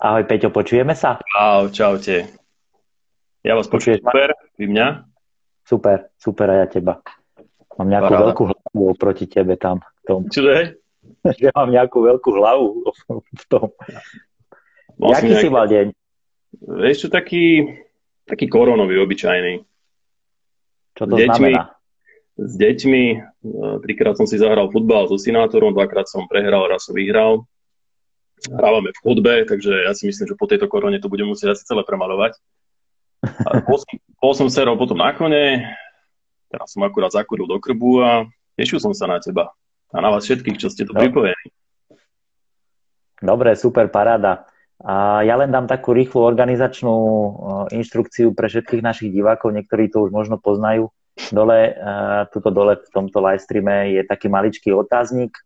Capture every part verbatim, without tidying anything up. Ahoj Peťo, počujeme sa? Čau, čaute. Ja vás počujem super, vy mňa? Super, super a ja teba. Mám nejakú Paráda. veľkú hlavu oproti tebe tam. V tom. Čože? Že mám nejakú veľkú hlavu v tom. Bol Jaký si nejaký... mal deň? Ešte taký, taký koronový, obyčajný. Čo to s deťmi, znamená? S deťmi, trikrát som si zahral futbal so synátorom, dvakrát som prehral, raz som vyhral. Hrávame v chodbe, takže ja si myslím, že po tejto korone to budem musieť asi celé premalovať. Bol som serov potom na kone, teraz som akurát zakuril do krbu a tešil som sa na teba a na vás všetkých, čo ste tu no. pripojení. Dobre, super, paráda. A ja len dám takú rýchlu organizačnú inštrukciu pre všetkých našich divákov, niektorí to už možno poznajú. Dole, tuto dole v tomto livestreame je taký maličký otáznik,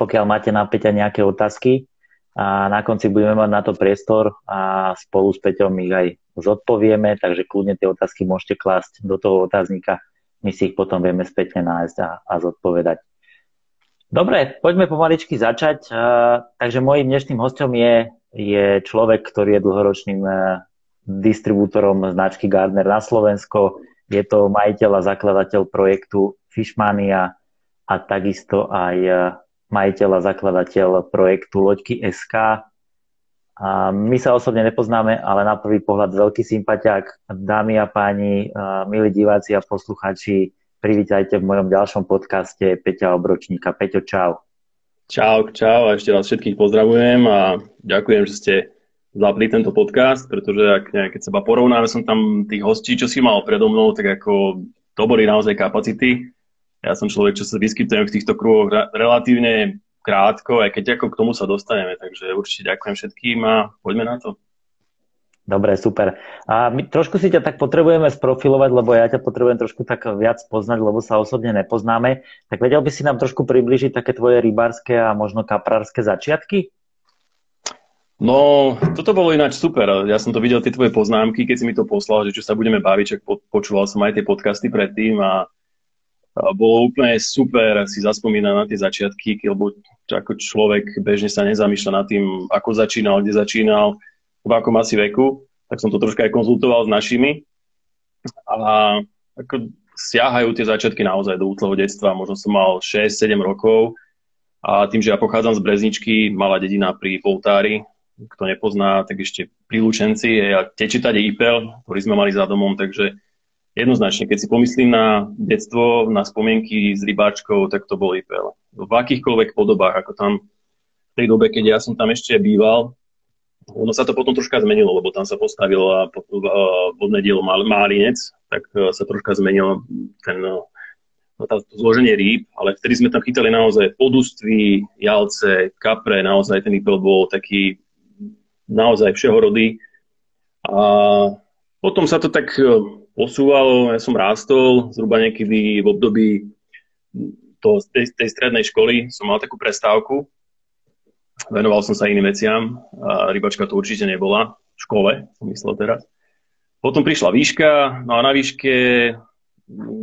pokiaľ máte na Peťa nejaké otázky, a na konci budeme mať na to priestor a spolu s Peťom ich aj zodpovieme, takže kľudne tie otázky môžete klásť do toho otáznika, my si ich potom vieme spätne nájsť a, a zodpovedať. Dobre, poďme pomaličky začať. Takže mojím dnešným hosťom je, je človek, ktorý je dlhoročným distribútorom značky Gardner na Slovensko, je to majiteľ a zakladateľ projektu Fishmania a takisto aj majiteľ a zakladateľ projektu Loďky bodka es ká. A my sa osobne nepoznáme, ale na prvý pohľad veľký sympatiák. Dámy a páni, milí diváci a posluchači, privítajte v mojom ďalšom podcaste Peťa Obročníka. Peťo, čau. Čau, čau a ešte raz všetkých pozdravujem a ďakujem, že ste zapli tento podcast, pretože ak ne, keď seba porovnáme, som tam tých hostí, čo si mal predo mnou, tak ako to boli naozaj kapacity. Ja som človek, čo sa vyskytujem v týchto kruhoch relatívne krátko, aj keď ako k tomu sa dostaneme, takže určite ďakujem všetkým a poďme na to. Dobre, super. A my trošku si ťa tak potrebujeme sprofilovať, lebo ja ťa potrebujem trošku tak viac poznať, lebo sa osobne nepoznáme. Tak vedel by si nám trošku priblížiť také tvoje rybárske a možno kaprárske začiatky? No, toto bolo ináč super. Ja som to videl, tie tvoje poznámky, keď si mi to poslal, že čo sa budeme baviť, čak počúval som aj tie podcasty predtým a bolo úplne super si zaspomínať na tie začiatky, lebo ako človek bežne sa nezamýšľa nad tým, ako začínal, kde začínal, v akom asi veku, tak som to troška aj konzultoval s našimi. A ako siahajú tie začiatky naozaj do útleho detstva. Možno som mal šesť sedem rokov a tým, že ja pochádzam z Brežničky, malá dedina pri Palotáži, kto nepozná, tak ešte pri Lučenci je tečitá Ipeľ, ktorý sme mali za domom, takže jednoznačne, keď si pomyslím na detstvo, na spomienky s rybáčkou, tak to bol Ipeľ. V akýchkoľvek podobách, ako tam v tej dobe, keď ja som tam ešte býval, ono sa to potom troška zmenilo, lebo tam sa postavilo vodné dielo Márinec, tak sa troška zmenilo ten, to zloženie rýb, ale vtedy sme tam chytali naozaj podúství, jalce, kapre, naozaj ten Ipeľ bol taký naozaj všehorodý. A potom sa to tak posúvalo, ja som rástol, zhruba niekedy v období toho, tej, tej strednej školy som mal takú prestávku, venoval som sa iným veciam a rybačka to určite nebola, v škole som myslel teraz. Potom prišla výška, no a na výške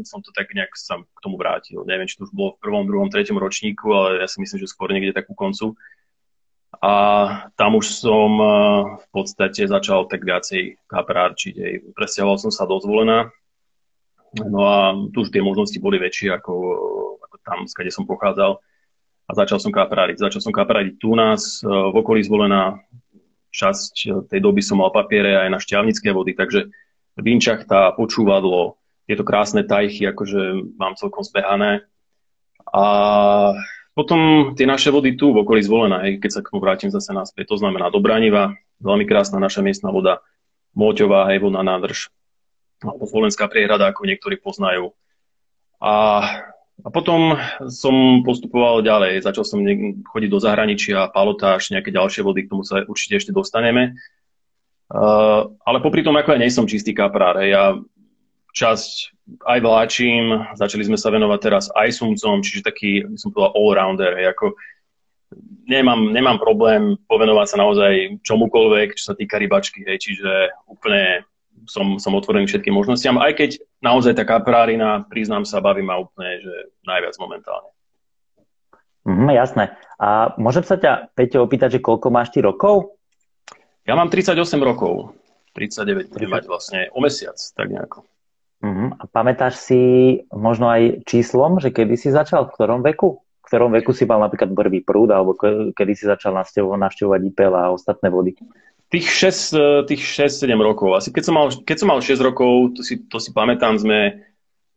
som to tak nejak sa k tomu vrátil, neviem, či to už bolo v prvom, druhom, treťom ročníku, ale ja si myslím, že skôr niekde tak ku koncu. A tam už som v podstate začal tak viacej kaprárčiť. Presťahoval som sa do Zvolena. No a tu už tie možnosti boli väčšie ako, ako tam, kde som pochádzal. A začal som kapráriť. Začal som kapráriť tu nás, v okolí Zvolena. Časť tej doby som mal papiere aj na šťavnické vody, takže vinčachta, počúvadlo, tieto krásne tajchy, akože mám celkom zbehané. A potom tie naše vody tu v okolí Zvolena, hej, keď sa k tomu vrátim zase naspäť, to znamená Dobranivá, veľmi krásna naša miestna voda, Moťová, hej, vodná nádrž, alebo Zvolenská priehrada, ako niektorí poznajú. A, a potom som postupoval ďalej, začal som chodiť do zahraničia, Palotáž, nejaké ďalšie vody, k tomu sa určite ešte dostaneme. Uh, ale popri tom, ako ja nie som čistý kaprár, hej, ja časť aj vláčim, začali sme sa venovať teraz aj sumcom, čiže taký, by som povedal, all-rounder. Ako nemám, nemám problém povenovať sa naozaj čomukoľvek, čo sa týka rybačky, hej, čiže úplne som, som otvorený všetkým možnostiam, aj keď naozaj tá kaprárina, priznám sa, baví ma úplne, že najviac momentálne. Mhm, jasné. A môžem sa ťa, Peťo, opýtať, že koľko máš ty rokov? Ja mám tridsaťosem rokov. tridsaťdeväť budem mať vlastne o mesiac, tak nejako. Uh-huh. A pamätáš si možno aj číslom, že kedy si začal, v ktorom veku? V ktorom veku si mal napríklad prvý prúd, alebo kedy si začal navštevovať Ipeľ a ostatné vody? Tých šesť sedem rokov. Asi keď som mal, keď som mal šesť rokov, to si, to si pamätám, sme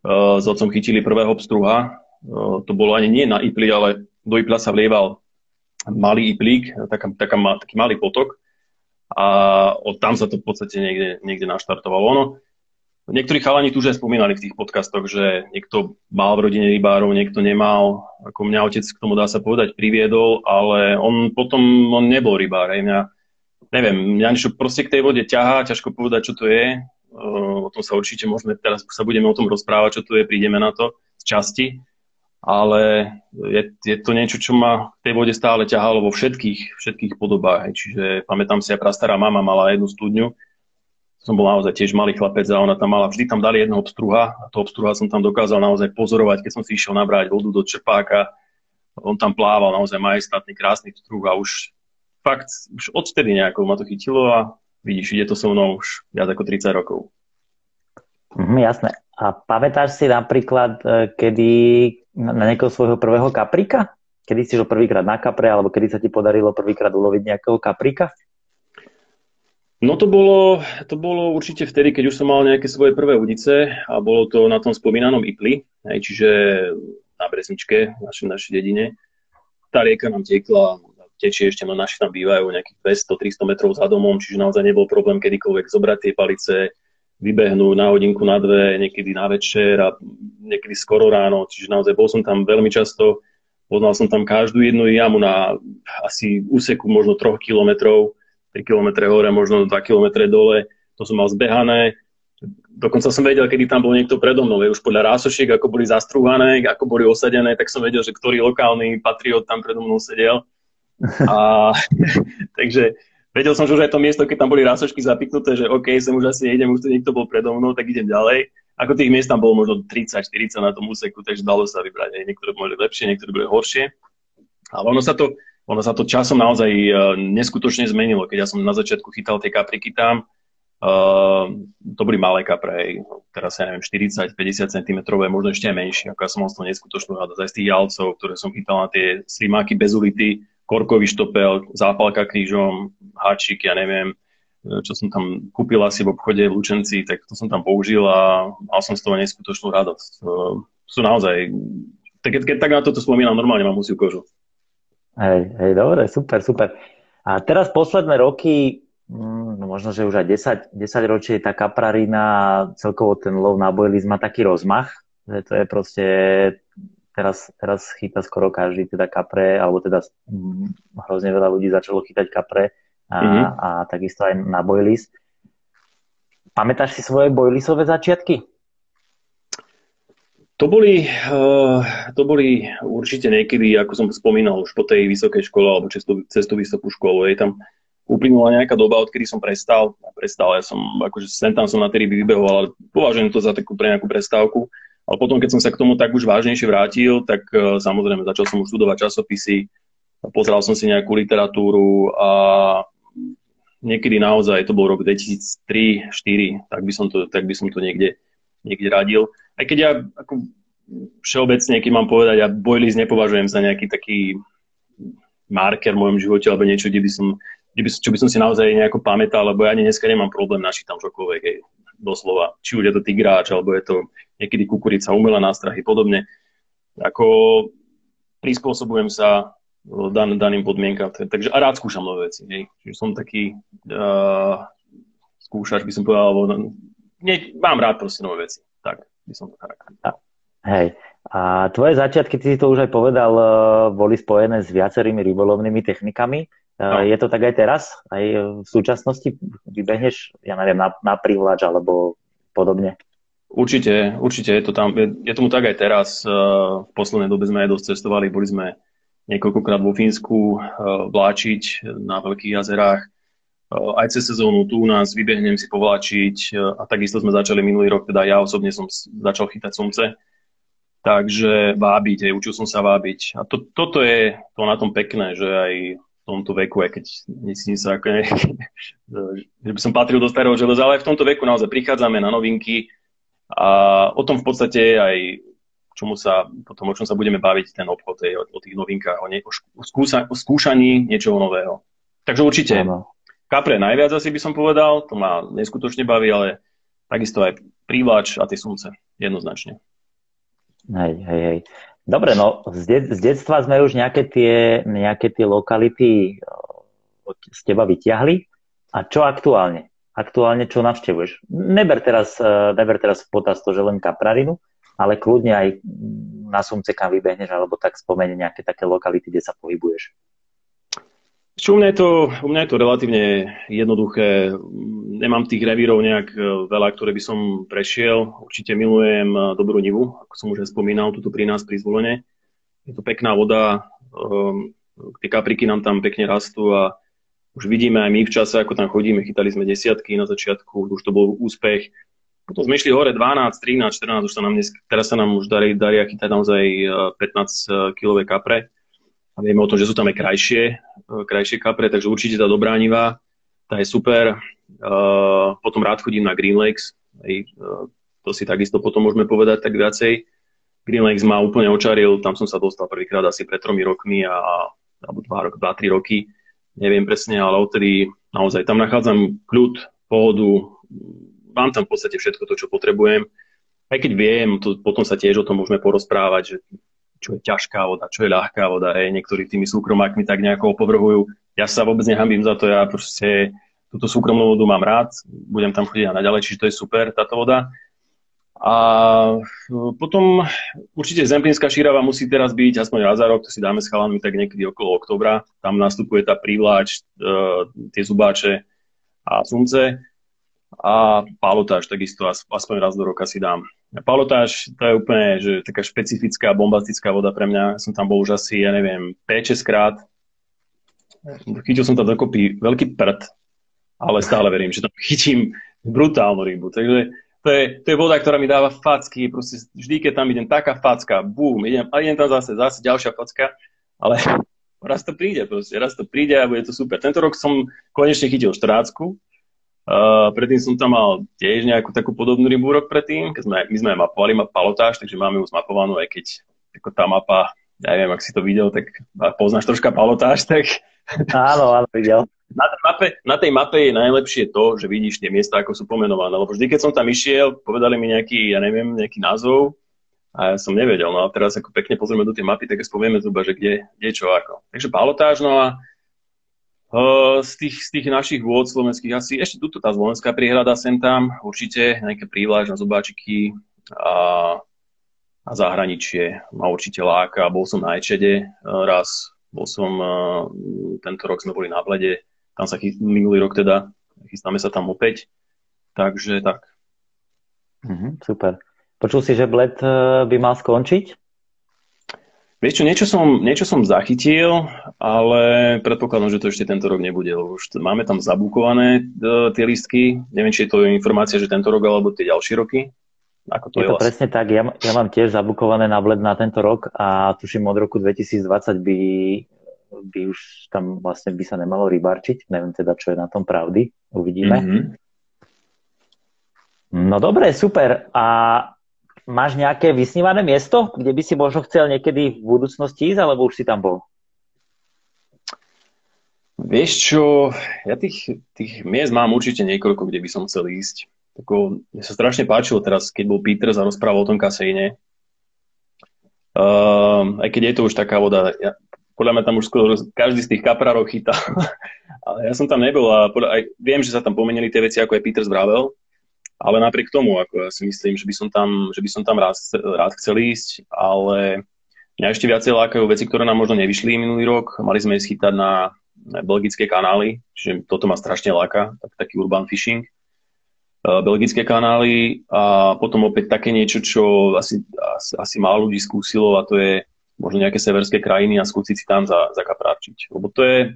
uh, s otcom chytili prvého pstruha. Uh, to bolo ani nie na Ipli, ale do Ipla sa vlieval malý Iplík, taká, taká, taký malý potok. A od tam sa to v podstate niekde, niekde naštartovalo. Ono, niektorí chalani tu už aj spomínali v tých podcastoch, že niekto mal v rodine rybárov, niekto nemal. Ako mňa otec k tomu, dá sa povedať, priviedol, ale on potom on nebol rybár. Aj mňa Neviem, mňa niečo proste k tej vode ťahá, ťažko povedať, čo to je. O tom sa určite môžeme, teraz sa budeme o tom rozprávať, čo to je, prídeme na to z časti. Ale je, je to niečo, čo ma k tej vode stále ťahalo vo všetkých, všetkých podobách. Čiže pamätám si, aj prastará mama mala jednu studňu. Som bol naozaj tiež malý chlapec a ona tam mala, vždy tam dali jedného obstruha. A toho obstruha som tam dokázal naozaj pozorovať, keď som si išiel nabrať vodu do čerpáka. On tam plával, naozaj majestátny, krásny obstruh a už... Fakt, už odtedy nejako ma to chytilo a vidíš, ide to so mnou už viac ako tridsať rokov. Mm, jasné. A pamätáš si napríklad, kedy na nejakého svojho prvého kaprika? Kedy si ho prvýkrát na kapre, alebo kedy sa ti podarilo prvýkrát uloviť nejakého kaprika? No to bolo, to bolo určite vtedy, keď už som mal nejaké svoje prvé údice a bolo to na tom spomínanom Ipli, čiže na Brežničke, v našej, našej dedine. Tá rieka nám tiekla... tečie, ešte no naši tam bývajú nejakých dvesto tristo metrov za domom, čiže naozaj nebol problém kedykoľvek zobrať tie palice, vybehnú na hodinku, na dve, niekedy na večer a niekedy skoro ráno, čiže naozaj bol som tam veľmi často, poznal som tam každú jednu jamu na asi úseku možno troch kilometrov, tri kilometre hore, možno dva kilometre dole, to som mal zbehané, dokonca som vedel, kedy tam bol niekto predo mnou, už podľa rásošiek, ako boli zastrúhané, ako boli osadené, tak som vedel, že ktorý lokálny patriot tam predo mnou sedel. A, takže vedel som, že už aj to miesto, keď tam boli rásošky zapiknuté, že OK, sem už asi nejdem, už tu niekto bol predo mnou, tak idem ďalej. Ako tých miest tam bolo možno tridsať štyridsať na tom úseku, takže dalo sa vybrať aj niektoré boli lepšie, niektoré boli horšie. Ale ono sa to, ono sa to časom naozaj neskutočne zmenilo. Keď ja som na začiatku chytal tie kapriky tam, uh, to boli malé kapre, teraz ja neviem, štyridsať päťdesiat centimetrov, možno ešte aj menšie. Ako ja som mal to neskutočnú radosť aj z tých jalcov, ktoré som chytal na tie slimáky bezulity, korkový štopel, zápalka krížom, háčik, ja neviem, čo som tam kúpil asi v obchode v Lučenci, tak to som tam použil a mal som z toho neskutočnú radosť. Sú naozaj, keď, keď tak na toto spomínam, normálne mám husiu kožu. Hej, hej, dobre, super, super. A teraz posledné roky, no možno, že už aj desať ročie, tá kaprarina, celkovo ten lov na bojlíc má taký rozmach, že to je proste... Teraz, teraz chytá skoro každý teda kapre, alebo teda hrozne veľa ľudí začalo chytať kapre a, mm-hmm. a takisto aj na bojlis. Pamätáš si svoje bojlisové začiatky? To boli, uh, to boli určite niekedy, ako som spomínal, už po tej vysokej škole alebo cez tú, cez tú vysokú školu. Je tam uplynula nejaká doba, odkedy som prestal. Prestal, ja som, akože sem tam som na tej ryby vybehoval, ale považujem to za takú pre nejakú prestávku. Ale potom, keď som sa k tomu tak už vážnejšie vrátil, tak uh, samozrejme začal som už študovať časopisy, pozeral som si nejakú literatúru a niekedy naozaj, to bol rok dvetisíctri dvetisícštyri, tak by som to, tak by som to niekde, niekde radil. Aj keď ja ako všeobecne, keď mám povedať, ja bojlíc nepovažujem za nejaký taký marker v mojom živote alebo niečo, kde by som, kde by, čo by som si naozaj nejako pamätal, lebo ja ani dneska nemám problém našiť tam čokoľvek, hej, doslova. Či už je to tigráč, alebo je to niekedy kukurica, umelá nástrahy a podobne. Ako prispôsobujem sa dan, daným podmienkam. Takže a rád skúšam nové veci. Hej. Čiže som taký uh, skúšač, by som povedal, alebo nie, mám rád proste nové veci. Tak by som to charakterizoval. Hej. A tvoje začiatky, ty si to už aj povedal, boli spojené s viacerými rybolovnými technikami. No. Je to tak aj teraz? Aj v súčasnosti vybehneš, ja neviem, na, na privlač alebo podobne? Určite, určite je to tam. Je, je tomu tak aj teraz. V poslednej dobe sme aj dosť cestovali. Boli sme niekoľkokrát vo Fínsku vláčiť na veľkých jazerách. Aj cez sezónu tu u nás vybehnem si povláčiť. A takisto sme začali minulý rok, teda ja osobne som začal chytať somce. Takže vábiť, aj, učil som sa vábiť. A to, toto je to na tom pekné, že aj v tomto veku, aj keď nesím sa, ako ne, že by som patril do starého železa, ale aj v tomto veku naozaj prichádzame na novinky a o tom v podstate aj čomu sa, potom o čom sa budeme baviť ten obchod, je, o, o tých novinkách, o, ne, o, skúsa, o skúšaní niečoho nového. Takže určite, ano. Kapre najviac asi by som povedal, to ma neskutočne baví, ale takisto aj prívlač a tie slunce, jednoznačne. Hej, hej, hej. Dobre, no z, de- z detstva sme už nejaké tie, nejaké tie lokality z teba vyťahli. A čo aktuálne? Aktuálne čo navštevuješ? Neber teraz, neber teraz v potaz to, že len kaprarinu, ale kľudne aj na slunce kam vybehneš, alebo tak spomenie nejaké také lokality, kde sa pohybuješ. Čo, u mňa je to, u mňa je to relatívne jednoduché. Nemám tých revírov nejak veľa, ktoré by som prešiel. Určite milujem Dobronivu, ako som už aj spomínal, tuto pri nás, pri Zvolene. Je to pekná voda, um, tie kapriky nám tam pekne rastú a už vidíme aj my v čase, ako tam chodíme. Chytali sme desiatky na začiatku, už to bol úspech. Potom sme išli hore dvanásť, trinásť, štrnásť, už sa nám dnes, teraz sa nám už darí, darí chytať naozaj pätnásť kilové kapre. A vieme o tom, že sú tam aj krajšie, krajšie kapre, takže určite tá Dobranivá, tá je super. Uh, potom rád chodím na Green Lakes, aj, uh, to si takisto potom môžeme povedať tak viacej. Green Lakes ma úplne očaril, tam som sa dostal prvýkrát asi pred tromi rokmi, a, alebo dva tri roky, neviem presne, ale odtedy naozaj tam nachádzam kľud, pohodu, mám tam v podstate všetko to, čo potrebujem. Aj keď viem, to, potom sa tiež o tom môžeme porozprávať, že čo je ťažká voda, čo je ľahká voda. Hej. Niektorí tými súkromákmi tak nejako opovrhujú. Ja sa vôbec nehambím za to, ja proste túto súkromnú vodu mám rád, budem tam chodiť aj naďalej, čiže to je super, táto voda. A potom určite Zemplínska šírava musí teraz byť aspoň raz za rok, to si dáme s chalanmi tak niekedy okolo októbra. Tam nastupuje tá prívlač, tie zubáče a slunce. A Palotáž takisto, aspoň raz do roka si dám. Palotáž, to je úplne že taká špecifická, bombastická voda pre mňa. Som tam bol už asi, ja neviem, päť šesť krát. Chytil som tam dokopy veľký prd, ale stále verím, že tam chytím brutálnu rybu. Takže to je, to je voda, ktorá mi dáva facky. Proste vždy, keď tam idem, taká facka, bum, idem, idem tam zase, zase ďalšia facka, ale raz to príde, proste, raz to príde a bude to super. Tento rok som konečne chytil štrnáctku. Uh, predtým som tam mal tiež nejakú takú podobnú rybu rok predtým, keď sme, my sme mapovali map Palotáž, takže máme ju zmapovanú, aj keď ako tá mapa, ja neviem, ak si to videl, tak poznáš troška Palotáž, tak... Áno, áno, videl. Na tej mape, na tej mape je najlepšie to, že vidíš tie miesta, ako sú pomenované, lebo vždy, keď som tam išiel, povedali mi nejaký, ja neviem, nejaký názov a ja som nevedel, no a teraz ako pekne pozrieme do tej mapy, tak ja spovieme zhruba, že kde, kde čo, ako. Takže Palotáž, no a Z tých, z tých našich vôd slovenských asi ešte tuto tá Zvolenská priehrada sem tam, určite nejaké prívlaž na zubáčiky a, a zahraničie ma určite láka. Bol som na Ečede raz, bol som, tento rok sme boli na Blede, tam sa chy, minulý rok teda, chystáme sa tam opäť, takže tak. Mhm, super. Počul si, že Bled by mal skončiť? Vieš čo, niečo som, niečo som zachytil, ale predpokladám, že to ešte tento rok nebude, lebo už máme tam zabukované uh, tie lístky. Neviem, či je to informácia, že tento rok alebo tie ďalšie roky. Ako to je, je to vlastne? Presne tak, ja, ja mám tiež zabukované na Bled na tento rok a tuším od roku dvetisícdvadsať by, by už tam vlastne by sa nemalo rybárčiť. Neviem teda, čo je na tom pravdy. Uvidíme. Mm-hmm. No dobre, super. A máš nejaké vysnívané miesto, kde by si možno chcel niekedy v budúcnosti ísť, alebo už si tam bol? Vieš čo, ja tých, tých miest mám určite niekoľko, kde by som chcel ísť. Tako, mne sa strašne páčilo teraz, keď bol Peter za rozprával o tom kasejne. Uh, aj keď je to už taká voda, ja, podľa mňa tam už skôr každý z tých kaprárov chytal. Ale ja som tam nebol a podľa, aj, viem, že sa tam pomenili tie veci, ako aj Peter zvravel. Ale napriek tomu, ako ja si myslím, že by som tam, že by som tam rád, rád chcel ísť, ale mňa ešte viacej lákajú veci, ktoré nám možno nevyšli minulý rok. Mali sme ísť chytať na Belgické kanály, čiže toto ma strašne láka, tak, taký urban fishing. Belgické kanály a potom opäť také niečo, čo asi, asi, asi málo ľudí skúsilo, a to je možno nejaké severské krajiny a skúsiť si tam za, zakaprárčiť. Lebo to je,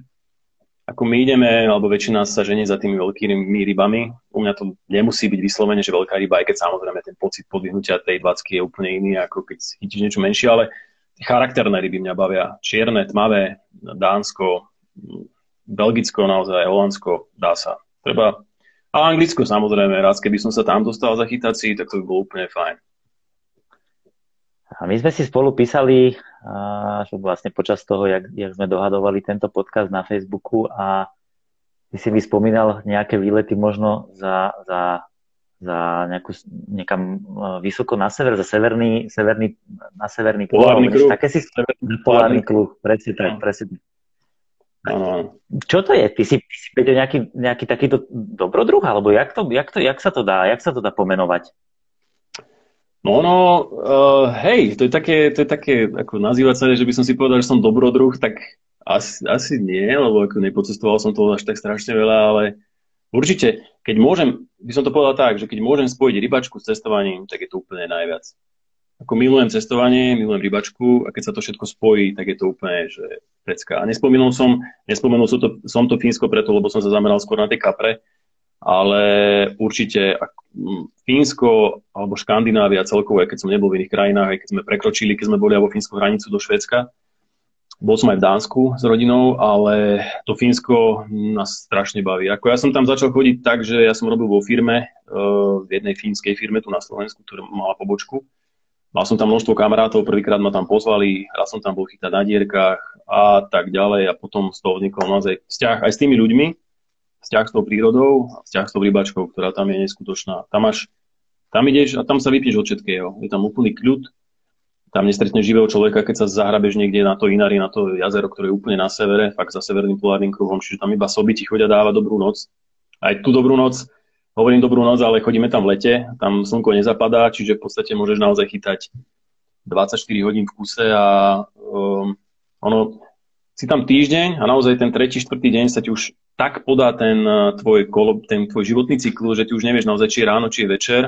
ako my ideme, alebo väčšina sa ženie za tými veľkými rybami. U mňa to nemusí byť vyslovene, že veľká ryba, aj keď samozrejme ten pocit podvihnutia tej dvadsky je úplne iný, ako keď chytíš niečo menšie, ale charakterné ryby mňa bavia. Čierne, tmavé, Dánsko, Belgicko, naozaj Holandsko, dá sa. Treba. A Anglicko samozrejme, raz keby som sa tam dostal zachytať si, tak to by bolo úplne fajn. A my sme si spolu písali a, vlastne počas toho, jak, jak sme dohadovali tento podcast na Facebooku a ty si mi spomínal nejaké výlety možno za, za, za nejakú, niekam vysoko na sever, za severný, severný na severný polárny kruh. Také si polárny kruh, presne tak, presne. Ano. Čo to je? Ty si, ty si Peťo, nejaký, nejaký takýto dobrodruh? Alebo jak, to, jak, to, jak, sa to dá, jak sa to dá pomenovať? No, no, uh, hej, to je také, to je také ako nazývať sa, že by som si povedal, že som dobrodruh, tak asi, asi nie, lebo ako nepocestoval som toho až tak strašne veľa, ale určite, keď môžem, by som to povedal tak, že keď môžem spojiť rybačku s cestovaním, tak je to úplne najviac. Ako milujem cestovanie, milujem rybačku a keď sa to všetko spojí, tak je to úplne, že pecka. A nespomínal som, nespomenul som to, som to Fínsko preto, lebo som sa zameral skôr na tie kapre, ale určite Fínsko alebo Škandinávia celkovo, keď som nebol v iných krajinách, aj keď sme prekročili, keď sme boli vo Fínsku hranicu do Švédska, bol som aj v Dánsku s rodinou, ale to Fínsko nás strašne baví. Ako ja som tam začal chodiť tak, že ja som robil vo firme, v jednej fínskej firme tu na Slovensku, ktorá mala pobočku. Mal som tam množstvo kamarátov, prvýkrát ma tam pozvali, raz som tam bol chytať na dierkách a tak ďalej a potom z toho vznikol naozaj vzťah aj s tými ľuďmi, vzťah s tou prírodou a vzťah s tou rybačkou, ktorá tam je neskutočná. Tam, až, tam ideš a tam sa vypneš od všetkého. Je tam úplný kľud, tam nestretneš živého človeka, keď sa zahrabeš niekde na to Inari, na to jazero, ktoré je úplne na severe, fakt za severným polárnym kruhom, čiže tam iba sobiti chodia dávať dobrú noc. Aj tú dobrú noc, hovorím dobrú noc, ale chodíme tam v lete, tam slnko nezapadá, čiže v podstate môžeš naozaj chytať dvadsaťštyri hodín v kuse a um, ono, si tam týždeň a naozaj ten tretí, štvrtý deň sa ti už tak podá ten tvoj, kolo, ten tvoj životný cyklus, že ty už nevieš naozaj, či je ráno, či je večer.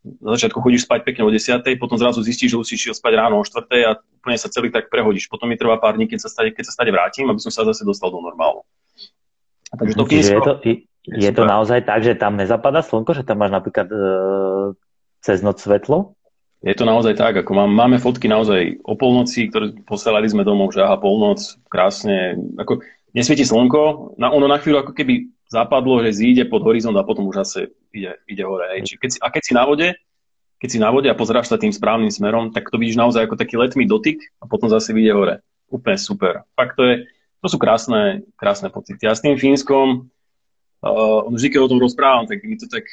Na začiatku chodíš spať pekne o desiatej, potom zrazu zistíš, že musíš ísť spať ráno o štvrtej a úplne sa celý tak prehodíš. Potom mi trvá pár dní, keď sa stade, keď sa stade vrátim, aby som sa zase dostal do normálu. A takže to Fínsko, je to, je, je je to naozaj tak, že tam nezapadá slnko, že tam máš napríklad e, cez noc svetlo? Je to naozaj tak, ako mám, máme fotky naozaj o polnoci, ktoré posielali sme domov, že aha, polnoc, krásne, ako nesvieti slnko, na, ono na chvíľu ako keby zapadlo, že zíde pod horizont a potom už zase ide, ide hore. Či, keď si, a keď si na vode, keď si na vode a pozráš sa tým správnym smerom, tak to vidíš naozaj ako taký letmý dotyk a potom zase ide hore. Úplne super. Fakt to je, to sú krásne, krásne pocity. A s tým Fínskom, Uh, vždy, keď o tom rozprávam, tak, to tak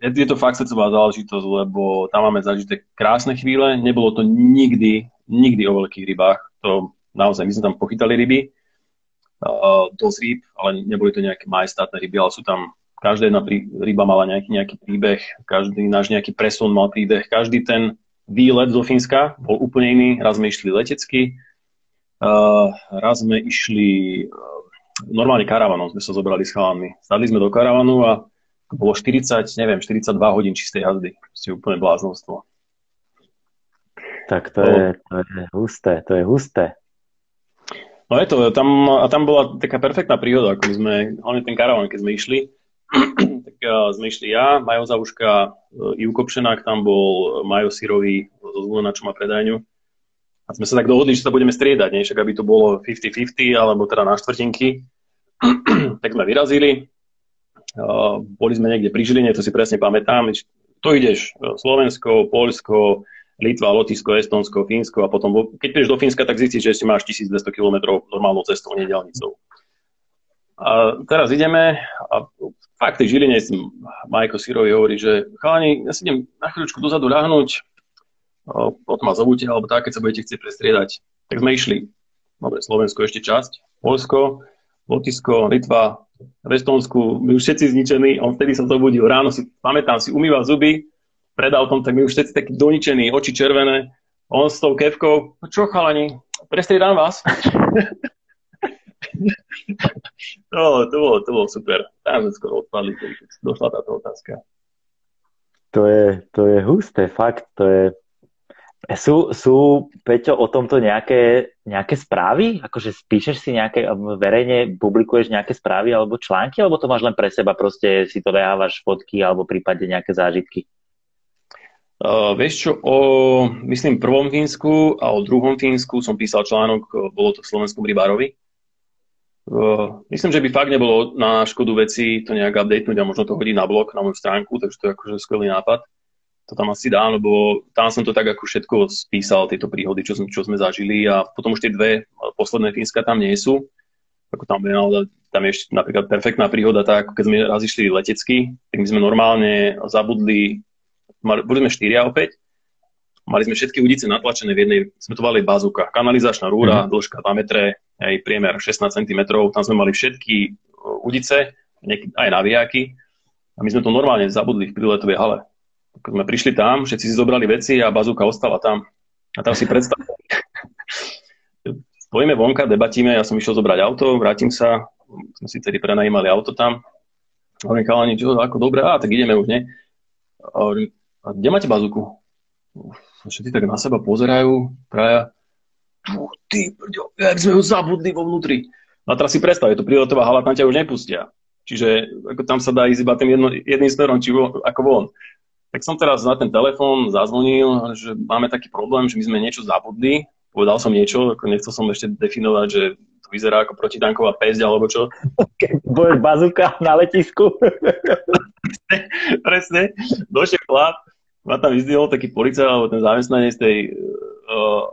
je, je to fakt srdcová záležitosť, lebo tam máme zažité krásne chvíle, nebolo to nikdy, nikdy o veľkých rybách, to naozaj, my sme tam pochytali ryby, uh, dosť rýb, ale neboli to nejaké majestátne ryby, ale sú tam, každá jedna prí, ryba mala nejaký, nejaký príbeh, každý náš nejaký presun mal príbeh, každý ten výlet do Fínska bol úplne iný, raz sme išli letecky, uh, raz sme išli... normálne karavanom sme sa zobrali s chalami. Sadli sme do karavanu a bolo štyridsať, neviem, štyridsaťdva hodín čistej jazdy. Proste úplne bláznostvo. Tak to, to... Je, to je husté, to je husté. No je to, tam, a tam bola taká perfektná príhoda, ako sme, hlavne ten karavan, keď sme išli, tak sme išli ja, Majo Zauška, Júko Pšenák, tam bol Majo Syrový zo Zvolena, čo má predajňu. A sme sa tak dohodli, že sa budeme striedať, nie? Však aby to bolo päťdesiat päťdesiat, alebo teda na štvrtinky. Tak sme vyrazili. Uh, boli sme niekde pri Žiline, to si presne pamätám. To ideš Slovensko, Poľsko, Litva, Lotyšsko, Estonsko, Fínsko a potom, keď prídeš do Fínska, tak zistíš, že ešte máš tisícdvesto kilometrov normálnou cestou, nie diaľnicou. A teraz ideme a fakt v tej Žiline Majko Syrovi hovorí, že chalani, ja si idem na chvíľučku dozadu ľahnúť, potom ma zovúte, alebo tak, keď sa budete chcieť prestriedať. Tak sme išli. Dobre, Slovensko ešte časť, Poľsko, Lotyšsko, Litva, v Estonsku, my už všetci zničení, on vtedy sa zobudil ráno, si pamätám, si umýval zuby, pred autom, tak my už všetci takí doničení, oči červené, on s tou kevkou, čo chalani, prestriedám vás. to, to, bolo, to bolo super, tam sme skoro odpadli, došla táto otázka. To je, to je husté, fakt, to je... Sú, sú, Peťo, o tomto nejaké, nejaké správy? Akože spíšeš si nejaké, verejne publikuješ nejaké správy alebo články, alebo to máš len pre seba, proste si to dávaš fotky alebo prípadne nejaké zážitky? Uh, vieš čo, o, myslím, prvom Fínsku a o druhom Fínsku som písal článok, bolo to v Slovenskom rybárovi. Uh, myslím, že by fakt nebolo na škodu veci to nejak updatenúť a možno to hodí na blog, na moju stránku, takže to je akože skvelý nápad. To tam asi dá, lebo tam som to tak ako všetko spísal, tieto príhody, čo, som, čo sme zažili a potom už tie dve posledné Fínska tam nie sú. Ako tam, tam je ešte napríklad perfektná príhoda, tak keď sme raz išli letecky, tak my sme normálne zabudli, mali, boli sme štyria opäť, mali sme všetky udice natlačené v jednej, sme to volali bazúka, kanalizačná rúra, mm-hmm. dĺžka dva metre, aj priemer šestnásť centimetrov, tam sme mali všetky udice, aj navijáky a my sme to normálne zabudli v príletovej hale. Keď sme prišli tam, všetci si zobrali veci a bazúka ostala tam. A tam si predstavili. Stojíme vonka, debatíme, ja som išiel zobrať auto, vrátim sa, sme si tedy prenajímali auto tam. A hovorím, chalani, čo, ako dobre, a tak ideme už, ne? A hovorím, a kde máte bazúku? Všetci tak na seba pozerajú, traja. Uch, ty brďo, jak sme ho zabudli vo vnútri. A teraz si predstav, je to príletová hala, tam ťa už nepustia. Čiže ako tam sa dá ísť iba tým jedno, jedným smerom, či vo, ako von. Tak som teraz na ten telefón zazvonil, že máme taký problém, že my sme niečo zabudli. Povedal som niečo, ako nechcel som ešte definovať, že to vyzerá ako protitanková päzď alebo čo. Keď budeš bazúka na letisku. Presne, došiel chlap, ma tam vyzdvihol taký policajt alebo ten zamestnanec tej... Uh,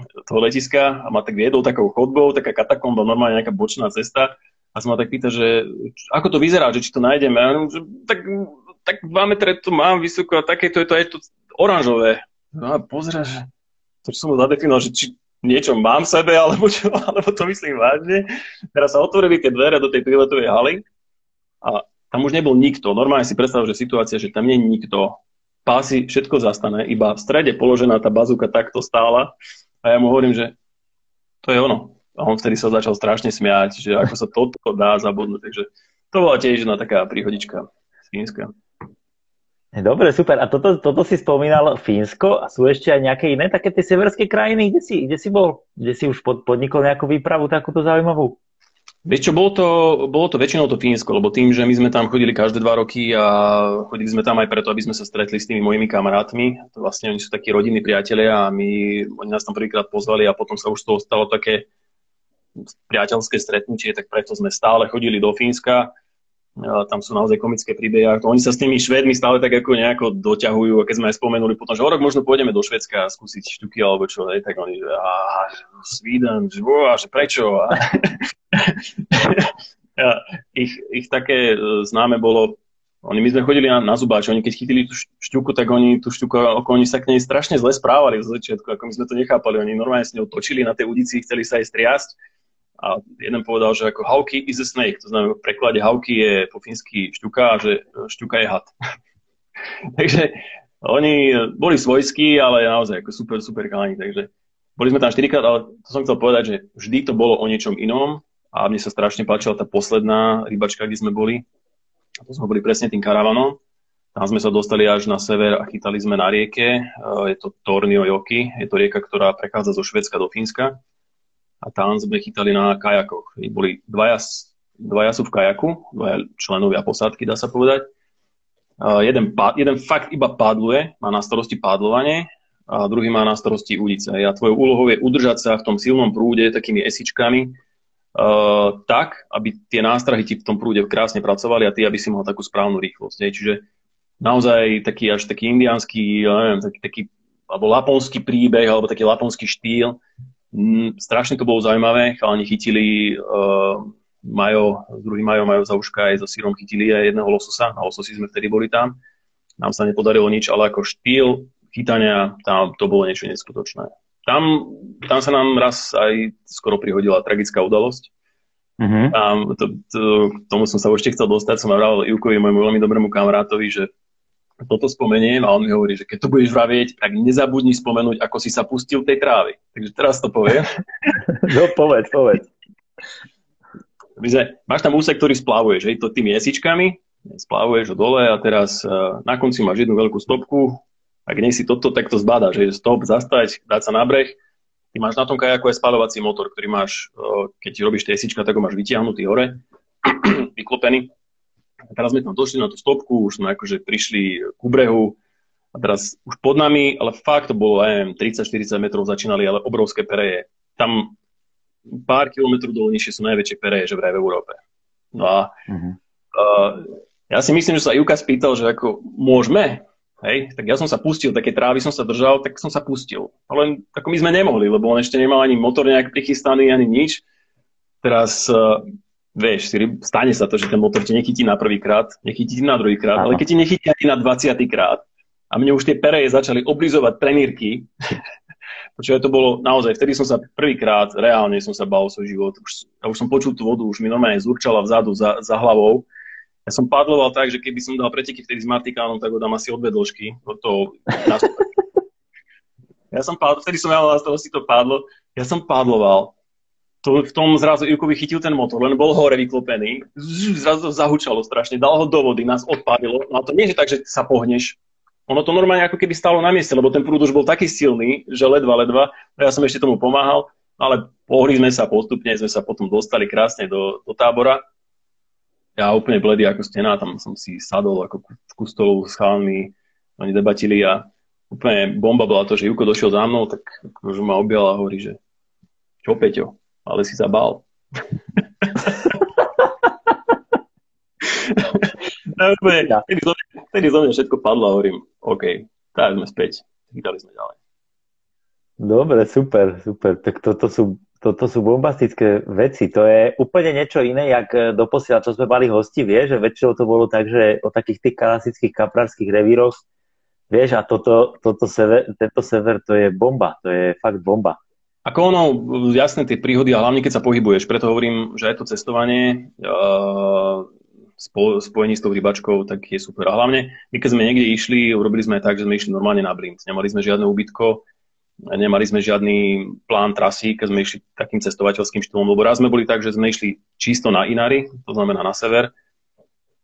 toho letiska a ma tak viedol takou chodbou, taká katakomba, normálne nejaká bočná cesta a som ma tak pýta, že ako to vyzerá, že či to nájdeme. Ja neviem, že, tak, tak dva metre to mám vysoko a také, to je to aj to oranžové. No a pozeraš, to som ho zadefinoval, že či niečo mám v sebe, alebo čo, alebo to myslím vážne. Teraz sa otvorili tie dvere do tej príletovej haly a tam už nebol nikto. Normálne si predstav, že situácia, že tam nie je nikto. Pásy, všetko zastane, iba v strede položená tá bazúka takto stála. A ja mu hovorím, že to je ono. A on vtedy sa začal strašne smiať, že ako sa toto dá zabudnúť. Takže to bola tiež jedna taká príhodička z Fínska. Dobre, super. A toto, toto si spomínal Fínsko. A sú ešte aj nejaké iné také tie severské krajiny? Kde si, kde si bol? Kde si už pod, podnikol nejakú výpravu takúto zaujímavú? Vieš čo, bolo to, bolo to väčšinou to Fínsko, lebo tým, že my sme tam chodili každé dva roky a chodili sme tam aj preto, aby sme sa stretli s tými mojimi kamarátmi. To vlastne oni sú takí rodinní priatelia a my, oni nás tam prvýkrát pozvali a potom sa už to stalo také priateľské stretnutie, tak preto sme stále chodili do Fínska. A tam sú naozaj komické príbehy. Oni sa s tými Švédmi stále tak ako nejako doťahujú a keď sme aj spomenuli potom, že o rok možno pôjdeme do Švédska skúsiť štuky alebo čo, ne? Tak oni, že Sweden, že, že prečo? A... ich, ich také známe bolo, oni, my sme chodili na, na zubáč, oni keď chytili tú šťuku, tak oni tú šťuku, ako oni sa k nej strašne zle správali v začiatku, ako my sme to nechápali, oni normálne s ňou točili na tej udici, chceli sa aj striasť. A jeden povedal, že ako hauki is a snake, to znamená, v preklade hauki je po fínsky šťuka a že šťuka je had. Takže oni boli svojskí, ale naozaj ako super, super chalani. Takže boli sme tam štyrikrát, ale to som chcel povedať, že vždy to bolo o niečom inom a mne sa strašne páčila tá posledná rybačka, kde sme boli. A to sme boli presne tým karavanom. Tam sme sa dostali až na sever a chytali sme na rieke. Je to Torniojoki, je to rieka, ktorá prechádza zo Švédska do Fínska. A tam sme chytali na kajakoch. Boli dvaja, dvaja sú v kajaku, dvaja členovia posádky, dá sa povedať. Uh, jeden, pád, jeden fakt iba pádluje, má na starosti pádlovanie a druhý má na starosti údice. A tvojou úlohou je udržať sa v tom silnom prúde takými esičkami uh, tak, aby tie nástrahy ti v tom prúde krásne pracovali a ty, aby si mal takú správnu rýchlosť. Ne? Čiže naozaj taký až taký indiánsky, ja neviem, taký, taký alebo laponský príbeh, alebo taký laponský štýl. Strašne to bolo zaujímavé, chalani chytili uh, Majo, druhý Majo, Majo Zauška aj so sírom chytili aj jedného lososa, na lososi sme vtedy boli tam, nám sa nepodarilo nič, ale ako štýl chytania, tam to bolo niečo neskutočné. Tam, tam sa nám raz aj skoro prihodila tragická udalosť, mm-hmm. tam, to, to, k tomu som sa ešte chcel dostať, som vravel Júkovi, môjmu veľmi dobrému kamarátovi, že toto spomeniem a on mi hovorí, že keď to budeš vravieť, tak nezabudni spomenúť, ako si sa pustil tej trávy. Takže teraz to poviem. No povedz, povedz. Máš tam úsek, ktorý splavuješ, hej, to tými jesičkami, splavuješ ho dole a teraz na konci máš jednu veľkú stopku, ak nie si toto, tak to zbadaš, hej, stop, zastať, dať sa na breh. Ty máš na tom kajaku aj spaľovací motor, ktorý máš, keď robíš tie jesička, tak ho máš vytiahnutý hore, vyklopený. A teraz sme tam došli na tú stopku, už sme akože prišli ku brehu a teraz už pod nami, ale fakt to bolo, neviem, tridsať štyridsať metrov začínali, ale obrovské pereje. Tam pár kilometrov dolnejšie sú najväčšie pereje, že vraj v Európe. No a uh-huh. uh, ja si myslím, že sa Juka spýtal, že ako môžeme, hej, tak ja som sa pustil, také trávy som sa držal, tak som sa pustil. Ale ako my sme nemohli, lebo on ešte nemal ani motor nejak prichystaný, ani nič. Teraz, uh, vieš, stane sa to, že ten motor ti nechytí na prvýkrát, nechytí ti na druhýkrát, ale keď ti nechytí ani na dvadsiatykrát, a mne už tie pereje začali oblizovať trenírky, počúvaj, to bolo naozaj, vtedy som sa prvýkrát, reálne som sa bál o svoj život, už, ja už som počul tú vodu, už mi normálne zúrčala vzadu za, za hlavou. Ja som padloval tak, že keby som dal preteky vtedy s Martikánom, tak ho dám asi od dve dĺžky. Ja som padloval, vtedy som ja z toho si to padlo, ja som padloval, to, v tom zrazu Ivkovi chytil ten motor, len bol hore vyklopený, zrazu to zahučalo strašne, dal ho do vody, nás odpadilo, no to nie je tak, že sa pohneš. Ono to normálne ako keby stálo na mieste, lebo ten prúd už bol taký silný, že ledva, ledva, ja som ešte tomu pomáhal, ale pohli sme sa postupne, sme sa potom dostali krásne do, do tábora. Ja úplne bledý ako stená, tam som si sadol ako v kustolu s chalmi, oni debatili a úplne bomba bola to, že Júko došiel za mnou, tak akože ma objal a hovorí, že čo Peťo, ale si sa bál. Vtedy zo mňa všetko padlo a hovorím, OK, tak sme späť, vydali sme ďalej. Dobre, super, super. Tak toto sú, toto sú bombastické veci. To je úplne niečo iné, jak doposiaľ, čo sme mali hosti, vieš, že väčšinou to bolo tak, že o takých tých klasických kaprárskych revíroch, vieš, a toto, toto sever, tento sever, to je bomba, to je fakt bomba. Ako ono, jasné, tie príhody, a hlavne keď sa pohybuješ, preto hovorím, že aj to cestovanie... Uh... spojení s tou rybačkou, tak je super. A hlavne, my keď sme niekde išli, urobili sme tak, že sme išli normálne na blind. Nemali sme žiadne úbytko, nemali sme žiadny plán trasy, keď sme išli takým cestovateľským štýlom, lebo raz sme boli tak, že sme išli čisto na Inari, to znamená na sever.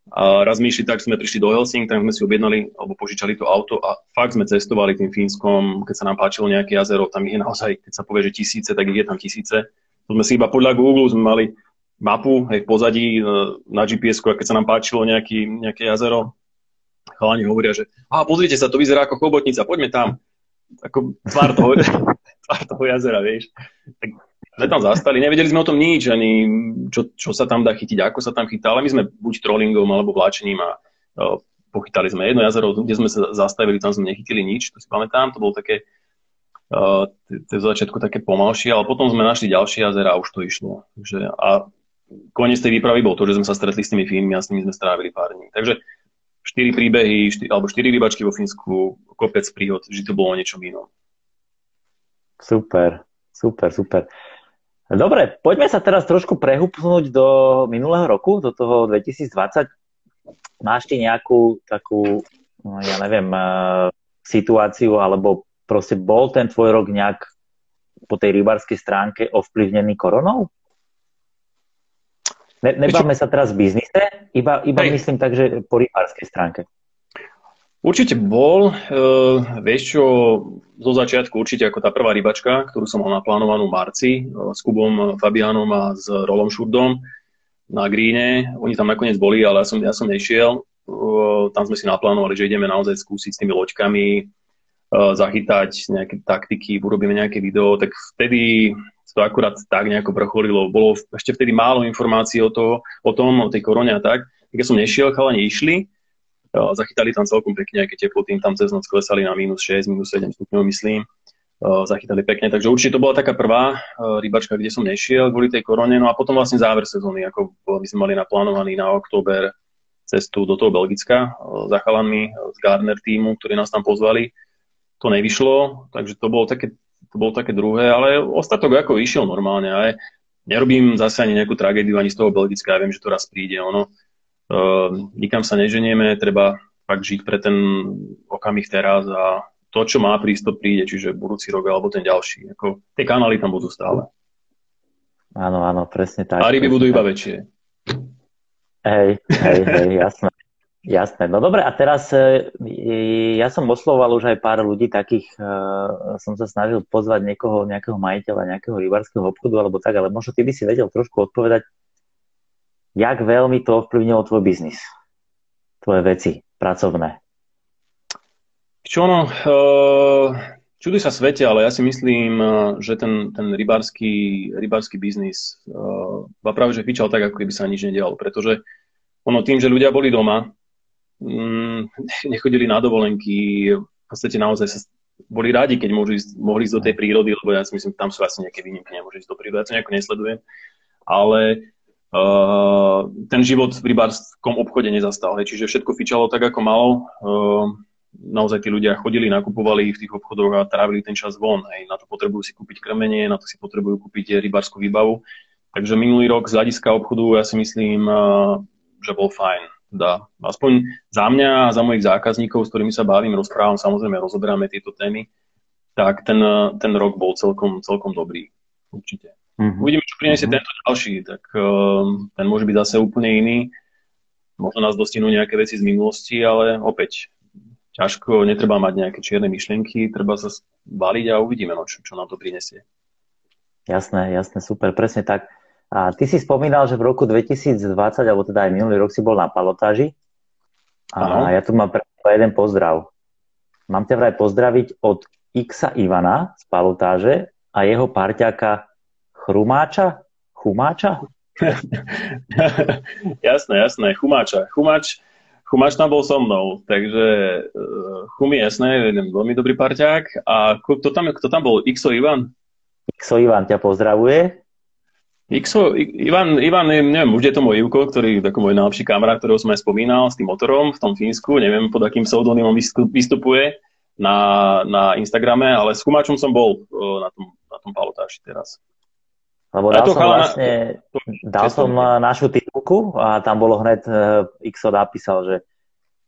A raz sme išli tak, že sme prišli do Helsing, tam sme si objednali, alebo požičali to auto a fakt sme cestovali tým Fínskom, keď sa nám páčilo nejaké jazero, tam ich je naozaj, keď sa povie, že tisíce, tak ich je tam tisíce. To sme si iba podľa Google sme mali mapu, hej, v pozadí na gé pé esku, a keď sa nám páčilo nejaký, nejaké jazero, chalani hovoria, že a pozrite sa, to vyzerá ako Chobotnica, poďme tam, ako tvár toho, tvár toho jazera, vieš. Tak sme tam zastali, nevedeli sme o tom nič, ani čo, čo sa tam dá chytiť, ako sa tam chytá, ale my sme buď trollingom alebo vláčením a o, pochytali sme jedno jazero, kde sme sa zastavili, tam sme nechytili nič, to si pamätám, to bolo také v začiatku také pomalšie, ale potom sme našli ďalšie jazera a už to išlo. A koniec tej výpravy bol to, že sme sa stretli s tými Fínmi a s nimi sme strávili pár dní. Takže štyri príbehy, štyri, alebo štyri rybačky vo Fínsku, kopec príhod, že to bolo niečo inom. Super, super, super. Dobre, poďme sa teraz trošku prehúpnúť do minulého roku, do toho dvetisícdvadsať. Máš ti nejakú takú, no ja neviem, situáciu, alebo proste bol ten tvoj rok nejak po tej rybárskej stránke ovplyvnený koronou? Ne, nebáme sa teraz v biznise, iba, iba myslím tak, že po rybárskej stránke. Určite bol, uh, vieš čo, zo začiatku určite ako tá prvá rybačka, ktorú som mal naplánovanú v marci, uh, s Kubom Fabianom a s Rolom Šurdom na Greene. Oni tam nakoniec boli, ale ja som, ja som nešiel. Uh, tam sme si naplánovali, že ideme naozaj skúsiť s tými loďkami, uh, zachytať nejaké taktiky, urobíme nejaké video, tak vtedy... to akurát tak nejako vrcholilo. Bolo ešte vtedy málo informácií o, toho, o tom, o tej korone a tak. Keď som nešiel, chalani išli, zachytali tam celkom pekne, nejaké teploty, tam cez noc klesali na mínus šesť, mínus sedem stupňov, myslím. Zachytali pekne, takže určite to bola taká prvá rybačka, kde som nešiel kvôli tej korone. No a potom vlastne záver sezóny, ako my sme mali naplánovaný na október cestu do toho Belgicka za chalanmi z Gardner týmu, ktorí nás tam pozvali. To nevyšlo, takže to bolo také To bolo také druhé, ale ostatok ako išiel normálne. Aj nerobím zase ani nejakú tragédiu ani z toho Belgicka, ja viem, že to raz príde. Ono, e, nikam sa neženieme, treba fakt žiť pre ten okamih teraz a to, čo má prísť, to príde, čiže budúci rok alebo ten ďalší. Ako, tie kanály tam budú stále. Áno, áno, presne tak. A ryby budú iba väčšie. Hej, hej, hej, jasné. Jasné, no dobre, a teraz ja som oslovoval už aj pár ľudí takých, som sa snažil pozvať niekoho, nejakého majiteľa, nejakého rybárskeho obchodu alebo tak, ale možno ty by si vedel trošku odpovedať, jak veľmi to ovplyvnilo tvoj biznis, tvoje veci pracovné. Čo ono, čo Čuduj sa svete, ale ja si myslím, že ten, ten rybársky, rybársky biznis uh, práve že fičal tak, ako keby sa nič nedialo. Pretože ono tým, že ľudia boli doma, um, nechodili na dovolenky, v podstate naozaj sa boli rádi, keď mohli ísť, mohli ísť do tej prírody, lebo ja si myslím, tam sú asi nejaké výnimky, nemôžu ísť do prírody, ja to nejako nesledujem. Ale uh, ten život v rybárskom obchode nezastal. Hej. Čiže všetko fičalo tak, ako malo. Uh, Naozaj tí ľudia chodili, nakupovali v tých obchodoch a trávili ten čas von. Hej. Na to potrebujú si kúpiť krmenie, na to si potrebujú kúpiť rybárskú výbavu. Takže minulý rok z hľadiska obchodu, ja si myslím, že bol fajn. Dá. Aspoň za mňa a za mojich zákazníkov, s ktorými sa bavím, rozprávam, samozrejme rozoberáme tieto témy, tak ten, ten rok bol celkom, celkom dobrý. Určite. Mm-hmm. Uvidíme, čo priniesie mm-hmm. tento ďalší, tak ten môže byť zase úplne iný. Možno nás dostihnú nejaké veci z minulosti, ale opäť ťažko, netreba mať nejaké čierne myšlienky, treba sa baliť a uvidíme, no, čo, čo nám to prinesie. Jasné, jasné, super, presne tak. A ty si spomínal, že v roku dvetisícdvadsať, alebo teda aj minulý rok si bol na Palotáži. A ja tu mám pre jeden pozdrav. Mám ťa vraj pozdraviť od iks o Ivana z Palotáže a jeho parťáka Chumáča? Chumáča? Jasné, jasné, Chumáča. Chumáč Chumáč tam bol so mnou, takže Chum je jasné, veľmi dobrý parťák. A kto tam, kto tam bol? iks o Ivan? iks o Ivan ťa pozdravuje. iks o Ivan, Ivan, neviem, už je to môj Júko, ktorý je môj najlepší kamarát, ktorého som aj spomínal, s tým motorom v tom Fínsku. Neviem, pod akým pseudonymom vystupuje na, na Instagrame, ale s Chumáčom som bol na tom, na tom Palotáži teraz. Lebo dal som vlastne, dal som našu titulku a tam bolo hneď, iks o napísal, že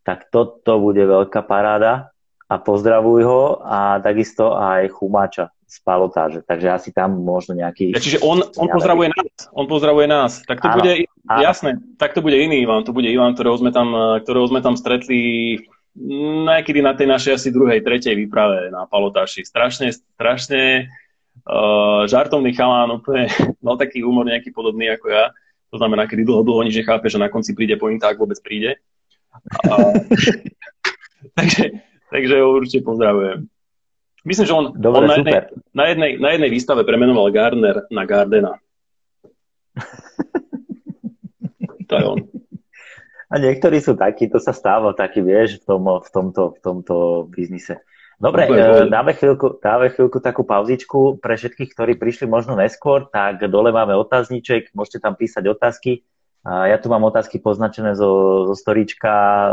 tak toto bude veľká paráda a pozdravuj ho a takisto aj Chumáča z Palotáže. Takže asi tam možno nejaký... Ja, čiže on, on pozdravuje nás, on pozdravuje nás. Tak to áno, bude, áno. Jasné, tak to bude iný Ivan, to bude Ivan, ktorého sme tam, ktorého sme tam stretli niekedy na tej našej asi druhej, tretej výprave na Palotáži. Strašne, strašne... Uh, žartovný chalán, úplne mal taký humor nejaký podobný ako ja. To znamená, kedy dlho, dlho nič nechápe, že na konci príde pointa, ak vôbec príde. Uh, takže, takže ho určite pozdravujem. Myslím, že on, dobre, on na, jednej, na, jednej, na jednej výstave premenoval Gardner na Gardena. To je on. A niektorí sú takí, to sa stáva taký, vieš, v, tom, v, tomto, v tomto biznise. Dobre, dáme chvíľku, dáme chvíľku takú pauzičku pre všetkých, ktorí prišli možno neskôr, tak dole máme otázniček, môžete tam písať otázky. Ja tu mám otázky poznačené zo, zo storička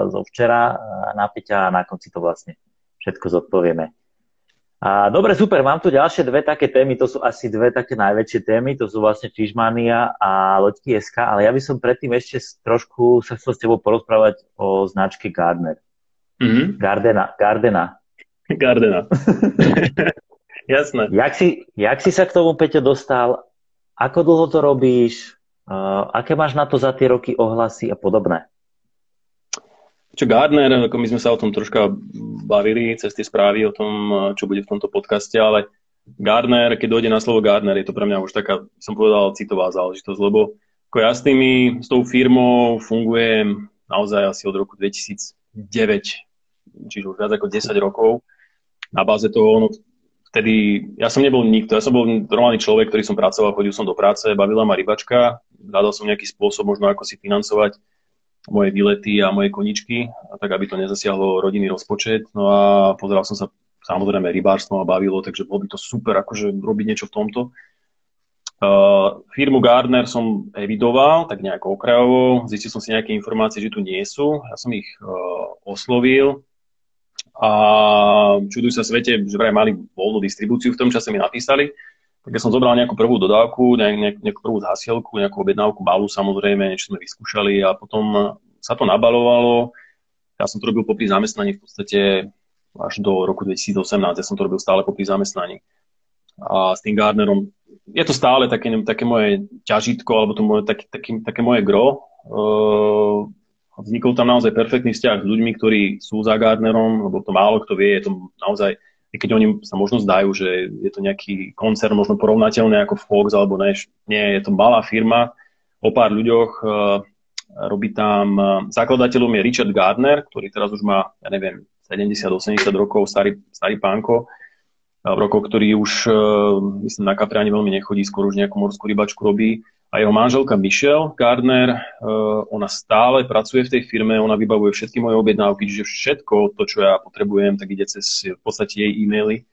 zo včera na Peťa a na konci to vlastne všetko zodpovieme. A dobre, super, mám tu ďalšie dve také témy, to sú asi dve také najväčšie témy, to sú vlastne Fishmania a Loďky es ká, ale ja by som predtým ešte trošku sa chcel s tebou porozprávať o značke Gardner. Mm-hmm. Gardena, Gardena. Gardena. Jasné. Jak si, jak si sa k tomu, Peťo, dostal? Ako dlho to robíš? Uh, aké máš na to za tie roky ohlasy a podobné? Čo Gardner, ako my sme sa o tom troška bavili cez tie správy o tom, čo bude v tomto podcaste, ale Gardner, keď dojde na slovo Gardner, je to pre mňa už taká, som povedal, citová záležitosť, lebo ako ja s tými, s tou firmou fungujem naozaj asi od roku dvetisícdeväť, čiže už viac ako desať rokov. Na báze toho, no, vtedy, ja som nebol nikto, ja som bol normálny človek, ktorý som pracoval, chodil som do práce, bavila ma rybačka, hľadal som nejaký spôsob možno ako si financovať moje výlety a moje koničky, a tak aby to nezasiahlo rodinný rozpočet, no a pozeral som sa, samozrejme, rybárstvo ma bavilo, takže bolo by to super, akože robiť niečo v tomto. Uh, firmu Gardner som evidoval, tak nejako okrajovo, zistil som si nejaké informácie, že tu nie sú, ja som ich uh, oslovil, a čuduj sa svete, že vraj mali voľnú distribúciu, v tom čase mi napísali, tak ja som zobral nejakú prvú dodávku, nejak, nejakú prvú zásielku, nejakú objednávku, malú samozrejme, niečo sme vyskúšali a potom sa to nabalovalo. Ja som to robil popri zamestnaní v podstate až do roku dvetisícosemnásť, ja som to robil stále popri zamestnaní. A s tým Gardnerom je to stále také, také moje ťažítko, alebo to moje, tak, taký, také moje gro. Uh, Vznikol tam naozaj perfektný vzťah s ľuďmi, ktorí sú za Gardnerom, lebo to málo kto vie, je to naozaj, keď oni sa možno zdajú, že je to nejaký koncern možno porovnateľný ako Fox, alebo než, nie, je to malá firma, o pár ľuďoch, robí tam, zakladateľom je Richard Gardner, ktorý teraz už má, ja neviem, sedemdesiat až osemdesiat rokov, starý, starý pánko, Vroko, ktorý už, myslím, na Katrane veľmi nechodí, skôr už nejakú morskú rybačku robí. A jeho manželka Michelle Gardner, ona stále pracuje v tej firme, ona vybavuje všetky moje objednávky, čiže všetko to, čo ja potrebujem, tak ide cez v podstate jej e-maily.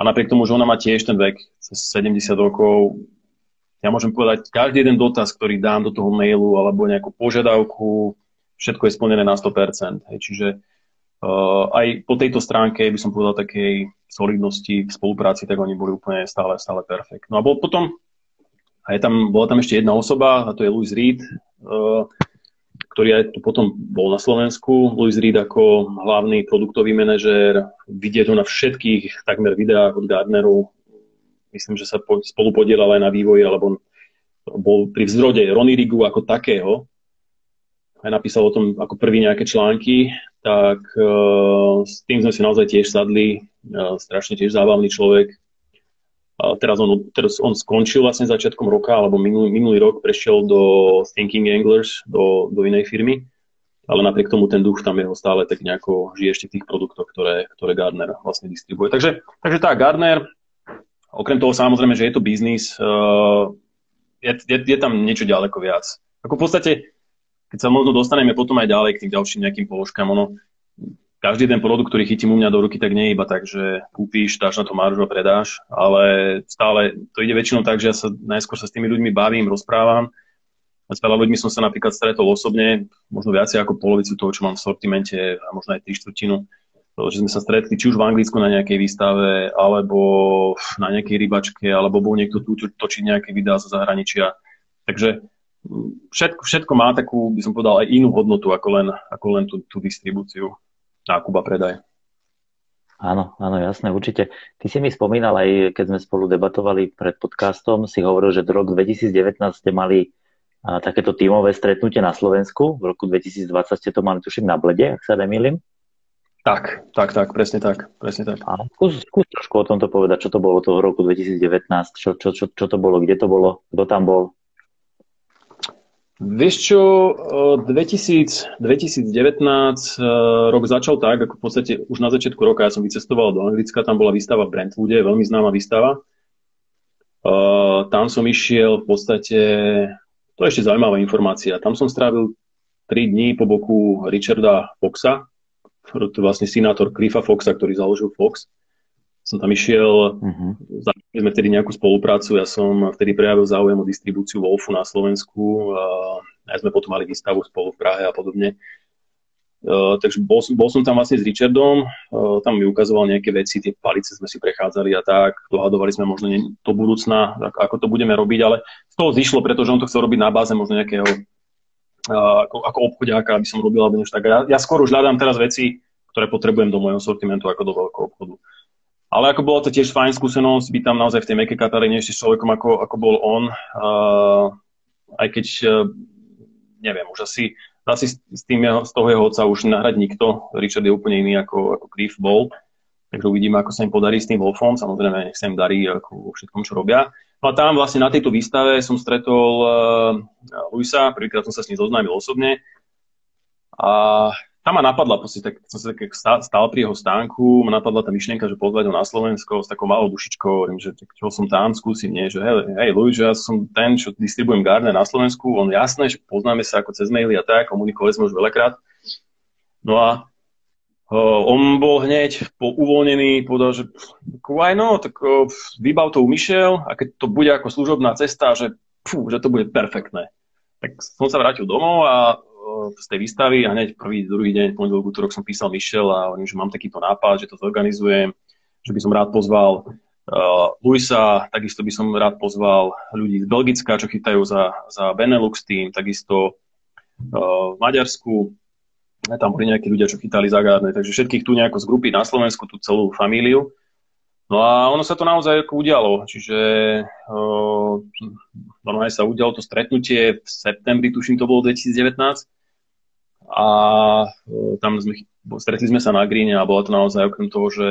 A napriek tomu, že ona má tiež ten vek, cez sedemdesiat rokov, ja môžem povedať, každý jeden dotaz, ktorý dám do toho mailu alebo nejakú požiadavku, všetko je splnené na sto percent. Čiže Uh, aj po tejto stránke, by som povedal, takej solidnosti v spolupráci, tak oni boli úplne stále, stále perfekt. No a bol potom, a je tam, bola tam ešte jedna osoba, a to je Louis Reed, uh, ktorý aj tu potom bol na Slovensku. Louis Reed ako hlavný produktový manažér, vidieť ho na všetkých takmer videách od Gardneru. Myslím, že sa po, spolu podielal aj na vývoji, alebo bol pri vzrode Ronirigu ako takého. Aj napísal o tom ako prvý nejaké články, tak e, s tým sme si naozaj tiež sadli, e, strašne tiež zábavný človek. A teraz, on, teraz on skončil vlastne začiatkom roka, alebo minulý, minulý rok prešiel do Thinking Anglers, do, do inej firmy, ale napriek tomu ten duch tam jeho stále tak nejako žije ešte v tých produktoch, ktoré, ktoré Gardner vlastne distribuje. Takže, takže tá Gardner, okrem toho samozrejme, že je to biznis, e, je, je, je tam niečo ďaleko viac. Ako v podstate... Keď sa možno dostaneme potom aj ďalej k tým ďalším nejakým položkám, ono, každý ten produkt, ktorý chytím u mňa do ruky, tak nie je iba tak, že kúpíš, dáš na to maržu a predáš, ale stále to ide väčšinou tak, že ja sa najskôr sa s tými ľuďmi bavím, rozprávam. A s veľa ľuďmi som sa napríklad stretol osobne, možno viacej ako polovicu toho, čo mám v sortimente a možno aj tri štvrtinu, že sme sa stretli či už v Anglicku na nejakej výstave, alebo na nejakej rybačke, alebo bol niekto tu točiť nejaké videá zo zahraničia. Takže Všetko, všetko má takú, by som povedal, aj inú hodnotu, ako len, ako len tú, tú distribúciu, nákup a predaj. Áno, áno, jasné, určite. Ty si mi spomínal aj, keď sme spolu debatovali pred podcastom, si hovoril, že do roku dvetisíc devätnásť ste mali a, takéto tímové stretnutie na Slovensku, v roku dvetisíc dvadsať ste to mali, tuším, na Blede, ak sa nemýlim. Tak, tak, tak, presne tak, presne tak. Áno, skús, skús trošku o tomto povedať, čo to bolo toho roku dvetisíc devätnásť, čo, čo, čo, čo to bolo, kde to bolo, kto tam bol. Vieš čo, dvetisíc devätnásť rok začal tak, ako v podstate už na začiatku roka ja som vycestoval do Anglicka, tam bola výstava v Brentwoode, veľmi známa výstava. Tam som išiel v podstate, to je ešte zaujímavá informácia, tam som strávil tri dni po boku Richarda Foxa, vlastne senátor Cliffa Foxa, ktorý založil Fox. Som tam išiel, uh-huh. Začali sme vtedy nejakú spoluprácu, ja som vtedy prejavil záujem o distribúciu Wolfu na Slovensku, a sme potom mali výstavu spolu v Prahe a podobne. Uh, takže bol, bol som tam vlastne s Richardom, uh, tam mi ukazoval nejaké veci, tie palice sme si prechádzali a tak, dohadovali sme možno nie, do budúcna, ako to budeme robiť, ale z toho zišlo, pretože on to chcel robiť na báze možno nejakého, uh, ako, ako obchodiáka, aby som robil, alebo niečo tak. Ja, ja skôr už hľadám teraz veci, ktoré potrebujem do môjho sortimentu ako do veľkého obchodu. Ale ako bola to tiež fajn skúsenosť, byť tam naozaj v tej mekej Kataríne ešte s človekom, ako, ako bol on. Uh, aj keď, uh, neviem, už asi, asi s tým, z toho jeho otca už nahrať nikto. Richard je úplne iný, ako, ako Cliff bol. Takže uvidíme, ako sa im podarí s tým Wolfom. Samozrejme, nech sa im darí ako všetkom, čo robia. No a tam vlastne na tejto výstave som stretol uh, Louisa. Prvýkrát som sa s ním zoznámil osobne. A... Tam ma napadla, proste, tak som sa tak stál pri jeho stánku, ma napadla tá myšlienka, že pozvať ho na Slovensko s takou malou dušičkou, že čo som tam, skúsim, nie, že hej, hej Louis, ja som ten, čo distribujem Gardner na Slovensku, on jasné, že poznáme sa ako cez maily a tak, komunikovali sme už veľakrát. No a uh, on bol hneď po uvoľnený, povedal, že why no, tak uh, vybav to u Michelle a keď to bude ako služobná cesta, že, pú, že to bude perfektné. Tak som sa vrátil domov a z tej výstavy a hneď prvý, druhý deň, pondelok, útorok som písal Michelle a hovorím, že mám takýto nápad, že to zorganizujem, že by som rád pozval uh, Louisa, takisto by som rád pozval ľudí z Belgicka, čo chytajú za, za Benelux tým, takisto uh, v Maďarsku, tam boli nejakí ľudia, čo chytali za Gardner, takže všetkých tu nejako z grupy na Slovensku, tú celú famíliu. No a ono sa to naozaj udialo, čiže uh, normálne sa udialo to stretnutie v septembri, tuším to bolo dvetisíc devätnásť, a tam sme, stretli sme sa na Greene a bola to naozaj, okrem toho, že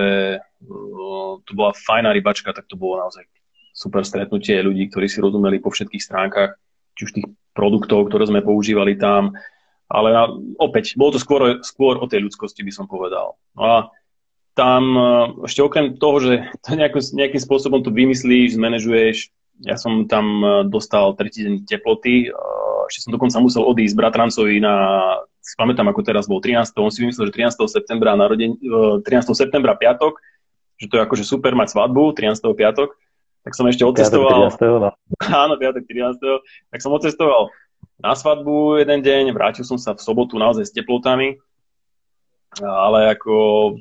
to bola fajná rybačka, tak to bolo naozaj super stretnutie ľudí, ktorí si rozumeli po všetkých stránkach, či už tých produktov, ktoré sme používali tam, ale na, opäť, bolo to skôr, skôr o tej ľudskosti, by som povedal. No a tam ešte okrem toho, že to nejakým, nejakým spôsobom tu vymyslíš, zmanéžuješ, ja som tam dostal tretí deň teploty, ešte som dokonca musel odísť bratrancovi na, si pamätám, ako teraz bol trinásteho, on si vymyslel, že trinásteho septembra naroden, trinásteho septembra piatok, že to je akože super mať svadbu, trinásteho piatok, tak som ešte odcestoval, piatok trinásteho, no. Áno, piatok trinásteho, tak som odcestoval na svadbu jeden deň, vrátil som sa v sobotu naozaj s teplotami, ale ako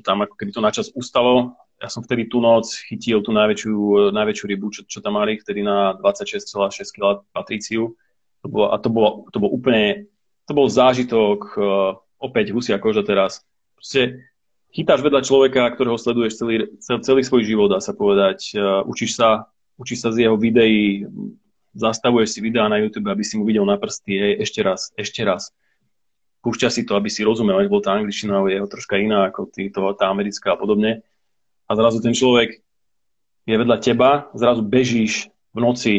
tam ako keby to načas ustalo. Ja som vtedy tú noc chytil tú najväčšiu, najväčšiu rybu, čo, čo tam mali, vtedy na dvadsaťšesť celá šesť kilogramov patriciu. To bolo, a to bolo, to bol úplne, to bol zážitok, uh, opäť husia koža teraz. Proste chytáš vedľa človeka, ktorého sleduješ celý, cel, celý svoj život, dá sa povedať. Uh, učíš sa, učíš sa z jeho videí, zastavuješ si videá na YouTube, aby si mu videl na prsty, hej, ešte raz, ešte raz. Púšťa si to, aby si rozumel, že bol tá angličtina, je ho troška iná ako týto, tá americká a podobne. A zrazu ten človek je vedľa teba, zrazu bežíš v noci,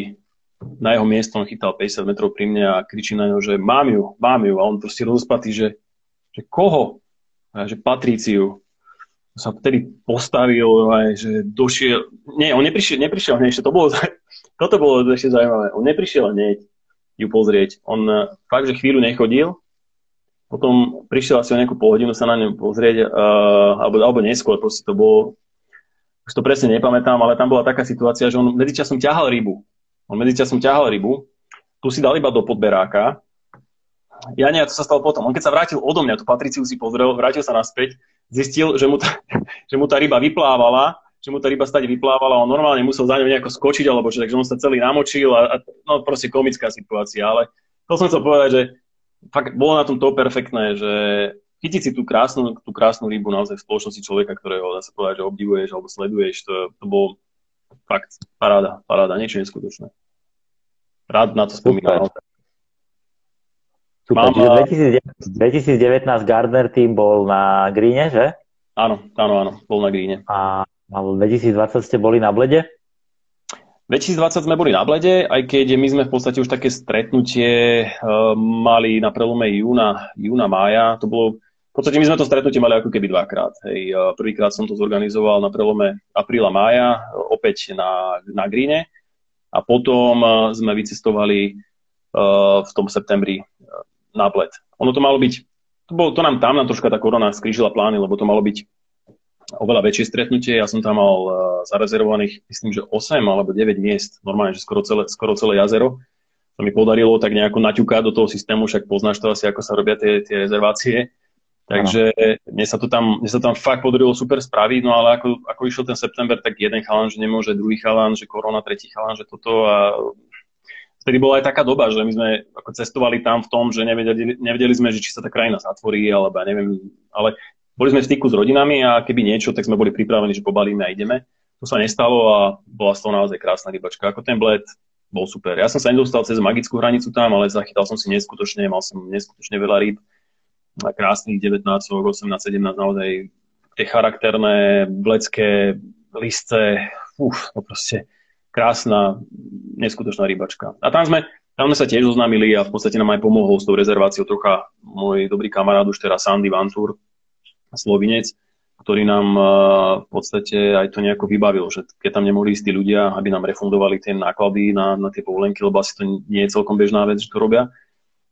na jeho miesto, on chytal päťdesiat metrov pri mne a kričí na ňo, že mám ju, mám ju. A on proste rozospatý, že, že koho? A že Patriciu. On sa vtedy postavil, aj, že došiel. Nie, on neprišiel, neprišiel hneď, to bolo, toto bolo ešte zaujímavé. On neprišiel hneď ju pozrieť. On fakt, že chvíľu nechodil, potom prišiel asi o nejakú polhodinu sa na ňu pozrieť, uh, alebo, alebo neskôr, proste to bolo. Už to presne nepamätám, ale tam bola taká situácia, že on medzičasom ťahal rybu. On medzičasom ťahal rybu, tu si dal iba do podberáka. Ja nie, to sa stalo potom. On keď sa vrátil odo mňa, tu Patriciu si pozrel, vrátil sa naspäť, zistil, že mu, tá, že mu tá ryba vyplávala, že mu tá ryba stať vyplávala, on normálne musel za ňou nejako skočiť, alebo čo, takže on sa celý namočil a, a no proste komická situácia, ale to som chcel povedať, že fakt bolo na tom to perfektné, že chytiť si tú krásnu, tú krásnu rybu naozaj v spoločnosti človeka, ktorého dá sa povedať, že obdivuješ alebo sleduješ, to, to bolo fakt paráda, paráda, niečo neskutočné. Rád na to spomínam. Super, čiže dvetisícdevätnásť Gardner tým bol na Greene, že? Áno, áno, áno, bol na Greene. A dvetisícdvadsať ste boli na Blede? dvetisícdvadsať sme boli na Blede, aj keď my sme v podstate už také stretnutie uh, mali na prelome júna, júna, mája, to bolo. V podstate my sme to stretnutie mali ako keby dvakrát. Hej. Prvýkrát som to zorganizoval na prelome apríla, mája, opäť na, na Greene. A potom sme vycestovali uh, v tom septembri na Bled. Ono to malo byť, to, bolo, to nám tam nám troška tá korona skrížila plány, lebo to malo byť oveľa väčšie stretnutie. Ja som tam mal uh, zarezervovaných, myslím, že osem alebo deväť miest. Normálne, že skoro celé, skoro celé jazero. To mi podarilo tak nejako naťukať do toho systému, však poznáš to asi, ako sa robia tie, tie rezervácie. Takže mne sa, to tam, mne sa tam fakt podarilo super spraviť, no ale ako, ako išiel ten september, tak jeden chalan, že nemôže, druhý chalan, že korona, tretí chalan, že toto a vtedy bola aj taká doba, že my sme ako cestovali tam v tom, že nevedeli, nevedeli sme, že či sa tá krajina zatvorí, alebo ja neviem, ale boli sme v styku s rodinami a keby niečo, tak sme boli pripravení, že pobalíme a ideme. To sa nestalo a bola z toho naozaj krásna rybačka, ako ten Bled bol super. Ja som sa nedostal cez magickú hranicu tam, ale zachytal som si neskutočne, mal som neskutočne veľa rýb. Krásnych devätnásť, osemnásť, sedemnásť, naozaj tie charakterné, blecké, listce, uf, to proste krásna, neskutočná rybačka. A tam sme, tam sme sa tiež oznámili a v podstate nám aj pomohol s tou rezerváciou trocha môj dobrý kamarát, už teraz Sandy Vantúr, Slovinec, ktorý nám v podstate aj to nejako vybavil, že keď tam nemohli ísť tí ľudia, aby nám refundovali tie náklady na, na tie povolenky, lebo asi to nie je celkom bežná vec, že to robia.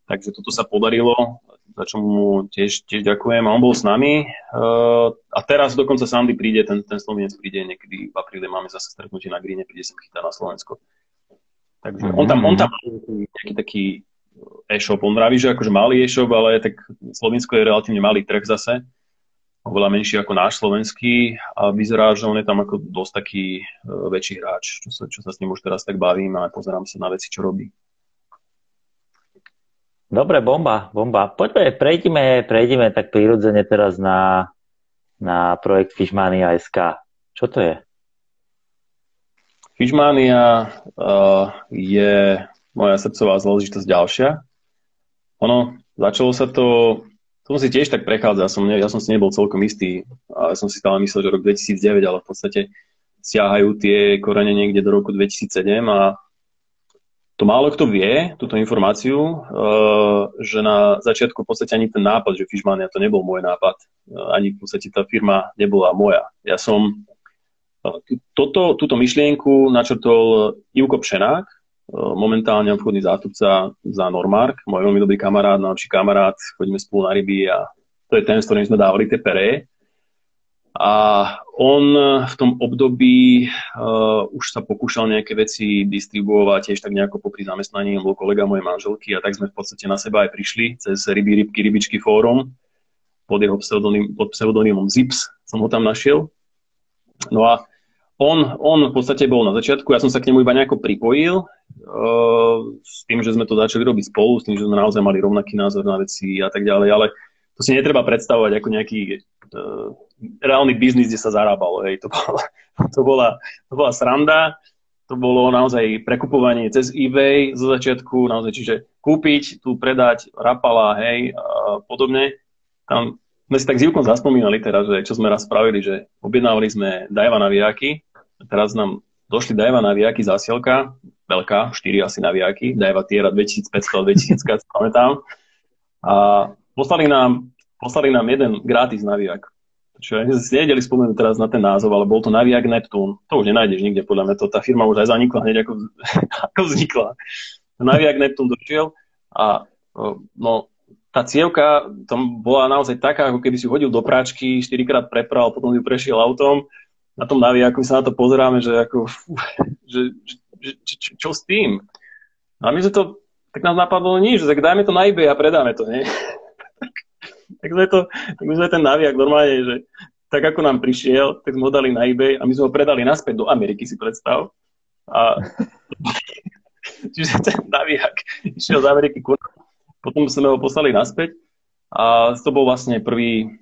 Takže toto sa podarilo, za čo mu tiež, tiež ďakujem. A on bol s nami. Uh, a teraz dokonca Sandy príde, ten, ten Slovenec príde niekedy v apríle, máme zase stretnutie na Greene, príde sa chytá na Slovensko. Takže on tam, on tam má nejaký taký e-shop. On vraví, že akože malý e-shop, ale tak Slovensko je relatívne malý trh zase. Oveľa menší ako náš slovenský a vyzerá, že on je tam ako dosť taký uh, väčší hráč, čo sa, čo sa s ním už teraz tak bavím a pozerám sa na veci, čo robí. Dobre, bomba, bomba. Poďme, prejdime, prejdime tak prirodzene teraz na, na projekt Fishmania bodka es ká. Čo to je? Fishmania uh, je moja srdcová záležitosť ďalšia. Ono, začalo sa to, to si tiež tak prechádza, ja som, ne, ja som si nebol celkom istý, ale som si stále myslel, že rok dvetisícdeväť, ale v podstate siahajú tie korene niekde do roku dvetisícsedem a To málo kto vie, túto informáciu, že na začiatku v podstate ani ten nápad, že Fishmania, to nebol môj nápad. Ani v podstate tá firma nebola moja. Ja som toto, túto myšlienku načrtol Júko Pšenák, momentálne obchodný zástupca za Normark, môj veľmi dobrý kamarát, najlepší kamarát, chodíme spolu na ryby a to je ten, s ktorým sme dávali tie peré. A on v tom období uh, už sa pokúšal nejaké veci distribuovať, tiež tak nejako popri zamestnaní, bol kolega mojej manželky a tak sme v podstate na seba aj prišli cez Ryby, rybky, rybičky fórum pod jeho pseudonym, pod pseudonymom Zips som ho tam našiel. No a on, on v podstate bol na začiatku, ja som sa k nemu iba nejako pripojil uh, s tým, že sme to začali robiť spolu, s tým, že sme naozaj mali rovnaký názor na veci a tak ďalej, ale to si netreba predstavovať ako nejaký uh, reálny biznis, kde sa zarábalo. Hej. To, bola, to, bola, to bola sranda, to bolo naozaj prekupovanie cez eBay zo začiatku, naozaj, čiže kúpiť, tu predať, rapala, hej, a podobne. Tam sme si tak s Ivkom zaspomínali teraz, že čo sme raz spravili, že objednávali sme dajva navijáky, teraz nám došli dajva navijáky zásielka, veľká, štyri asi navijáky, dajva tiera dvetisícpäťsto dvetisíc, si pamätám, a Poslali nám, poslali nám jeden gratis naviak. Čo ja nevedeli spomenúť teraz na ten názov, ale bol to naviak Neptún. To už nenájdeš nikde, podľa mňa to tá firma už aj zanikla hneď, ako, ako vznikla. Naviak Neptún došiel a no, tá cievka tam bola naozaj taká, ako keby si hodil do práčky, štyrikrát prepral, potom ju prešiel autom. Na tom naviaku my sa na to pozeráme, že, ako, že, že čo, čo s tým? A my sme to, tak nás napadlo nič, tak dajme to na eBay a predáme to, nie? Tak sme, to, tak sme ten naviak normálne, že tak ako nám prišiel, tak sme ho dali na eBay a my sme ho predali naspäť do Ameriky, si predstav. A čiže ten naviak išiel z Ameriky, potom sme ho poslali naspäť a to bol vlastne prvý,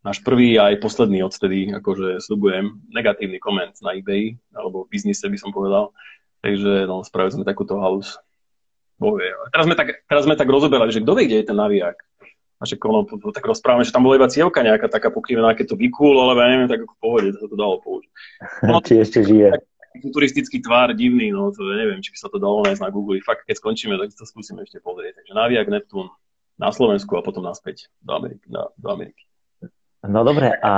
náš prvý aj posledný odtedy, akože slubujem, negatívny koment na eBay, alebo v biznise by som povedal. Takže no, spravili sme takúto halus. Teraz sme tak, teraz sme tak rozoberali, že kto vie, kde je ten naviak. Že kolom, tak rozprávame, že tam bola iba cievka nejaká taká pokrivená, keď to vykúlo, alebo ja neviem, tak ako v pohode, to sa to dalo použiť. No, či ešte žije. Futuristický tvár, divný, no to neviem, či by sa to dalo nájsť na Google. Fakt, keď skončíme, tak to skúsime ešte pozrieť. Takže naviak Neptún na Slovensku a potom naspäť do Ameriky. Na, do Ameriky. No dobre, a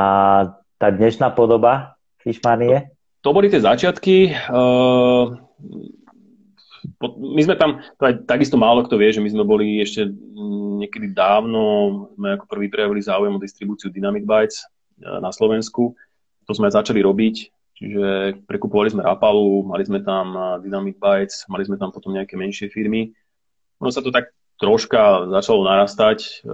tá dnešná podoba Fishmanie? To, to boli tie začiatky. Uh, My sme tam, takisto málo kto vie, že my sme boli ešte niekedy dávno, sme ako prvý prejavili záujem o distribúciu Dynamic Bytes na Slovensku. To sme začali robiť, čiže prekupovali sme Rapalu, mali sme tam Dynamic Bytes, mali sme tam potom nejaké menšie firmy. Ono sa to tak troška začalo narastať.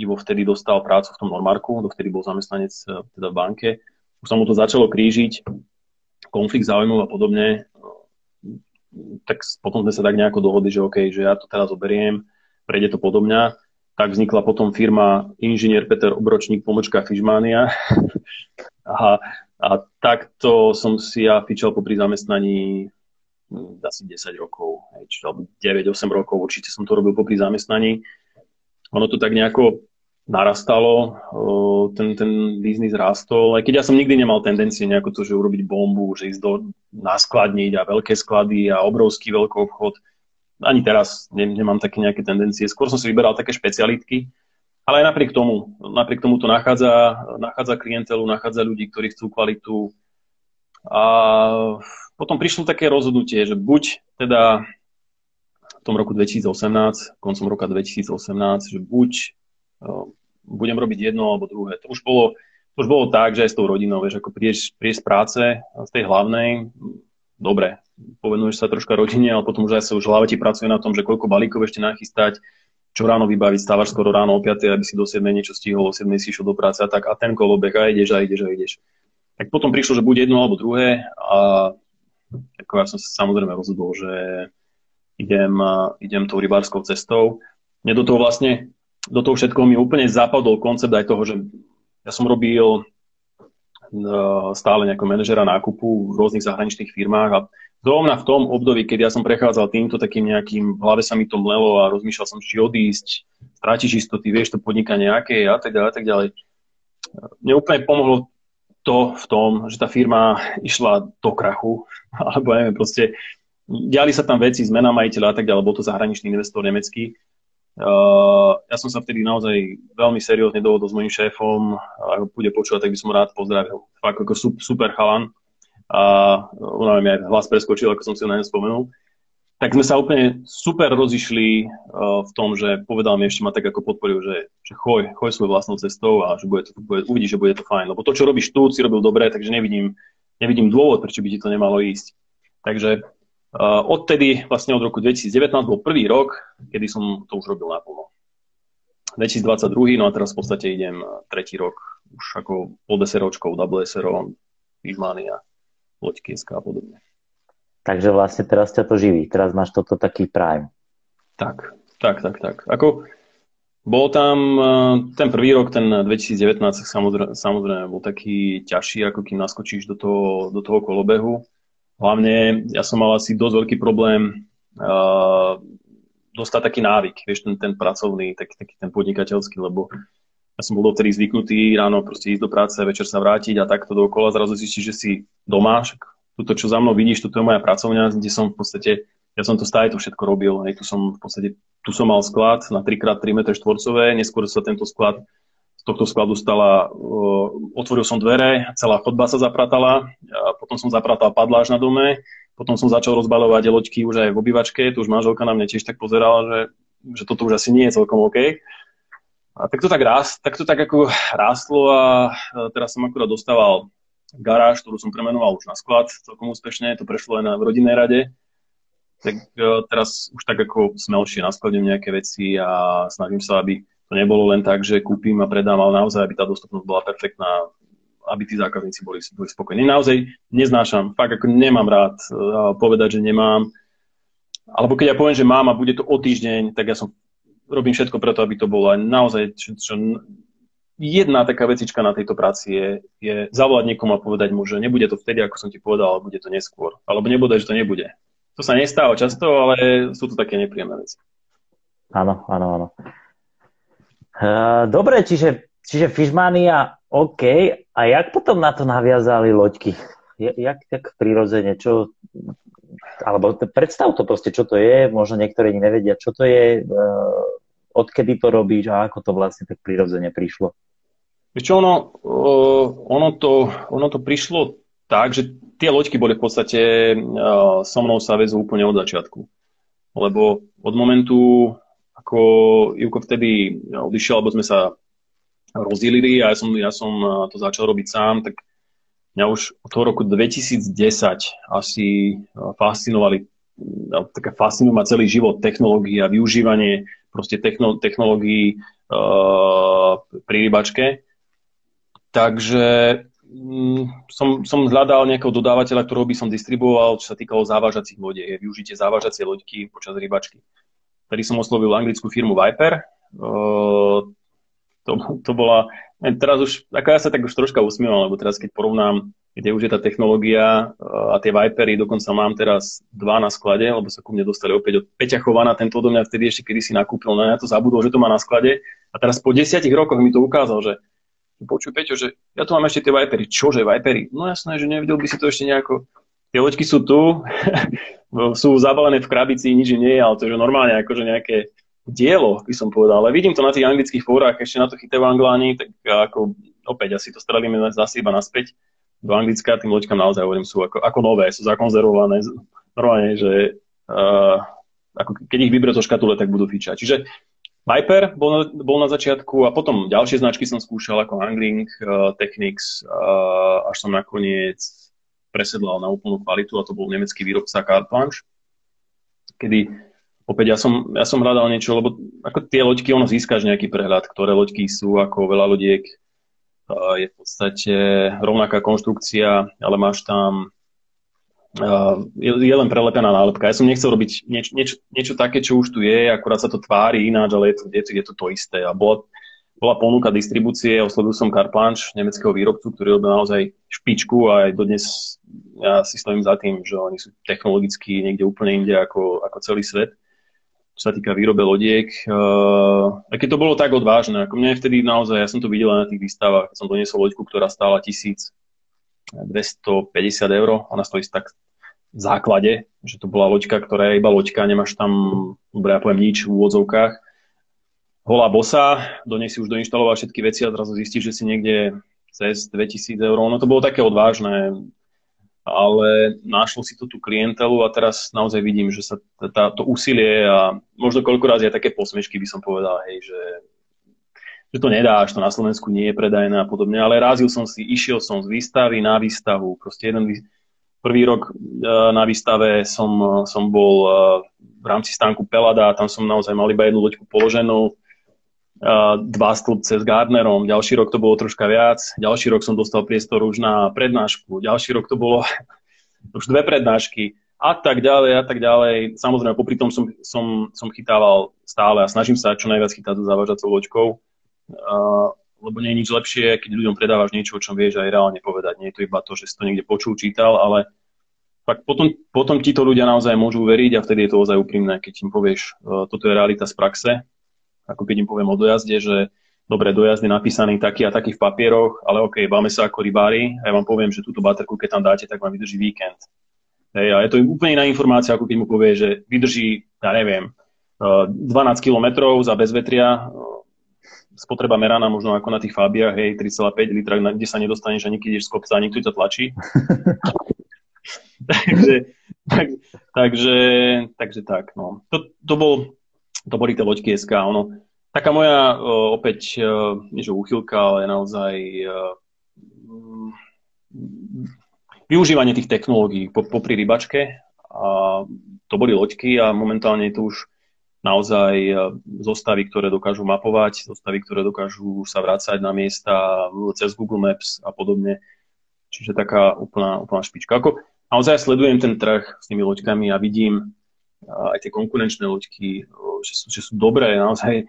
Ivo vtedy dostal prácu v tom Normarku, do ktorý bol zamestnanec teda v banke. Už sa mu to začalo krížiť, konflikt záujmov a podobne. Tak potom sme sa tak nejako dohodli, že OK, že ja to teraz oberiem, prejde to podo mňa. Tak vznikla potom firma Inžinier Peter Obročník, pomočka Fishmania. a, a takto som si ja fičal popri zamestnaní asi desať rokov, čiže deväť osem rokov, určite som to robil popri zamestnaní. Ono to tak nejako narastalo, ten, ten biznis rástol, aj keď ja som nikdy nemal tendencie nejako to, že urobiť bombu, že ísť do, naskladniť a veľké sklady a obrovský veľký obchod. Ani teraz ne, nemám také nejaké tendencie. Skôr som si vyberal také špecialitky, ale aj napriek tomu, napriek tomu to nachádza, nachádza klientelu, nachádza ľudí, ktorí chcú kvalitu. A potom prišlo také rozhodnutie, že buď teda v tom roku dvetisícosemnásť, koncom roka dvetisícosemnásť, že buď budem robiť jedno alebo druhé. To už bolo, to už bolo tak, že aj s tou rodinou, vieš, ako prídeš, prídeš z práce, z tej hlavnej, dobre, povenuješ sa troška rodine, ale potom už aj sa už v hlave ti pracuje na tom, že koľko balíkov ešte nachystať, čo ráno vybaviť, stávaš skoro ráno o piatej, aby si do siedmej niečo stihol, o siedmej si išiel do práce a tak, a ten kolobeh, a ideš, a ideš, a ideš. Tak potom prišlo, že buď jedno alebo druhé a ako ja som sa samozrejme rozhodol, že idem, idem tou rybárskou cestou. Mne do toho vlastne Do toho všetkoho mi úplne zapadol koncept aj toho, že ja som robil stále nejakého manažera nákupu v rôznych zahraničných firmách a zrovna v tom období, keď ja som prechádzal týmto takým nejakým, v hlave sa mi to mlelo a rozmýšľal som, či odísť, strátiš istoty, vieš, to podnikanie aké a tak ďalej, a tak ďalej. Mne úplne pomohlo to v tom, že tá firma išla do krachu, alebo neviem, proste Diali sa tam veci, zmena majiteľa a tak ďalej, bol to zahraničný investor nemecký. Uh, ja som sa vtedy naozaj veľmi seriózne dohodol s mojím šéfom, ak ho bude počúvať, tak by som ho rád pozdravil. Fakt ako super chalan. A uh, neviem, aj hlas preskočil, ako som si ho na ňa spomenul. Tak sme sa úplne super rozišli uh, v tom, že povedal mi, ešte ma tak ako podporil, že, že choď, choď svojou vlastnou cestou a že bude to, bude, uvidíš, že bude to fajn. Lebo to, čo robíš tu, si robil dobre, takže nevidím, nevidím dôvod, prečo by ti to nemalo ísť. Takže Uh, odtedy, vlastne od roku dvetisíc devätnásť bol prvý rok, kedy som to už robil naplno. dvetisíc dvadsaťdva, no a teraz v podstate idem tretí rok, už ako pod SROčkou, W S R O, Fishmania, Loďkieská a podobne. Takže vlastne teraz ťa to živí, teraz máš toto taký prime. Tak, tak, tak, tak. Ako, bol tam ten prvý rok, ten dvetisíc devätnásť, samozrejme, samozrejme bol taký ťažší, ako kým naskočíš do toho, do toho kolobehu. Hlavne ja som mal asi dosť veľký problém uh, dostať taký návyk, vieš, ten, ten pracovný, taký, taký ten podnikateľský, lebo ja som bol dovtedy zvyknutý ráno proste ísť do práce, večer sa vrátiť a takto dookola, zrazu zistíš, že si doma, toto, čo za mnou vidíš, toto je moja pracovňa, kde som v podstate, ja som to stále to všetko robil, hej, tu som v podstate, tu som mal sklad na tri krát tri metre štvorcové, neskôr sa tento sklad tohto skladu stala, otvoril som dvere, celá chodba sa zapratala, potom som zapratal padláž na dome, potom som začal rozbaľovať loďky už aj v obývačke, tu už manželka na mňa tiež tak pozerala, že, že toto už asi nie je celkom OK. A tak to tak, rást, tak to tak ako rástlo a teraz som akurát dostával garáž, ktorú som premenoval už na sklad, celkom úspešne, to prešlo aj na rodinnej rade. Tak teraz už tak ako smelšie naskladím nejaké veci a snažím sa, aby to nebolo len tak, že kúpim a predám, ale naozaj, aby tá dostupnosť bola perfektná, aby tí zákazníci boli, boli spokojní. Naozaj neznášam, fakt ako nemám rád povedať, že nemám. Alebo keď ja poviem, že mám a bude to o týždeň, tak ja som robím všetko preto, aby to bolo. A naozaj čo, čo, jedna taká vecička na tejto práci je, je zavolať niekomu a povedať mu, že nebude to vtedy, ako som ti povedal, ale bude to neskôr. Alebo nebude, že to nebude. To sa nestáva často, ale sú to také nepríjemné veci. Áno, áno, áno. Dobre, čiže, čiže Fishmania, OK. A jak potom na to naviazali loďky? Jak tak prirodzene? Čo, alebo predstav to proste, čo to je. Možno niektorí nevedia, čo to je, odkedy to robíš a ako to vlastne tak prirodzene prišlo. Vieš čo, ono, ono, to, ono to prišlo tak, že tie loďky boli v podstate so mnou sa väzú úplne od začiatku. Lebo od momentu... ako Júko vtedy odišiel, alebo sme sa rozdielili a ja som, ja som to začal robiť sám, tak mňa už od toho roku dvetisíc desať asi fascinovali, také fascinujú ma celý život technológie a využívanie proste techno, technológií uh, pri rybačke. Takže mm, som, som hľadal nejakého dodávateľa, ktorého by som distribuoval, čo sa týkalo závažacích lodiek, využitie závažacie loďky počas rybačky. Ktorý som oslovil anglickú firmu Viper. Uh, to, to bola... Teraz už... Ako ja sa tak už troška usmievam, lebo teraz keď porovnám, kde už je tá technológia uh, a tie Vipery, dokonca mám teraz dva na sklade, lebo sa ku mne dostali opäť od Peťa Chovana, tento do mňa vtedy ešte kedysi nakúpil, na ja to zabudol, že to má na sklade. A teraz po desiatich rokoch mi to ukázal, že počuj Peťo, že ja tu mám ešte tie Vipery. Čože Vipery? No jasné, že nevedel by si to ešte nejako... Tie loďky sú tu, sú zabalené v krabici, nič nie je, ale to je normálne akože nejaké dielo, by som povedal. Ale vidím to na tých anglických fórach, ešte na to chytajú Angláni, tak ako opäť asi to strelíme zase iba naspäť do Anglicka, tým loďkám naozaj hovorím, sú ako, ako nové, sú zakonzervované, normálne, že uh, ako keď ich vyberú zo škatule, tak budú fičať. Čiže Viper bol na, bol na začiatku a potom ďalšie značky som skúšal ako Angling, uh, Technics, uh, až som nakoniec presedlal na úplnú kvalitu a to bol nemecký výrobca Carplan, kedy opäť ja som, ja som hľadal niečo, lebo ako tie loďky, ono získaš nejaký prehľad, ktoré loďky sú, ako veľa loďiek je v podstate rovnaká konštrukcia, ale máš tam je, je len prelepená nálepka. Ja som nechcel robiť nieč, nieč, niečo také, čo už tu je, akurát sa to tvári ináč, ale je to, je to, je to, to isté. A bola, bola ponuka distribúcie, oslovil som Carplan, nemeckého výrobcu, ktorý robil naozaj špičku a aj dodnes ja si stojím za tým, že oni sú technologicky niekde úplne inde ako, ako celý svet, čo sa týka výrobe lodiek. Uh, a keď to bolo tak odvážne, ako mňa vtedy naozaj, ja som to videl aj na tých výstavách, keď som doniesol loďku, ktorá stála tisícdvestopäťdesiat eur, ona stojí tak základe, že to bola loďka, ktorá je iba loďka, nemáš tam, dobre, ja poviem nič v úvodzovkách. Holá bosa, do nej si už doinštaloval všetky veci a zrazu zistíš, že si niekde cez dvetisíc eur, no to bolo také odvážne, ale našlo si to tú klientelu a teraz naozaj vidím, že sa tá, to úsilie a možno koľko raz aj také posmešky by som povedal, hej, že, že to nedáš, to na Slovensku nie je predajné a podobne, ale rázil som si, išiel som z výstavy na výstavu, proste jeden prvý rok na výstave som, som bol v rámci stánku Pelada a tam som naozaj mal iba jednu loďku položenú, dva stĺpce s Gardnerom, ďalší rok to bolo troška viac, ďalší rok som dostal priestor už na prednášku, ďalší rok to bolo už dve prednášky a tak ďalej a tak ďalej. Samozrejme, popri tom som, som, som chytával stále a snažím sa čo najviac chytať tú závažacou loďkou, lebo nie je nič lepšie, keď ľuďom predávaš niečo, o čom vieš aj reálne povedať. Nie je to iba to, že si to niekde počul, čítal, ale tak potom, potom ti to ľudia naozaj môžu veriť a vtedy je to ozaj úprimné, keď im povieš, toto je realita z praxe. Ako keď im poviem o dojazde, že dobre, dojazd je napísaný taký a taký v papieroch, ale ok, báme sa ako rybári a ja vám poviem, že túto baterku, keď tam dáte, tak vám vydrží víkend. Hej, a je to úplne iná informácia, ako keď mu povie, že vydrží, ja neviem, dvanásť kilometrov za bezvetria, spotreba meraná možno ako na tých Fabiách, hej, tri celé päť litra, kde sa nedostaneš ani keď ideš z kopca, nikto ťa tlačí. takže, tak, takže, takže tak, no. To, to bol... To boli tie loďky es ká, ono. Taká moja o, opäť, o, nie že úchylka, ale naozaj o, využívanie tých technológií po, popri rybačke. A to boli loďky a momentálne je to už naozaj zostavy, ktoré dokážu mapovať, zostavy, ktoré dokážu sa vrácať na miesta cez Google Maps a podobne. Čiže taká úplná, úplná špička. Ako, naozaj sledujem ten trh s tými loďkami a vidím aj tie konkurenčné loďky, že sú, že sú dobré naozaj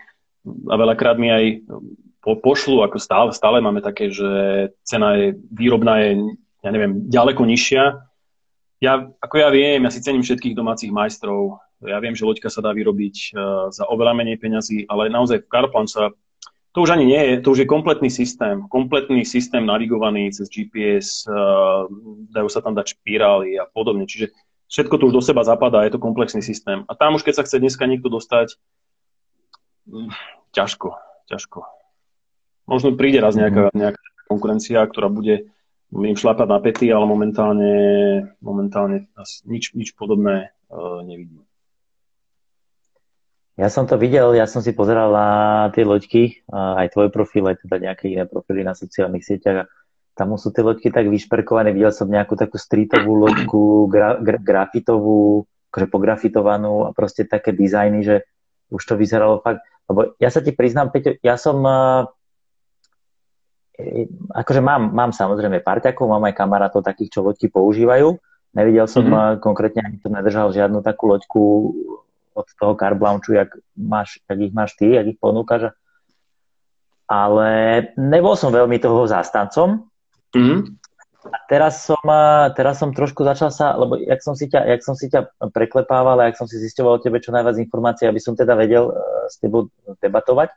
a veľakrát mi aj po, pošlu, ako stále, stále máme také, že cena je, výrobná je, ja neviem, ďaleko nižšia. Ja, ako ja viem, ja si cením všetkých domácich majstrov, ja viem, že loďka sa dá vyrobiť za oveľa menej peňazí, ale naozaj v Carplan sa, to už ani nie je, to už je kompletný systém, kompletný systém navigovaný cez gé pé es, dajú sa tam dať špirály a podobne, čiže všetko to už do seba zapadá, je to komplexný systém. A tam už, keď sa chce dneska niekto dostať, ťažko, ťažko. Možno príde raz nejaká, nejaká konkurencia, ktorá bude im šlapať na pety, ale momentálne, momentálne nič, nič podobné nevidím. Ja som to videl, ja som si pozeral na tie loďky, aj tvoj profil, aj teda nejaké iné profily na sociálnych sieťach. Tam sú tie loďky tak vyšperkované, videl som nejakú takú streetovú loďku, gra, gra, grafitovú, akože pografitovanú a proste také dizajny, že už to vyzeralo fakt, lebo ja sa ti priznám, Peťo, ja som, akože mám, mám samozrejme parťakov, mám aj kamarátov takých, čo loďky používajú, nevidel som mm-hmm. konkrétne, ani to nedržal žiadnu takú loďku od toho Carplaunchu, jak, máš, jak ich máš ty, jak ich ponúkaš, ale nebol som veľmi toho zástancom. Mm. A teraz som, teraz som trošku začal sa, lebo jak som si ťa, jak som si ťa preklepával a jak som si zisťoval o tebe čo najviac informácií, aby som teda vedel s tebou debatovať,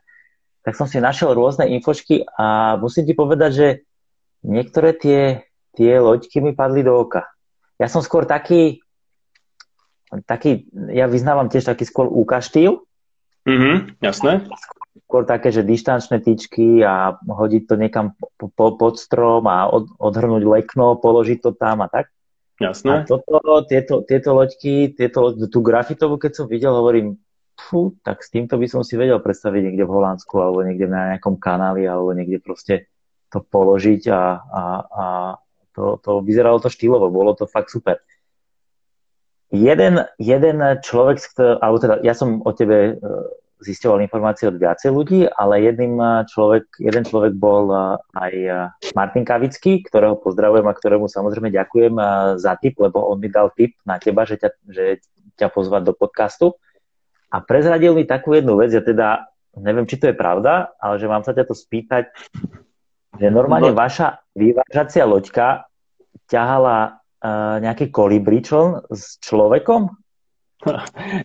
tak som si našiel rôzne infočky a musím ti povedať, že niektoré tie, tie loďky mi padli do oka. Ja som skôr taký, taký ja vyznávam tiež taký skôr úka štýl. Mhm, jasné. Skôr také, že dištančné tyčky a hodiť to niekam po, po, pod strom a od, odhrnúť lekno, položiť to tam a tak. Jasné. A toto, tieto, tieto loďky, tieto, tú grafitovú, keď som videl, hovorím, pfú, tak s týmto by som si vedel predstaviť niekde v Holandsku alebo niekde na nejakom kanáli alebo niekde proste to položiť a, a, a to, to vyzeralo to štýlovo, bolo to fakt super. Jeden, jeden človek, alebo teda ja som o tebe zisťoval informácie od viacej ľudí, ale jedným človek, jeden človek bol aj Martin Kavický, ktorého pozdravujem a ktorému samozrejme ďakujem za tip, lebo on mi dal tip na teba, že ťa, že ťa pozvať do podcastu. A prezradil mi takú jednu vec, ja teda neviem, či to je pravda, ale že mám sa ťa to spýtať, že normálne vaša vyvážacia loďka ťahala nejaký kolibričon s človekom?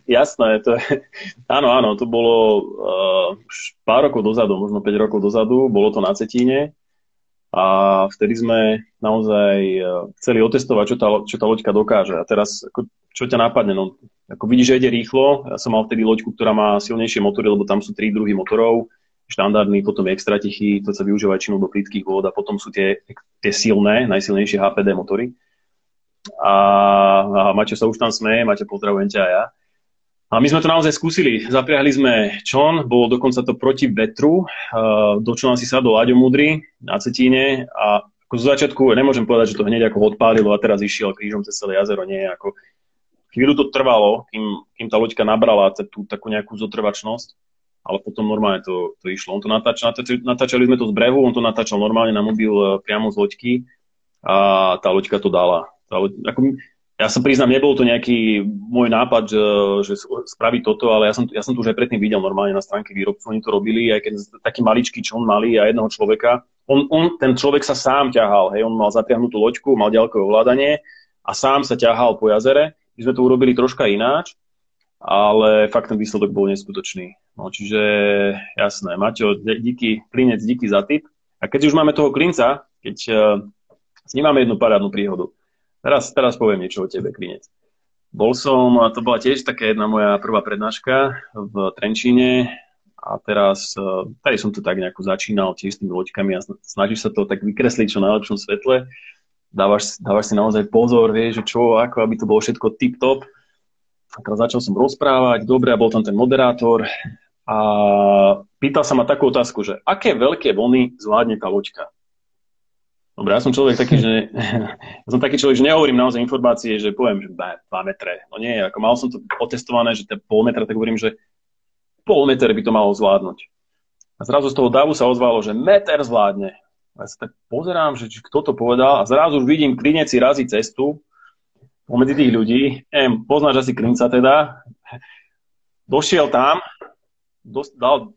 Jasné, to je... áno, áno, to bolo uh, pár rokov dozadu, možno päť rokov dozadu, bolo to na Cetíne A vtedy sme naozaj chceli otestovať, čo tá, čo tá loďka dokáže. A teraz, ako, čo ťa napadne? No, ako vidíš, že ide rýchlo. Ja som mal vtedy loďku, ktorá má silnejšie motory, lebo tam sú tri druhy motorov. Štandardný, potom je extra tichý, to sa využíva väčšinou do plytkých vôd a potom sú tie, tie silné, najsilnejšie há pé dé motory. A, a Maťo sa už tam smeje, Maťo, pozdravujem ťa a ja. A my sme to naozaj skúsili. Zapriahli sme čln, bolo dokonca to proti vetru, do člna si sadol Aďo Múdry na Cetíne a ako zo začiatku, nemôžem povedať, že to hneď ako odpálilo a teraz išiel krížom cez celé jazero, nie, ako chvíľu to trvalo, kým, kým tá loďka nabrala tú takú nejakú zotrvačnosť, ale potom normálne to, to išlo. On to natáč, natáč, natáčali sme to z brehu, on to natáčal normálne na mobil priamo z loďky a tá loďka to dala. Tá loďka, ako, ja sa priznám, nebol to nejaký môj nápad, že, že spraviť toto, ale ja som, ja som to už aj predtým videl normálne na stránke výrobcov, oni to robili, aj keď taký maličký čln mali a jedného človeka, on, on, ten človek sa sám ťahal, hej, on mal zapriahnutú loďku, mal ďalkové ovládanie a sám sa ťahal po jazere, my sme to urobili troška ináč, ale fakt ten výsledok bol neskutočný. No, čiže jasné, Maťo, díky, klinec, díky za tip. A keď už máme toho klinca, keď uh, snímame jednu parádnu príhodu. Teraz, teraz poviem niečo o tebe, Klinec. Bol som, a to bola tiež taká jedna moja prvá prednáška v Trenčíne a teraz, tady som to tak nejako začínal tiež s tými loďkami a snažíš sa to tak vykresliť čo na najlepšom svetle. Dávaš, dávaš si naozaj pozor, vieš, čo, ako, aby to bolo všetko tip-top. A teraz začal som rozprávať, dobre, a bol tam ten moderátor a pýtal sa ma takú otázku, že aké veľké vlny zvládne tá loďka? Dobre, ja som človek taký, že ja som taký človek, že nehovorím naozaj informácie, že poviem, že dva metre. No nie, ako mal som to otestované, že to pol metra, tak hovorím, že pol meter by to malo zvládnuť. A zrazu z toho davu sa ozvalo, že meter zvládne. Ja sa tak pozerám, že kto to povedal a zrazu už vidím, Klinec si razí cestu pomedzi tých ľudí. Em, poznáš asi Klinca teda. Došiel tam, dos- dal...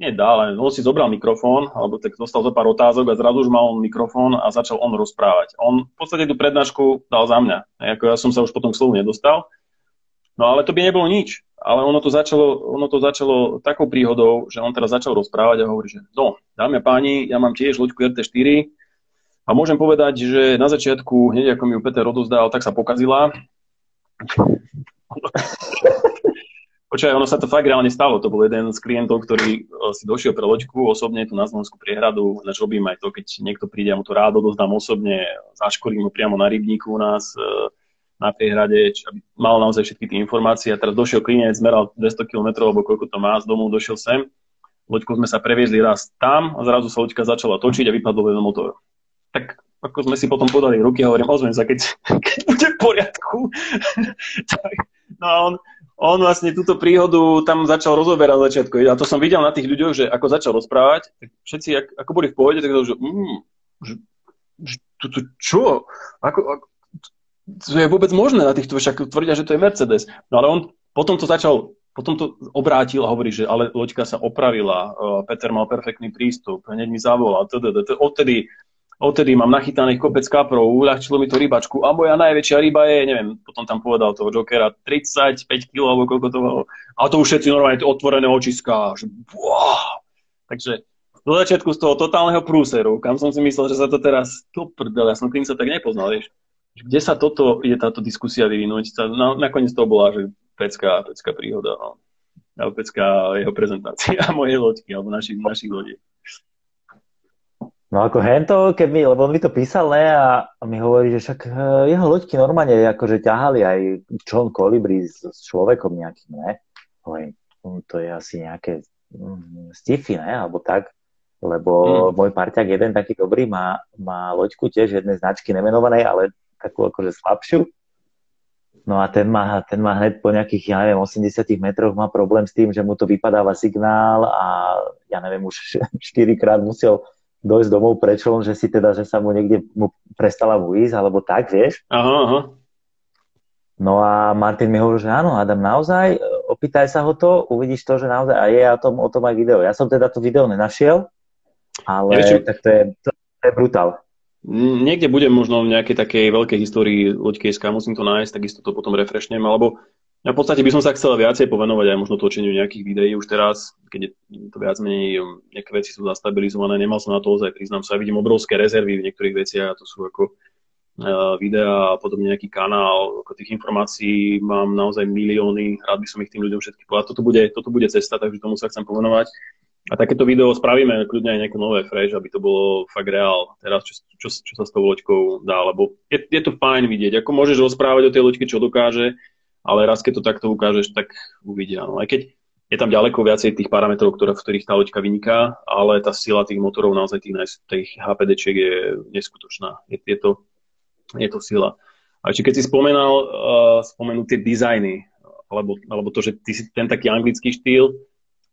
nie dá, on si zobral mikrofón, alebo tak dostal zo pár otázok a zrazu už mal on mikrofón a začal on rozprávať. On v podstate tú prednášku dal za mňa. Ako ja som sa už potom k slovu nedostal. No ale to by nebolo nič. Ale ono to začalo, ono to začalo takou príhodou, že on teraz začal rozprávať a hovorí, že no, dámy a páni, ja mám tiež loďku er té štyri a môžem povedať, že na začiatku, hneď ako mi ju Peter odozdal, tak sa pokazila. Počkaj, ono sa to fakt reálne stalo. To bol jeden z klientov, ktorý si došiel pre loďku osobne tu na Zvolenskú priehradu. Ináč robím aj to, keď niekto príde, ja mu to rád odozdám osobne, zaškolím ho priamo na rybníku u nás na priehrade, aby mal naozaj všetky tie informácie. A teraz došiel klinec, zmeral dvesto kilometrov, alebo koľko to má, z domu došiel sem. Loďkou sme sa previezli raz tam a zrazu sa loďka začala točiť a vypadol jeden motor. Tak ako sme si potom podali ruky a hovorím, ozvem sa, keď, keď bude v poriadku. No a on, On vlastne túto príhodu tam začal rozoberať začiatko. A to som videl na tých ľuďoch, že ako začal rozprávať, všetci, ak, ako boli v pohode, tak to už, mm, že, že to, to čo? Ako, ako, to je vôbec možné na týchto, však tvrdia, že to je Mercedes. No ale on potom to začal, potom to obrátil a hovorí, že ale loďka sa opravila, Peter mal perfektný prístup, hneď mi zavolal, odtedy... Odtedy mám nachytaných kopec kaprov, uľahčilo mi to rybačku a moja najväčšia ryba je, neviem, potom tam povedal toho jokera, tridsaťpäť kilogramov, alebo koľko to bolo. A to už všetci normálne otvorené očiská. Že, wow. Takže do začiatku z toho totálneho prúseru, kam som si myslel, že sa to teraz, to prdel, ja som tým sa tak nepoznal, vieš. Kde sa toto, je táto diskusia vyvinúť? Na, nakoniec to bola, že pecká, pecká príhoda, no. A pecká jeho prezentácia mojej loďky, alebo našich, našich lodiek. No ako hento, keby, lebo on mi to písal, ne, a mi hovorí, že však jeho loďky normálne akože ťahali aj čln kolibrí s, s človekom nejakým, ne. Hovorím, to je asi nejaké mm, stify, ne, alebo tak, lebo mm. môj parťák jeden taký dobrý má, má loďku tiež jednej značky nemenovanej, ale takú akože slabšiu. No a ten má, ten má hneď po nejakých, ja neviem, osemdesiatich metroch má problém s tým, že mu to vypadáva signál a ja neviem, už štyrikrát musel dojsť domov prečo, že si teda, že sa mu niekde mu prestala mu ísť, alebo tak, vieš? Aha, aha. No a Martin mi hovoril, že áno, Adam, naozaj, opýtaj sa ho to, uvidíš to, že naozaj, a je o tom, o tom aj video. Ja som teda to video nenašiel, ale ja, tak to je, to je brutál. Niekde budem možno v nejakej takej veľkej histórii loďkejská, musím to nájsť, takisto to potom refreshnem, alebo Ja v podstate by som sa chcel viacej povenovať aj možno točeniu nejakých videí už teraz, keď to viac menej nejaké veci sú zastabilizované, nemal som na to ozaj, priznám sa, ja vidím obrovské rezervy v niektorých veciach, to sú ako videá a podobne nejaký kanál, ako tých informácií mám naozaj milióny, rád by som ich tým ľuďom všetkým povedal, toto bude, toto bude cesta, takže tomu sa chcem povenovať. A takéto video spravíme kľudne aj nejaké nové fresh, aby to bolo fakt reál teraz, čo, čo, čo sa s tou loďkou dá, lebo je, je to fajn vidieť, ako môžeš rozprávať o tej loďke, čo dokáže, ale raz, keď to takto ukážeš, tak uvidia. No, aj keď je tam ďaleko viacej tých parametrov, ktoré, v ktorých tá loďka vyniká, ale tá sila tých motorov, naozaj tých, tých há pé déčiek je neskutočná. Je, je, to, je to sila. A či keď si spomenal, uh, spomenul tie dizajny, alebo, alebo to, že ty si ten taký anglický štýl,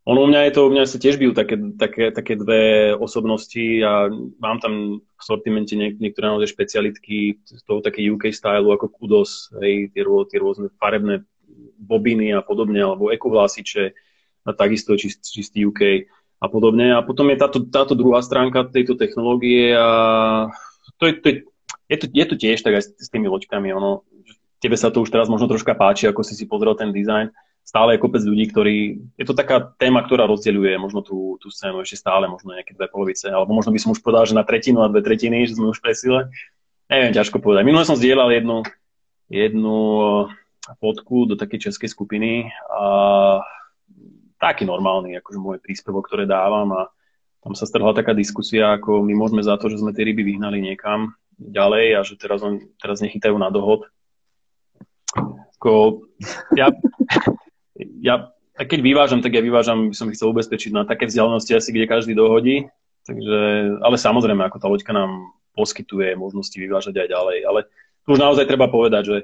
ono u mňa je to, u mňa sa tiež bijú také, také, také dve osobnosti a mám tam v sortimente niek- niektoré naozaj špecialitky z toho také ú ká stylu ako kudos, hej, tie, rô, tie rôzne farebné bobiny a podobne, alebo ekovlásiče a takisto čist, čistý ú ká a podobne. A potom je táto, táto druhá stránka tejto technológie a to je, to je, je, to, je to tiež tak aj s, s tými loďkami. Ono, tebe sa to už teraz možno troška páči, ako si si pozrel ten dizajn. Stále je kopec ľudí, ktorí... Je to taká téma, ktorá rozdeľuje možno tú, tú scénu ešte stále, možno nejaké dve polovice, alebo možno by som už povedal, že na tretinu a dve tretiny, že sme už presile. Neviem, ťažko povedať. Minule som zdieľal jednu, jednu fotku do takej českej skupiny a taký normálny, akože môj príspevok, ktoré dávam a tam sa strhla taká diskusia, ako my môžeme za to, že sme tie ryby vyhnali niekam ďalej a že teraz, teraz nechytajú na dohod. Ako, ja... Ja, keď vyvážam, tak ja vyvážam, by som ich chcel ubezpečiť na také vzdialenosti asi, kde každý dohodí. Takže, ale samozrejme, ako tá loďka nám poskytuje možnosti vyvážať aj ďalej. Ale tu už naozaj treba povedať, že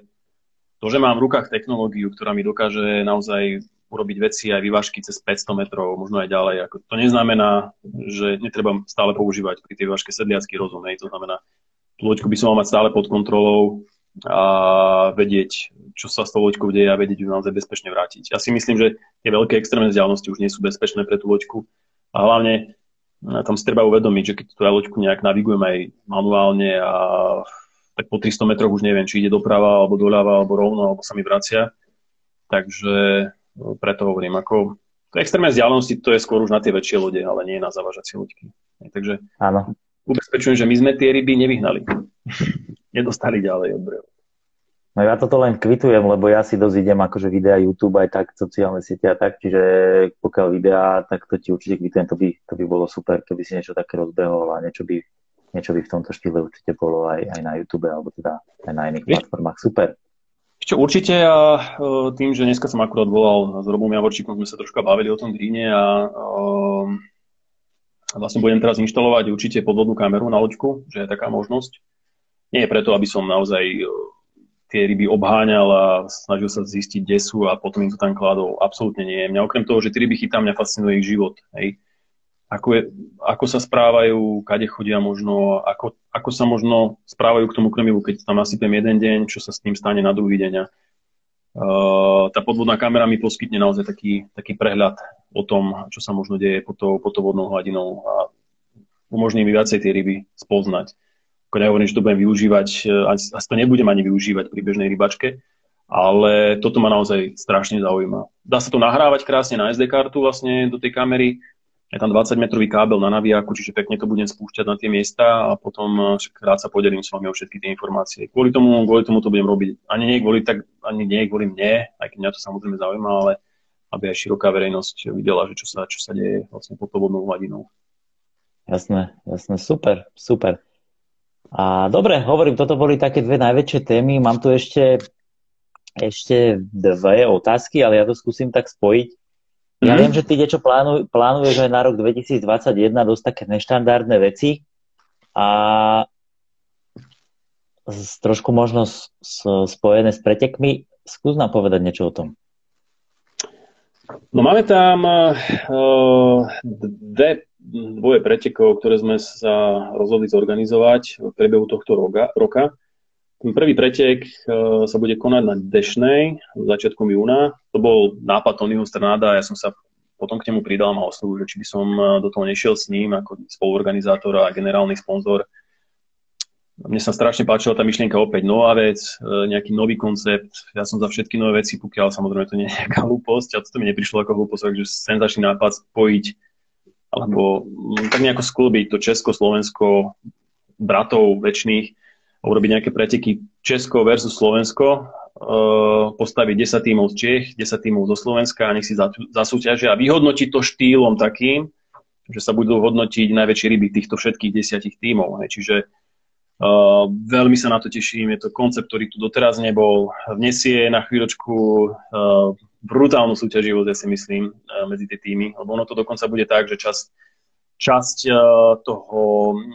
to, že mám v rukách technológiu, ktorá mi dokáže naozaj urobiť veci aj vyvážky cez päťsto metrov, možno aj ďalej. Ako, to neznamená, že netreba stále používať pri tej vyvážke sedliacky rozum. To znamená, tú loďku by som mal mať stále pod kontrolou a vedieť, čo sa s tou loďkou deje a vedieť ju naozaj bezpečne vrátiť. Ja si myslím, že tie veľké extrémne vzdialenosti už nie sú bezpečné pre tú loďku a hlavne tam si treba uvedomiť, že keď tú loďku nejak navigujem aj manuálne a tak po tristo metroch už neviem, či ide doprava, alebo doľava, alebo rovno, alebo sa mi vracia. Takže preto hovorím, ako to extrémne vzdialenosti to je skôr už na tie väčšie lode, ale nie na závažacie loďky. Takže áno. Ubezpečujem, že my sme tie ryby nevyhnali. Nedostali ďalej od brehu. No ja toto len kvitujem, lebo ja si dosť idem akože videa YouTube aj tak, sociálne siete a tak, čiže pokiaľ videá, tak to ti určite kvitujem, to by, to by bolo super, keby si niečo také rozbehol a niečo by, niečo by v tomto štýle určite bolo aj, aj na YouTube, alebo teda aj na iných Víš? platformách. Super. Čo určite a tým, že dneska som akurát volal s Robom Javorčíkom, sme sa troška bavili o tom dríne a... Um... A vlastne budem teraz inštalovať určite podvodnú kameru na loďku, že je taká možnosť. Nie je preto, aby som naozaj tie ryby obháňal a snažil sa zistiť, kde sú a potom im to tam kladol. Absolútne nie. Mňa okrem toho, že tie ryby chytám, mňa fascinuje ich život. Hej. Ako, je, ako sa správajú, kade chodia možno, ako, ako sa možno správajú k tomu krmivu, keď tam nasypem jeden deň, čo sa s tým stane na druhý deň. Uh, tá podvodná kamera mi poskytne naozaj taký, taký prehľad o tom, čo sa možno deje pod tou, pod tou vodnou hladinou a umožní mi viacej tie ryby spoznať. Ako nehovorím, že to budem využívať, asi, asi to nebudem ani využívať pri bežnej rybačke, ale toto ma naozaj strašne zaujíma. Dá sa to nahrávať krásne na es dé kartu vlastne do tej kamery, je tam dvadsaťmetrový kábel na navijáku, čiže pekne to budem spúšťať na tie miesta a potom rád sa podelím s vami o všetky tie informácie. Kvôli tomu, kvôli tomu to budem robiť. Ani nie kvôli, tak, ani nie kvôli mne, aj keď mňa to samozrejme zaujíma, ale aby aj široká verejnosť videla, že čo sa, čo sa deje vlastne pod vodnou hladinou. Jasné, jasné, super, super. A dobre, hovorím, toto boli také dve najväčšie témy. Mám tu ešte, ešte dve otázky, ale ja to skúsim tak spojiť. Ja viem, že ty niečo plánuj, plánuješ aj na rok dvetisícdvadsaťjeden, dosť také neštandardné veci a s, trošku možno s, s, spojené s pretekmi. Skús nám povedať niečo o tom. No máme tam uh, dve, dvoje pretekov, ktoré sme sa rozhodli zorganizovať v priebehu tohto roka. roka. Prvý pretek uh, sa bude konať na Dešnej začiatkom júna. To bol nápad Tonyho Strnáda a ja som sa potom k nemu pridal a oslovil, že či by som do toho nešiel s ním ako spoluorganizátor a generálny sponzor. Mne sa strašne páčila tá myšlienka, opäť nová vec, nejaký nový koncept. Ja som za všetky nové veci, pokiaľ samozrejme to nie je nejaká hlúposť, a to mi neprišlo ako hlúposť, takže senzačný nápad spojiť alebo tak nejako sklbiť to Česko, Slovensko, bratov väčšných, urobiť nejaké preteky Česko versus Slovensko, postaviť desať tímov z Čech, desať tímov zo Slovenska a nech si zasúťažia a vyhodnotiť to štýlom takým, že sa budú hodnotiť najväčšie ryby týchto všetkých desiatich tímov. Čiže Uh, veľmi sa na to teším, je to koncept, ktorý tu doteraz nebol, vnesie na chvíľočku uh, brutálnu súťaživosť, ja si myslím, uh, medzi tie týmy, lebo ono to dokonca bude tak, že časť, časť uh, toho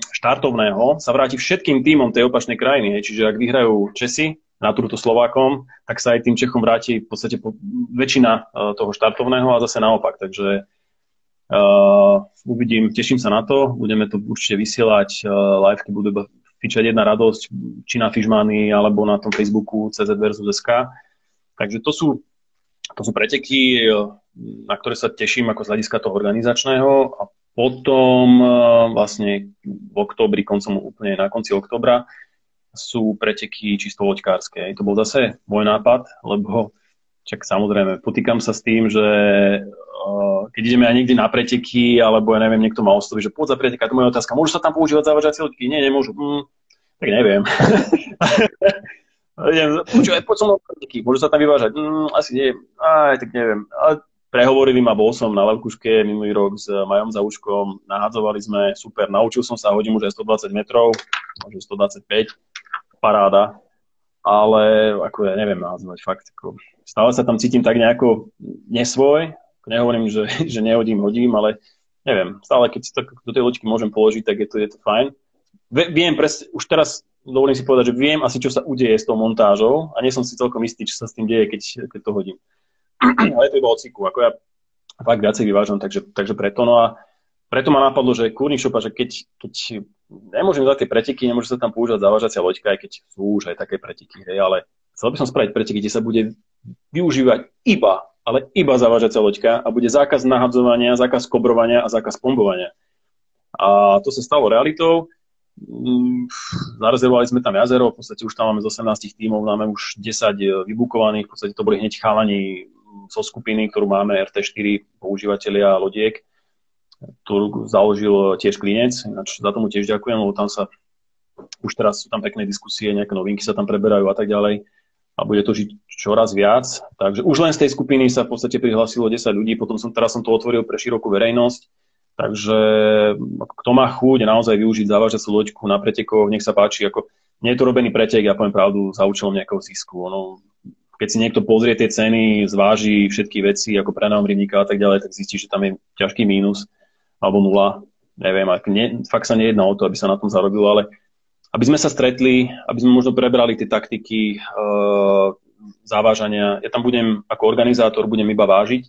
štartovného sa vráti všetkým týmom tej opačnej krajiny, hej. Čiže ak vyhrajú Česi na túrto Slovákom, tak sa aj tým Čechom vráti v podstate po, väčšina uh, toho štartovného a zase naopak, takže uh, uvidím, teším sa na to, budeme to určite vysielať, uh, liveky budú iba fičať jedna radosť, či na Fishmanii, alebo na tom Facebooku cé zet versus es ká. Takže to sú, to sú preteky, na ktoré sa teším ako z hľadiska toho organizačného. A potom vlastne v októbri, koncom, úplne na konci októbra, sú preteky čisto loďkárske. To bol zase môj nápad, lebo však samozrejme potýkam sa s tým, že keď ideme aj niekde na preteky, alebo ja neviem, niekto ma osloví, že poď za preteky, to je moja otázka, môžu sa tam používať zavadžacie loďky? Nie, nemôžu. Mm, tak neviem. Počúvaj, poď som na preteky, môžu sa tam vyvážať? Mm, asi nie, aj tak neviem. A prehovorili ma, bol som na Levkuške minulý rok s Majom Zauškom, nahádzovali sme, super, naučil som sa, hodím už aj stodvadsať metrov, možno stodvadsaťpäť, paráda. Ale ako ja neviem naházovať, fakt. Ako, stále sa tam cítim tak nejako nesvoj. Nehovorím, že, že nehodím, hodím, ale neviem, stále keď si to do tej loďky môžem položiť, tak je to, je to fajn. Viem, pres, už teraz dovolím si povedať, že viem asi, čo sa udeje s tou montážou a nie som si celkom istý, čo sa s tým deje, keď, keď to hodím. Ale to je iba od cíku, ako ja fakt viacej vyvážam, takže, takže preto. No a preto ma napadlo, že kurník šopa, že keď, keď nemôžem za tie preteky, nemôže sa tam používať závažacia loďka, aj keď sú už aj také preteky, hej, ale chcel by som spraviť preteky, kde sa bude využívať iba ale iba zavážacia loďka a bude zákaz nahadzovania, zákaz kobrovania a zákaz pombovania. A to sa stalo realitou. Zarezervovali sme tam jazero, v podstate už tam máme z osemnásť tímov, máme už desať vybukovaných, v podstate to boli hneď chalani zo skupiny, ktorú máme er té štyri, používateľia lodiek, ktorú založil tiež Klinec, ináč za tomu tiež ďakujem, lebo tam sa, už teraz sú tam pekné diskusie, nejaké novinky sa tam preberajú a tak ďalej. A bude to žiť čoraz viac. Takže už len z tej skupiny sa v podstate prihlásilo desať ľudí, potom som, teraz som to otvoril pre širokú verejnosť. Takže kto má chuť naozaj využiť závažaciu loďku na pretekoch, nech sa páči. Ako, nie je to robený pretek, ja poviem pravdu, za účelom nejakého zisku. Ono, keď si niekto pozrie tie ceny, zváži všetky veci, ako prenájom rybníka a tak ďalej, tak zistí, že tam je ťažký mínus alebo nula. Neviem, nie, fakt sa nejedná o to, aby sa na tom zarobilo, ale aby sme sa stretli, aby sme možno prebrali tie taktiky e, závážania. Ja tam budem ako organizátor, budem iba vážiť,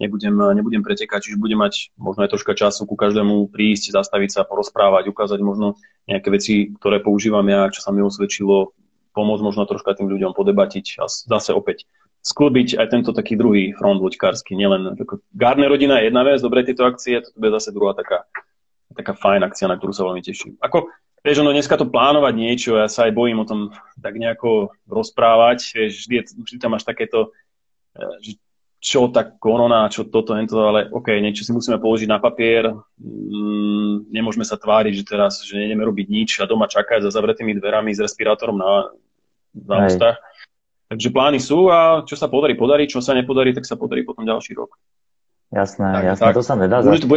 nebudem, nebudem pretekať, čiže budem mať možno aj troška času ku každému prísť, zastaviť sa, porozprávať, ukázať možno nejaké veci, ktoré používam ja, čo sa mi osvedčilo, pomôcť možno troška tým ľuďom podebatiť a zase opäť sklbiť aj tento taký druhý front loďkársky, nielen Gardner rodina je jedna vec, dobre tieto akcie, to bude zase druhá taká, taká fajn akcia, na ktorú sa veľmi teším. Ako vieš, ono dneska to plánovať niečo, ja sa aj bojím o tom tak nejako rozprávať, vieš, vždy, je, vždy tam máš takéto, že čo tá korona, čo toto, ale ok, niečo si musíme položiť na papier, mm, nemôžeme sa tváriť, že teraz, že nejdeme robiť nič a doma čakať za zavretými dverami s respirátorom na, na ústach. Takže plány sú a čo sa podarí, podarí, čo sa nepodarí, tak sa podarí potom ďalší rok. Jasné, tak, jasné, tak. To sa nedá zažiť.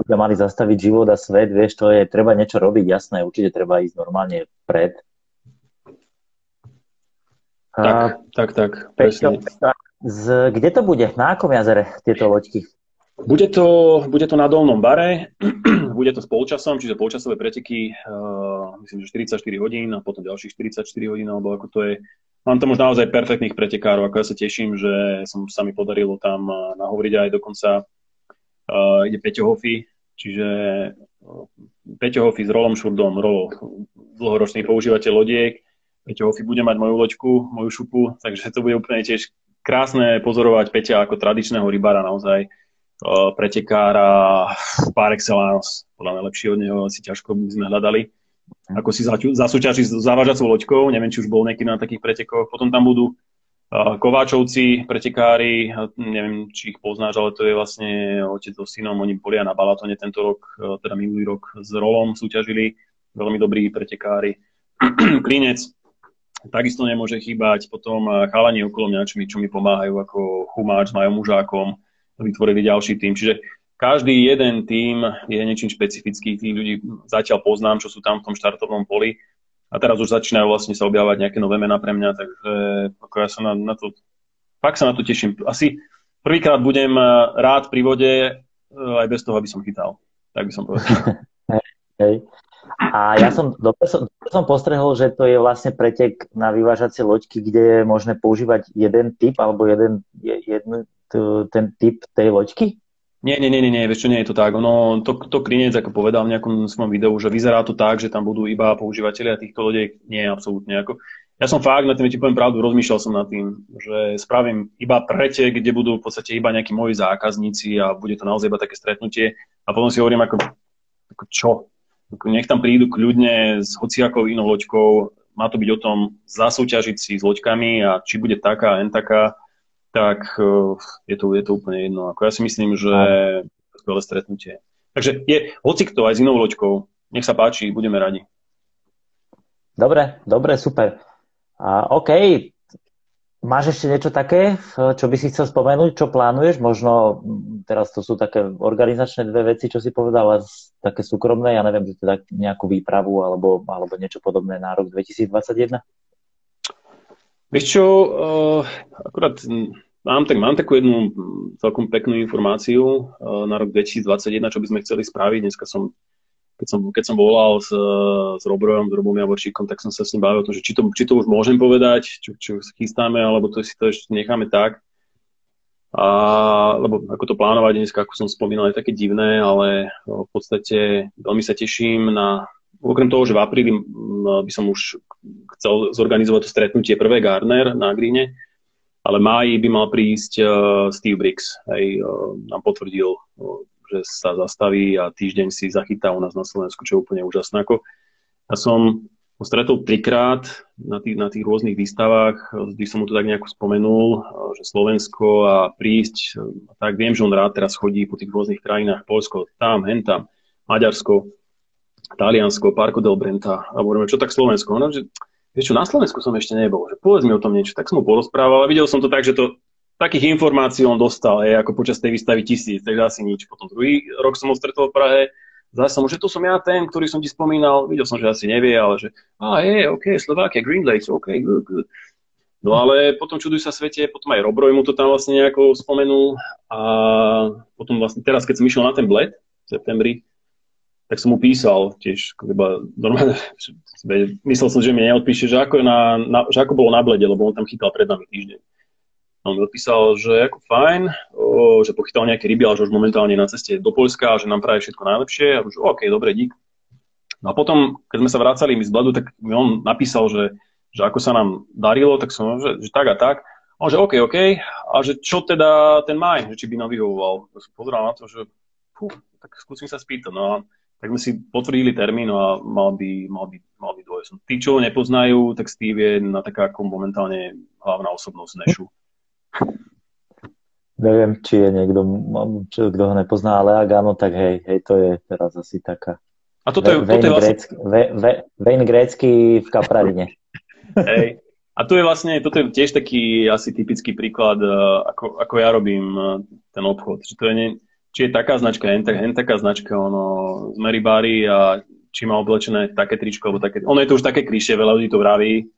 Ľudia mali zastaviť život a svet, vieš, to je, treba niečo robiť, jasné, určite treba ísť normálne pred. Tak, a, tak, tak, Peťo, z, kde to bude? Na akom jazere tieto loďky? Bude to, bude to na Dolnom Bare, bude to s polčasom, čiže polčasové preteky, uh, myslím, že štyridsaťštyri hodín a potom ďalších štyridsaťštyri hodín, alebo ako to je. Mám tam už naozaj perfektných pretekárov, ako ja sa teším, že som, sa mi podarilo tam nahovoriť aj dokonca. Uh, ide Peťo Hofy, čiže Peťo Hofy s Rolom Šurdom, Rolo, dlhoročný používateľ lodiek. Peťo Hofy bude mať moju loďku, moju šupu, takže to bude úplne tiež krásne pozorovať Peťa ako tradičného rybára naozaj, uh, pretekára par excellence, podľa mňa lepšie od neho si ťažko by sme hľadali. ako si zasúťaží s závažacou loďkou, neviem, či už bol niekedy na takých pretekoch. Potom tam budú Kováčovci, pretekári, neviem, či ich poznáš, ale to je vlastne otec so synom, oni boli aj na Balatone tento rok, teda minulý rok s Rolom súťažili, veľmi dobrí pretekári. Klinec, takisto nemôže chýbať, potom chalani okolo mňa, čo mi, čo mi pomáhajú, ako Chumáč s Majom Užákom, vytvorili ďalší tým, čiže každý jeden tím je niečím špecifický, tých ľudí zatiaľ poznám, čo sú tam v tom štartovnom poli a teraz už začínajú vlastne sa objavovať nejaké nové mená pre mňa, takže ako ja sa na, na to, fakt sa na to teším. Asi prvýkrát budem rád pri vode, aj bez toho, aby som chytal. Tak by som povedal. Okay. A ja som, dobre som, dobre som postrehol, že to je vlastne pretek na vyvážacie loďky, kde je možné používať jeden typ alebo jeden, jednu, ten typ tej loďky? Nie, nie, nie, nie, vieš čo, nie je to tak. Ono, to, to Klinec, ako povedal v nejakom svojom videu, že vyzerá to tak, že tam budú iba používateľia týchto lodiek. Nie, absolútne. Ako, ja som fakt, na tým, ti poviem pravdu, rozmýšľal som nad tým, že spravím iba pretek, kde budú v podstate iba nejakí moji zákazníci a bude to naozaj iba také stretnutie. A potom si hovorím, ako, ako čo? Ako, nech tam prídu kľudne s hociakou inou loďkou. Má to byť o tom zasúťažiť si s loďkami a či bude taká, en taká, tak je to, je to úplne jedno. Ako ja si myslím, že skvelé stretnutie. Takže je hocikto aj s inou loďkou. Nech sa páči, budeme radi. Dobre, dobre, super. A, OK, máš ešte niečo také, čo by si chcel spomenúť, čo plánuješ? Možno teraz to sú také organizačné dve veci, čo si povedal, také súkromné, ja neviem, že teda nejakú výpravu alebo, alebo niečo podobné na rok dvetisícdvadsaťjeden? Vieš čo, akurát mám, tak, mám takú jednu celkom peknú informáciu na rok dvetisícdvadsaťjeden, čo by sme chceli spraviť. Dneska som, keď som, keď som volal s, s Robrojom, s Robom Javorčíkom, tak som sa s ním bavil o tom, že či to, či to už môžem povedať, či, či už chystáme, alebo to si to ešte necháme tak. A, lebo ako to plánovať dneska, ako som spomínal, je také divné, ale v podstate veľmi sa teším na... Okrem toho, že v apríli by som už chcel zorganizovať to stretnutie prvé Gardner na Greene, ale v máji by mal prísť Steve Briggs. Hej, nám potvrdil, že sa zastaví a týždeň si zachytá u nás na Slovensku, čo je úplne úžasné. Ja som ho stretol trikrát na tých, na tých rôznych výstavách, kde som mu to tak nejako spomenul, že Slovensko a prísť, tak viem, že on rád teraz chodí po tých rôznych krajinách, Poľsko, tam, hentam, Maďarsko, Taliansko, Parco del Brenta, a hovoríme, čo tak Slovensko? No, že, vieš čo, na Slovensku som ešte nebol, že povedz mi o tom niečo, tak som mu porozprával, ale videl som to tak, že to takých informácií on dostal, je, ako počas tej výstavy tisíc, takže asi nič. Potom druhý rok som ho stretol v Prahe, zase som, že to som ja ten, ktorý som ti spomínal, videl som, že asi nevie, ale že, a je, ok, Slovakia, Green Lakes, ok, good, good. No ale potom čuduj sa svete, potom aj Robroj mu to tam vlastne nejako spomenul a potom vlastne teraz, keď som išiel na ten Bled v septembri, tak som mu písal tiež, iba normálne, myslel som, že mi neodpíše, že ako, na, na, že ako bolo na Blede, lebo on tam chytal pred nami týždeň. A on mi odpísal, že ako fajn, o, že pochytal nejaké ryby, ale že už momentálne na ceste do Poľska, že nám práve všetko najlepšie, a už OK, dobre, dík. No a potom, keď sme sa vracali my z Bledu, tak mi on napísal, že, že ako sa nám darilo, tak som, že, že tak a tak. A on, že OK, OK, a že čo teda ten maj, že či by nám vyhovoval. Ja som pozeral na to, že pú, tak skúsim sa spýtať, no. Tak sme si potvrdili termín a mal by, mal by, mal by dôjsť. Tí, čo ho nepoznajú, tak Steve je na taká ako momentálne hlavná osobnosť Nešu. Neviem, či je niekto, čo, kto ho nepozná, ale ak áno, tak hej, hej, to je teraz asi taká... A toto je, ve, toto je vlastne... Grécky, ve, ve, Vejn Grécky v Kapraline. Hej. A tu je vlastne, toto je tiež taký asi typický príklad, ako, ako ja robím ten obchod. Že to je... Ne... Či je taká značka, hen, hen taká značka, ono, sme rybári a či má oblečené také tričko, alebo také, ono je to už také klišé, veľa ľudí to vraví,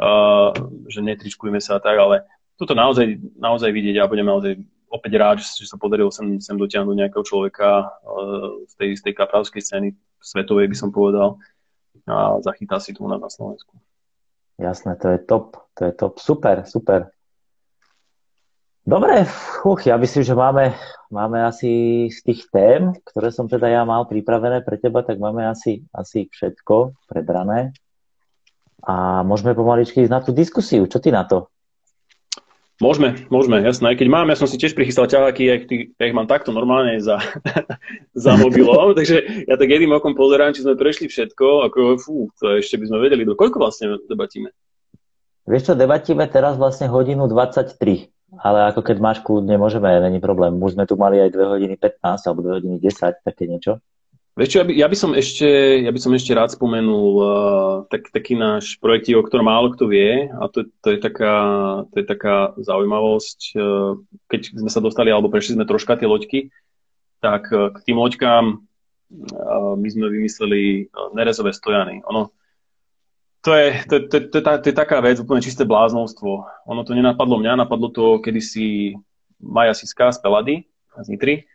uh, že netričkujme sa tak, ale toto naozaj, naozaj vidieť a budem naozaj opäť rád, že sa podarilo sem, sem dotiahnuť nejakého človeka uh, z tej, z tej kapravskej scény, svetovej by som povedal, a zachytá si tu u nás na Slovensku. Jasné, to je top, to je top, super, super. Dobre, uch, ja myslím, že máme, máme asi z tých tém, ktoré som teda ja mal pripravené pre teba, tak máme asi, asi všetko prebrané. A môžeme pomaličky ísť na tú diskusiu. Čo ty na to? Môžeme, môžeme, jasné. Aj keď mám, ja som si tiež prichystal ťaháky, ja ich ja mám takto normálne za, za mobilom, takže ja tak jedným okom pozerám, či sme prešli všetko, ako fú, to ešte by sme vedeli, do koľko vlastne debatíme? Vieš čo, debatíme teraz vlastne hodinu dvadsaťtri, ale ako keď máš kľud, nemôžeme, není problém. Už sme tu mali aj dve hodiny pätnásť alebo dve hodiny desať, také niečo. Vieš čo, ja by, ja by som ešte, ja by som ešte rád spomenul uh, tak, taký náš projektív, o ktorom málo kto vie, a to, to, je, taká, to je taká zaujímavosť. Uh, keď sme sa dostali, alebo prešli sme troška tie loďky, tak uh, k tým loďkám uh, my sme vymysleli uh, nerezové stojany. Ono, to, je, to, to, to, to, to je taká vec, úplne čisté bláznostvo. Ono to nenapadlo mňa, napadlo to kedysi Maja Siska z Pelady, z Nitry,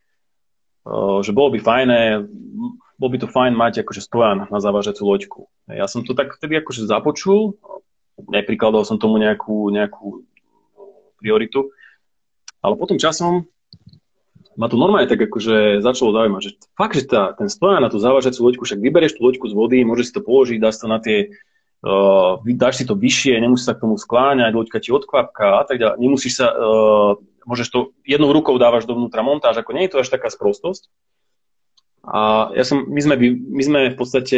že bolo by fajné, bol by to fajn mať akože stojan na závažaciu loďku. Ja som to tak vtedy akože započul, neprikladal som tomu nejakú, nejakú prioritu, ale potom časom ma to normálne tak akože začalo zaujímať, že fakt, že tá, ten stojan na tú závažaciu loďku, však vyberieš tú loďku z vody, môžeš si to položiť, dáš to na tie, uh, dáš si to vyššie, nemusíš sa k tomu skláňať, loďka ti odkvapká a tak ďalej, nemusíš sa... Uh, Môžeš to, jednou rukou dávaš dovnútra montáž, ako nie je to až taká sprostosť. A ja som, my, sme, my sme v podstate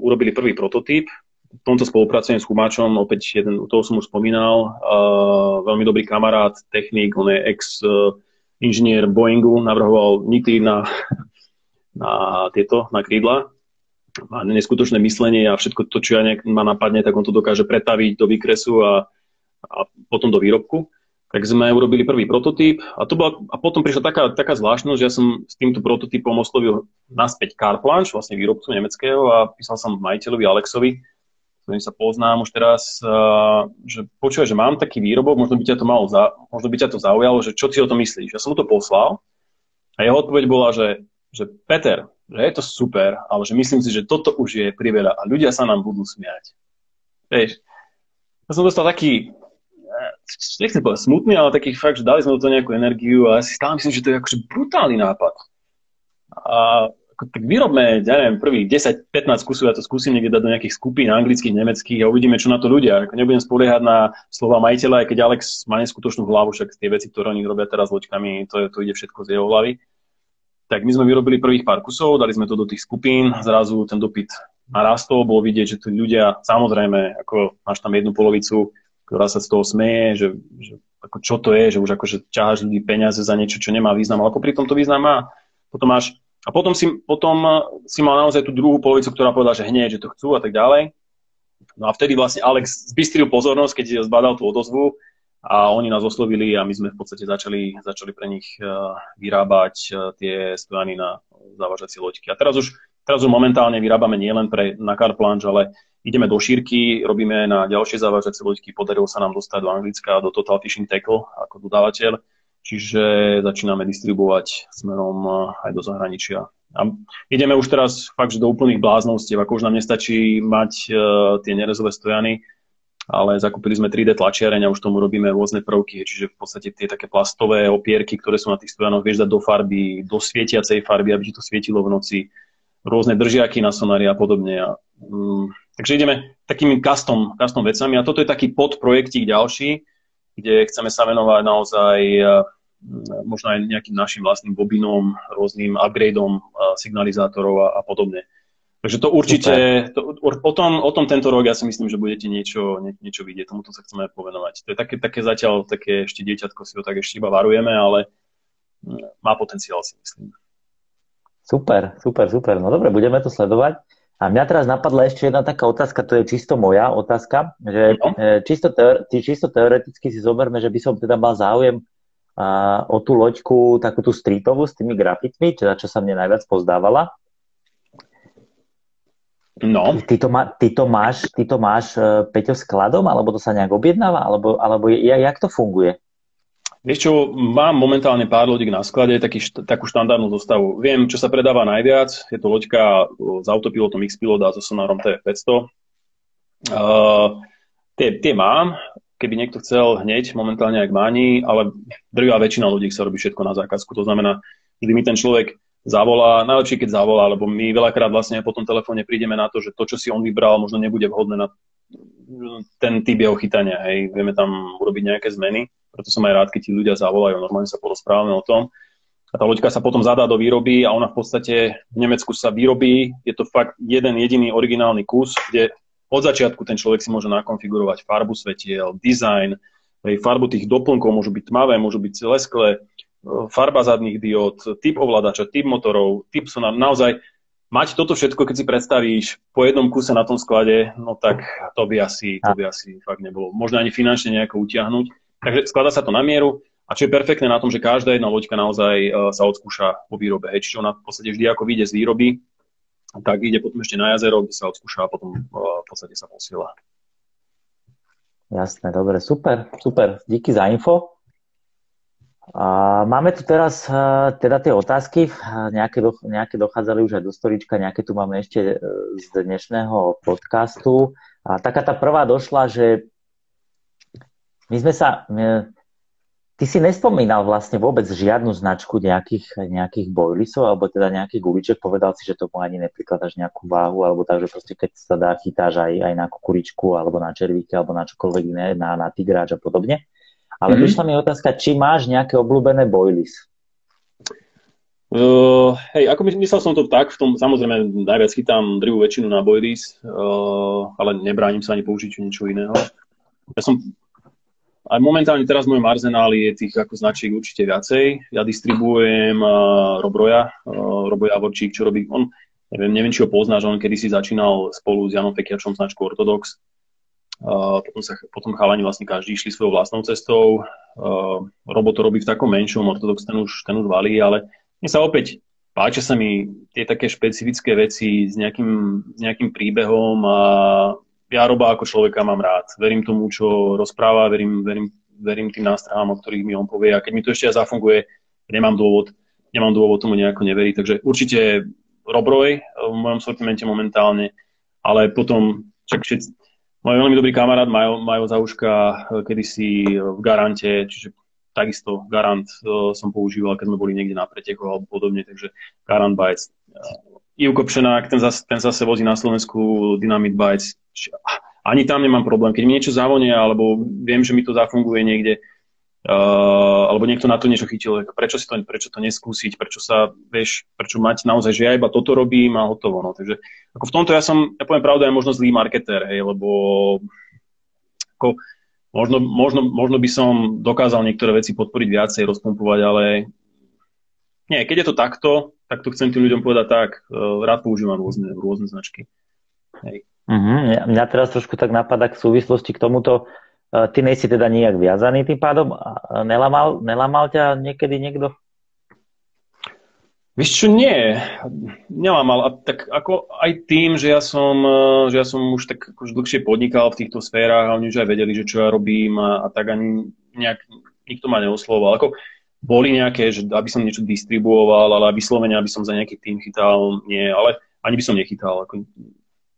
urobili prvý prototyp. V tomto spolupracujem s Chumáčom, opäť jeden, toho som už spomínal. Uh, veľmi dobrý kamarát, technik, on je ex-inžinier uh, Boeingu, navrhoval nity na, na tieto, na krídla. Má neskutočné myslenie a všetko to, čo ja nejak ma napadne, tak on to dokáže pretaviť do výkresu a, a potom do výrobku. Tak sme urobili prvý prototyp a, to bola, a potom prišla taká, taká zvláštnosť, že ja som s týmto prototypom oslovil naspäť Carplan, vlastne výrobcu nemeckého, a písal som majiteľovi Alexovi, ktorým sa poznám už teraz, že počuje, že mám taký výrobok, možno by ťa to malo, možno by ťa to zaujalo, že čo si o tom myslíš. Ja som mu to poslal a jeho odpoveď bola, že, že Peter, že je to super, ale že myslím si, že toto už je priveľa a ľudia sa nám budú smiať. Vieš, ja som dostal taký... nechcem povedať smutný, ale taký fakt, že dali sme do toho nejakú energiu a ja si stále myslím, že to je akože brutálny nápad. A tak vyrobme, ja neviem, prvých desať pätnásť kusov, ja to skúsim niekde dať do nejakých skupín anglických, nemeckých a uvidíme, čo na to ľudia. Nebudem spoliehať na slova majiteľa, aj keď Alex má neskutočnú hlavu, však tie veci, ktoré oni robia teraz loďkami, to, to ide všetko z jeho hlavy. Tak my sme vyrobili prvých pár kusov, dali sme to do tých skupín, zrazu ten dopyt narastol, bolo vidieť, že tu ľudia, samozrejme, ako máš tam jednu polovicu, ktorá sa z toho smeje, že, že ako čo to je, že už akože ťaháš ľudí peniaze za niečo, čo nemá význam, ale popri tom to význam má. Potom máš, a potom si, potom si mal naozaj tú druhú polovicu, ktorá povedala, že hneď, že to chcú a tak ďalej. No a vtedy vlastne Alex zbystril pozornosť, keď zbadal tú odozvu a oni nás oslovili a my sme v podstate začali, začali pre nich vyrábať tie stojany na závažacie loďky. A teraz už, teraz už momentálne vyrábame nielen pre, na Carplange, ale ideme do šírky, robíme na ďalšie závažacie loďky, podarilo sa nám dostať do Anglicka, do Total Fishing Tackle ako dodávateľ, čiže začíname distribuovať smerom aj do zahraničia. A ideme už teraz fakt, že do úplných bláznostiev, ako už nám nestačí mať uh, tie nerezové stojany, ale zakúpili sme tri dé tlačiareň a už tomu robíme rôzne prvky, čiže v podstate tie také plastové opierky, ktoré sú na tých stojanoch, vieš dať do farby, do svietiacej farby, aby ti to svietilo v noci, rôzne držiaky na sonári a podobne. A, um, takže ideme takými custom, custom vecami a toto je taký podprojektík ďalší, kde chceme sa venovať naozaj uh, možno aj nejakým našim vlastným bobinom, rôznym upgradeom, uh, signalizátorov a, a podobne. Takže to určite, to, o, tom, o tom tento rok ja si myslím, že budete niečo, nie, niečo vidieť, tomuto sa chceme povenovať. To je také, také zatiaľ, také ešte dieťatko si ho tak ešte iba varujeme, ale uh, má potenciál si myslím. Super, super, super. No dobre, budeme to sledovať. A mňa teraz napadla ešte jedna taká otázka, to je čisto moja otázka, že no. čisto, teore, čisto teoreticky si zoberme, že by som teda mal záujem a, o tú loďku, takú tú streetovú s tými grafitmi, teda čo sa mne najviac pozdávala. No. Ty to, má, ty to máš, ty to máš Peťo skladom, alebo to sa nejak objednáva, alebo, alebo je, jak to funguje? Vieš čo, mám momentálne pár loďk na sklade, taký, takú štandardnú zostavu. Viem, čo sa predáva najviac. Je to loďka s autopilotom X-Pilot a so sonárom T F päťsto. Uh, tie, tie mám, keby niekto chcel hneď, momentálne aj k máni, ale drvivá väčšina loďk sa robí všetko na zákazku. To znamená, že mi ten človek zavolá, najlepšie keď zavolá, lebo my veľakrát vlastne po tom telefóne prídeme na to, že to, čo si on vybral, možno nebude vhodné na ten typ jeho chytania. Hej. Vieme tam urobiť nejaké zmeny. preto som aj rád, keď ti ľudia zavolajú, normálne sa porozprávame o tom. A tá loďka sa potom zadá do výroby a ona v podstate v Nemecku sa vyrobí. Je to fakt jeden jediný originálny kus, kde od začiatku ten človek si môže nakonfigurovať farbu svetiel, design, farbu tých doplnkov, môžu byť tmavé, môžu byť lesklé, farba zadných diód, typ ovládača, typ motorov, typ sonar. Naozaj mať toto všetko, keď si predstavíš po jednom kuse na tom sklade, no tak to by asi, to by asi fakt nebolo. Možno ani finančne nejako utiahnuť. Takže skladá sa to na mieru. A čo je perfektné na tom, že každá jedna loďka naozaj sa odskúša po výrobe. Hej, čiže ona v podstate vždy ako vyjde z výroby, tak ide potom ešte na jazero, kde sa odskúša a potom v podstate sa posiela. Jasné, dobre, super, super. Díky za info. Máme tu teraz teda tie otázky, nejaké, doch, nejaké dochádzali už aj do storička, nejaké tu máme ešte z dnešného podcastu. A taká tá prvá došla, že my sme sa... Ty si nespomínal vlastne vôbec žiadnu značku nejakých, nejakých bojlisov alebo teda nejakých guliček. Povedal si, že tomu ani neprikladaš nejakú váhu alebo tak, že proste keď sa dá chytáš aj, aj na kukuričku alebo na červíky alebo na čokoľvek iné, na, na tigráč a podobne. Ale prišla mm-hmm. mi otázka, či máš nejaké obľúbené bojlis? Uh, hej, ako myslel som to tak, v tom samozrejme najviac chytám drivú väčšinu na bojlis, uh, ale nebránim sa ani použiť niečo iného. Ja som... A momentálne teraz v mojom arzenáli je tých ako značiek určite viacej. Ja distribuujem uh, Robroja, uh, Roboja Vorčík, čo robí on. Neviem, neviem, či ho poznáš, on kedysi začínal spolu s Janom Pekiačom značku Ortodox. Uh, potom sa potom chalani vlastne každý išli svojou vlastnou cestou. Uh, Robo to robí v takom menšom, Ortodox ten už, ten už valí, ale mne sa opäť páčia sa mi tie také špecifické veci s nejakým, nejakým príbehom a ja Roba ako človeka mám rád. Verím tomu, čo rozpráva, verím, verím, verím tým nástrahám, o ktorých mi on povie. A keď mi to ešte aj zafunguje, nemám dôvod, nemám dôvod tomu nejako neveriť. Takže určite Robroj v mojom sortimente momentálne, ale potom čak všetci... Môj veľmi dobrý kamarát Majo, Majo Zauška kedysi v Garante, čiže takisto Garant som používal, keď sme boli niekde na pretekoch alebo podobne, takže Garant Bytes. Júko Pšenák, ten zase, ten zase vozí na Slovensku Dynamic Bytes. Ani tam nemám problém. Keď mi niečo zavonia, alebo viem, že mi to zafunguje niekde, uh, alebo niekto na to niečo chytil, prečo si to, prečo to neskúsiť, prečo sa, vieš, prečo mať naozaj, že ja iba toto robím a hotovo. No. Takže ako v tomto ja som, ja poviem pravdu, aj možno zlý marketér, hej, lebo ako, možno, možno, možno by som dokázal niektoré veci podporiť viacej, rozpumpovať, ale nie, keď je to takto, tak to chcem tým ľuďom povedať tak, uh, rád používam rôzne, rôzne značky. Hej. Mm-hmm. Mňa teraz trošku tak napadá k súvislosti k tomuto. Ty nejsi teda nijak viazaný tým pádom? Nelamal, nelamal ťa niekedy niekto? Víš čo, nie. Nelamal. A tak ako aj tým, že ja som, že ja som už tak už dlhšie podnikal v týchto sférach a oni už aj vedeli, že čo ja robím a, a tak ani nejak nikto ma neoslovoval. Ako boli nejaké, že aby som niečo distribuoval, ale vyslovene, aby som za nejaký tým chytal, nie. Ale ani by som nechytal. Ako...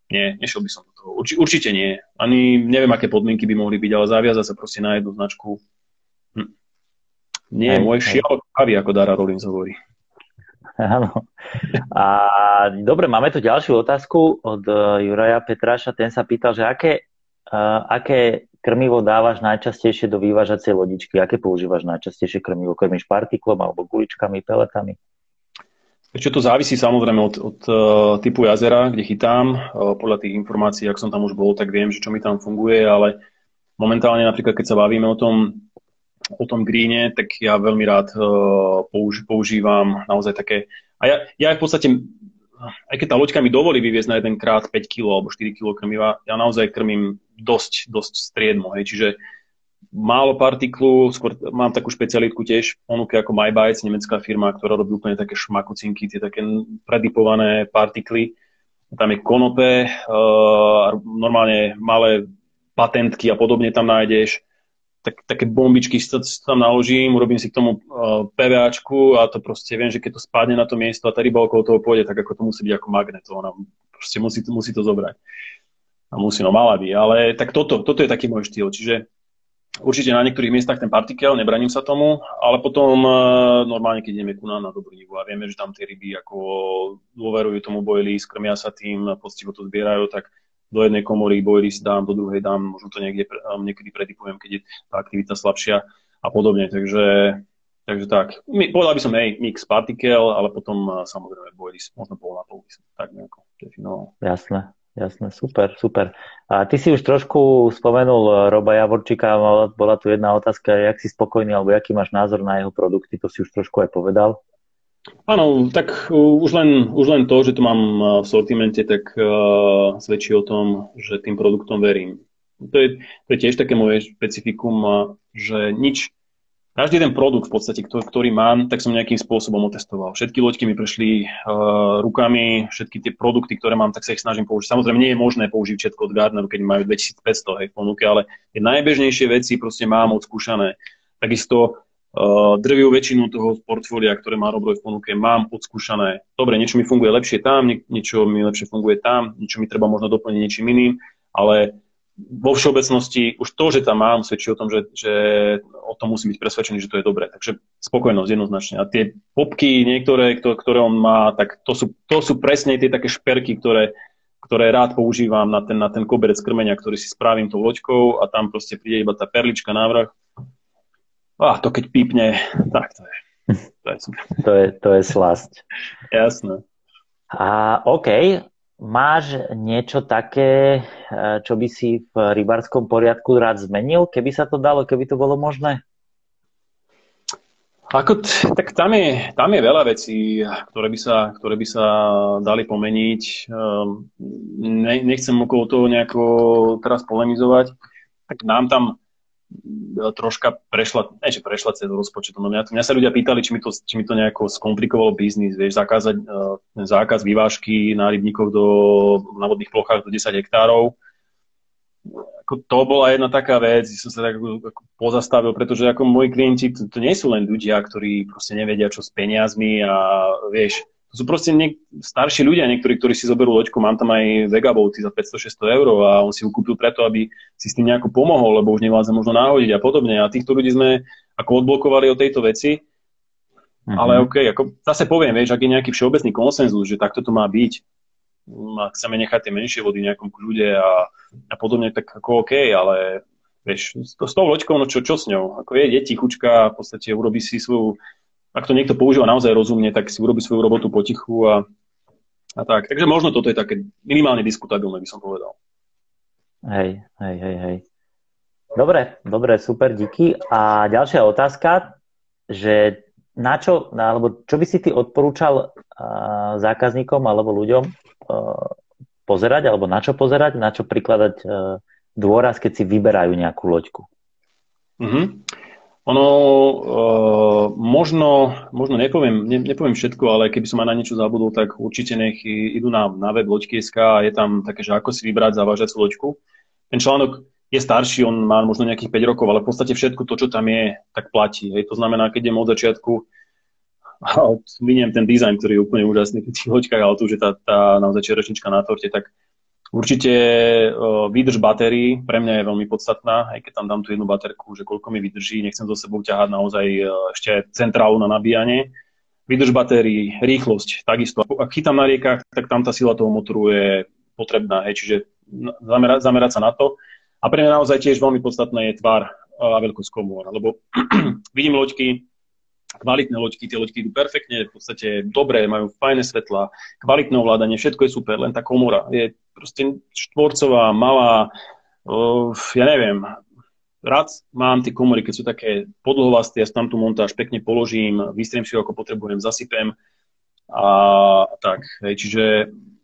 Nie, nešiel by som do toho. Urči, určite nie. Ani neviem, aké podmienky by mohli byť, ale zaviazať sa proste na jednu značku. Hm. Nie, aj, môj šialok kávy, ako Dara Rollins hovorí. Áno. A, dobre, máme tu ďalšiu otázku od Juraja Petráša. Ten sa pýtal, že aké, uh, aké krmivo dávaš najčastejšie do vývažacej lodičky? Aké používaš najčastejšie krmivo? Krmíš partiklom alebo guličkami, peletami? Čo to závisí samozrejme od, od uh, typu jazera, kde chytám. Uh, podľa tých informácií, ak som tam už bol, tak viem, že čo mi tam funguje, ale momentálne napríklad, keď sa bavíme o tom, o tom greene, tak ja veľmi rád uh, použ- používam naozaj také... A ja, ja v podstate, aj keď tá loďka mi dovolí vyviezť na jedenkrát päť kilogramov alebo štyri kilogramov krmiva, ja naozaj krmím dosť, dosť striedmo. Hej. Čiže málo partiklu, skôr mám takú špecialitku tiež v ponuke ako My Bites, nemecká firma, ktorá robí úplne také šmakucinky, tie také predipované partikly. Tam je konope, uh, normálne malé patentky a podobne tam nájdeš. Tak, také bombičky tam naložím, urobím si k tomu uh, PVAčku a to proste viem, že keď to spadne na to miesto a tá ryba okolo toho pôjde, tak ako to musí byť ako magnet. Ona proste musí, musí to zobrať. A musí, no mala by. Ale tak toto, toto je taký môj štýl, čiže určite na niektorých miestach ten partikel, nebraním sa tomu, ale potom e, normálne, keď ideme ku nám na Dobrinivu a vieme, že tam tie ryby ako dôverujú tomu bojli, skrmia sa tým, poctivo to zbierajú, tak do jednej komory bojli si dám, do druhej dám, možno to niekde, niekedy predipujem, keď je tá aktivita slabšia. a podobne. Takže, takže tak, My, povedal by som aj mix partikel, ale potom samozrejme boilies, možno pol na polis, tak nejako definoval. Jasné, jasné, super, super. A ty si už trošku spomenul Roba Javorčíka, bola tu jedna otázka, jak si spokojný, alebo jaký máš názor na jeho produkty, to si už trošku aj povedal. Áno, tak už len, už len to, že to mám v sortimente, tak uh, svedčí o tom, že tým produktom verím. To je, to je tiež také moje špecifikum, že nič, každý ten produkt v podstate, ktorý, ktorý mám, tak som nejakým spôsobom otestoval. Všetky loďky mi prešli uh, rukami, všetky tie produkty, ktoré mám, tak sa ich snažím použiť. Samozrejme, nie je možné použiť všetko od Gardneru, keď majú dvetisícpäťsto hej, v ponuke, ale tie najbežnejšie veci proste mám odskúšané. Takisto drvivú väčšinu toho portfólia, ktoré má Robroj v ponuke, mám odskúšané. Dobre, niečo mi funguje lepšie tam, niečo mi lepšie funguje tam, niečo mi treba možno doplniť niečím iným, ale vo všeobecnosti už to, že tam mám, svedčí o tom, že, že o tom musím byť presvedčený, že to je dobré. Takže spokojnosť jednoznačne. A tie popky niektoré, ktoré on má, tak to sú, to sú presne tie také šperky, ktoré, ktoré rád používam na ten, na ten koberec krmenia, ktorý si spravím tou loďkou a tam proste príde iba tá perlička návrh. Ah, to keď pípne, tak to je. To je, to je, to je slasť. Jasné. A OK, máš niečo také, čo by si v rybárskom poriadku rád zmenil, keby sa to dalo, keby to bolo možné? Ako t- tak tam je, tam je veľa vecí, ktoré by sa, ktoré by sa dali pomeniť. Ne, nechcem okolo toho nejako teraz polemizovať. Tak nám tam troška prešla, ne, že prešla cez rozpočet. No mňa, mňa sa ľudia pýtali, či mi to, či mi to nejako skomplikovalo biznis, vieš, zakázať uh, ten zákaz vyvážky na rybníkov do, na vodných plochách do desať hektárov. Ako, to bola jedna taká vec, som sa tak ako, ako pozastavil, pretože ako moji klienti, to, to nie sú len ľudia, ktorí proste nevedia, čo s peniazmi a vieš, to sú proste niek- starší ľudia, niektorí, ktorí si zoberú loďku, mám tam aj vegabouty za päťsto šesťsto eur a on si ju kúpil preto, aby si s tým nejako pomohol, lebo už nevládza možno náhodiť a podobne. A týchto ľudí sme ako odblokovali od tejto veci. Mhm. Ale OK, ako zase poviem, vieš, ak je nejaký všeobecný konsenzus, že takto to má byť, a chceme nechať tie menšie vody v nejakom kľude a, a podobne, tak ako OK, ale vieš, s tou loďkou, no čo, čo s ňou? Ako je, je tichučka, v podstate urobí si svoju. Ak to niekto používa naozaj rozumne, tak si urobí svoju robotu potichu a, a tak. Takže možno toto je také minimálne diskutabilné, by som povedal. Hej, hej, hej, hej. Dobre, dobre, super, díky. A ďalšia otázka, že na čo, alebo čo by si ty odporúčal uh, zákazníkom alebo ľuďom uh, pozerať, alebo na čo pozerať, na čo prikladať uh, dôraz, keď si vyberajú nejakú loďku? Mhm. Ono, uh, možno, možno nepoviem, ne, nepoviem všetko, ale keby som aj na niečo zabudol, tak určite nech idú na, na web loďky bodka es ká a je tam také, že ako si vybrať zavážacú loďku. Ten článok je starší, on má možno nejakých päť rokov, ale v podstate všetko to, čo tam je, tak platí. Hej. To znamená, keď idem od začiatku, a odviniem ten dizajn, ktorý je úplne úžasný v tých loďkách, ale tu už je tá, tá naozaj čerešnička na torte, tak určite výdrž batérií pre mňa je veľmi podstatná, aj keď tam dám tú jednu baterku, že koľko mi vydrží, nechcem so sebou ťahať naozaj ešte centrálu na nabíjanie. Výdrž batérií, rýchlosť, takisto. Ak chytám na riekach, tak tam tá sila toho motoru je potrebná, hej, čiže zamera- zamerať sa na to. A pre mňa naozaj tiež veľmi podstatná je tvar a veľkosť komôr, lebo vidím loďky, kvalitné loďky, tie loďky idú perfektne, v podstate dobré, majú fajné svetlá, kvalitné ovládanie, všetko je super, len tá komora je proste štvorcová, malá, uh, ja neviem, rád mám tie komory, keď sú také podlhovasté, ja tam tú montáž pekne položím, vystriem si ho ako potrebujem, zasypem a tak, hej, čiže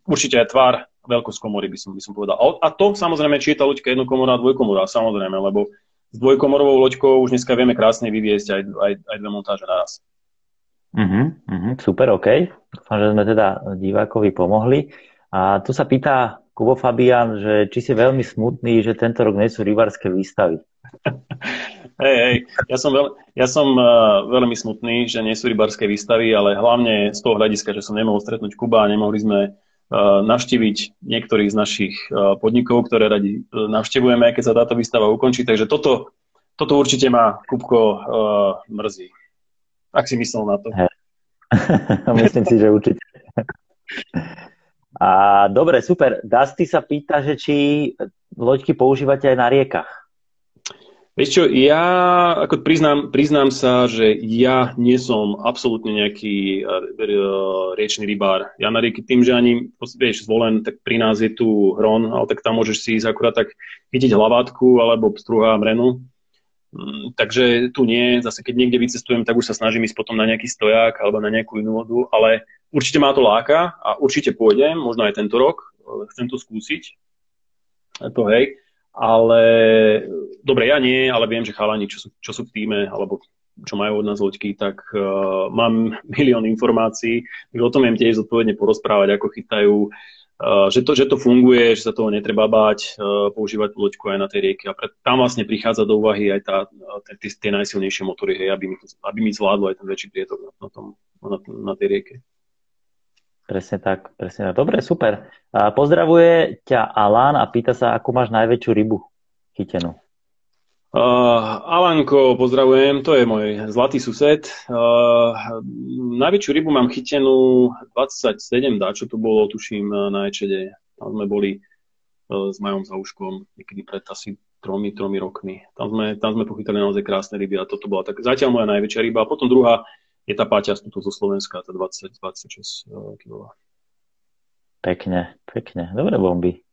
určite aj tvar, veľkosť komory by som, by som povedal. A to samozrejme, či je tá loďka jednokomorá, dvojkomorá, samozrejme, lebo s dvojkomorovou loďkou už dneska vieme krásne vyviesť aj, aj, aj dve montáže naraz. Uh-huh, uh-huh, super, OK. Dúfam, že sme teda divákovi pomohli. A tu sa pýta Kubo Fabian, že či si veľmi smutný, že tento rok nie sú rybárske výstavy. Hej, hej, ja som, veľ, ja som uh, veľmi smutný, že nie sú rybárske výstavy, ale hlavne z toho hľadiska, že som nemohol stretnúť Kuba a nemohli sme navštíviť niektorých z našich podnikov, ktoré radi navštevujeme, keď sa táto výstava ukončí. Takže toto, toto určite ma Kubko uh, mrzí. Ak si myslel na to. Myslím si, že určite. A dobre, super. Dusty sa pýta, že či loďky používate aj na riekach? Vieš čo, ja ako priznám, priznám sa, že ja nie som absolútne nejaký riečný rybár. Ja na rieky tým, že ani, vieš, Zvolen, tak pri nás je tu hron, ale tak tam môžeš si ísť akurát tak chytiť hlavátku alebo pstruha mrenu. Takže tu nie, zase keď niekde vycestujem, tak už sa snažím ísť potom na nejaký stojak alebo na nejakú inú vodu, ale určite ma to láka a určite pôjdem, možno aj tento rok, chcem to skúsiť, to hej. Ale, dobre, ja nie, ale viem, že chalani, čo sú, čo sú v týme, alebo čo majú od nás loďky, tak uh, mám milión informácií, o tom viem tiež zodpovedne porozprávať, ako chytajú, uh, že, to, že to funguje, že sa toho netreba báť, uh, používať loďku aj na tej rieke. A pre, tam vlastne prichádza do úvahy aj tá, tie, tie najsilnejšie motory, hej, aby, mi, aby mi zvládlo aj ten väčší prietok na, na, tom, na, na tej rieke. Presne tak, presne tak. Dobre, super. Pozdravuje ťa Alan a pýta sa, akú máš najväčšiu rybu chytenú. Uh, Alanko, pozdravujem, to je môj zlatý sused. Uh, najväčšiu rybu mám chytenú dvadsaťsedem dá, čo to bolo, tuším, na Ečede. Tam sme boli uh, s Majom Zauškom niekedy pred asi tromi, tromi rokmi. Tam sme, tam sme pochytali naozaj krásne ryby a toto bola tak zatiaľ moja najväčšia ryba. A potom druhá je tá páťa zo Slovenska, tá dvadsať dvadsaťšesť kilová. Pekne, pekne. Dobré bomby.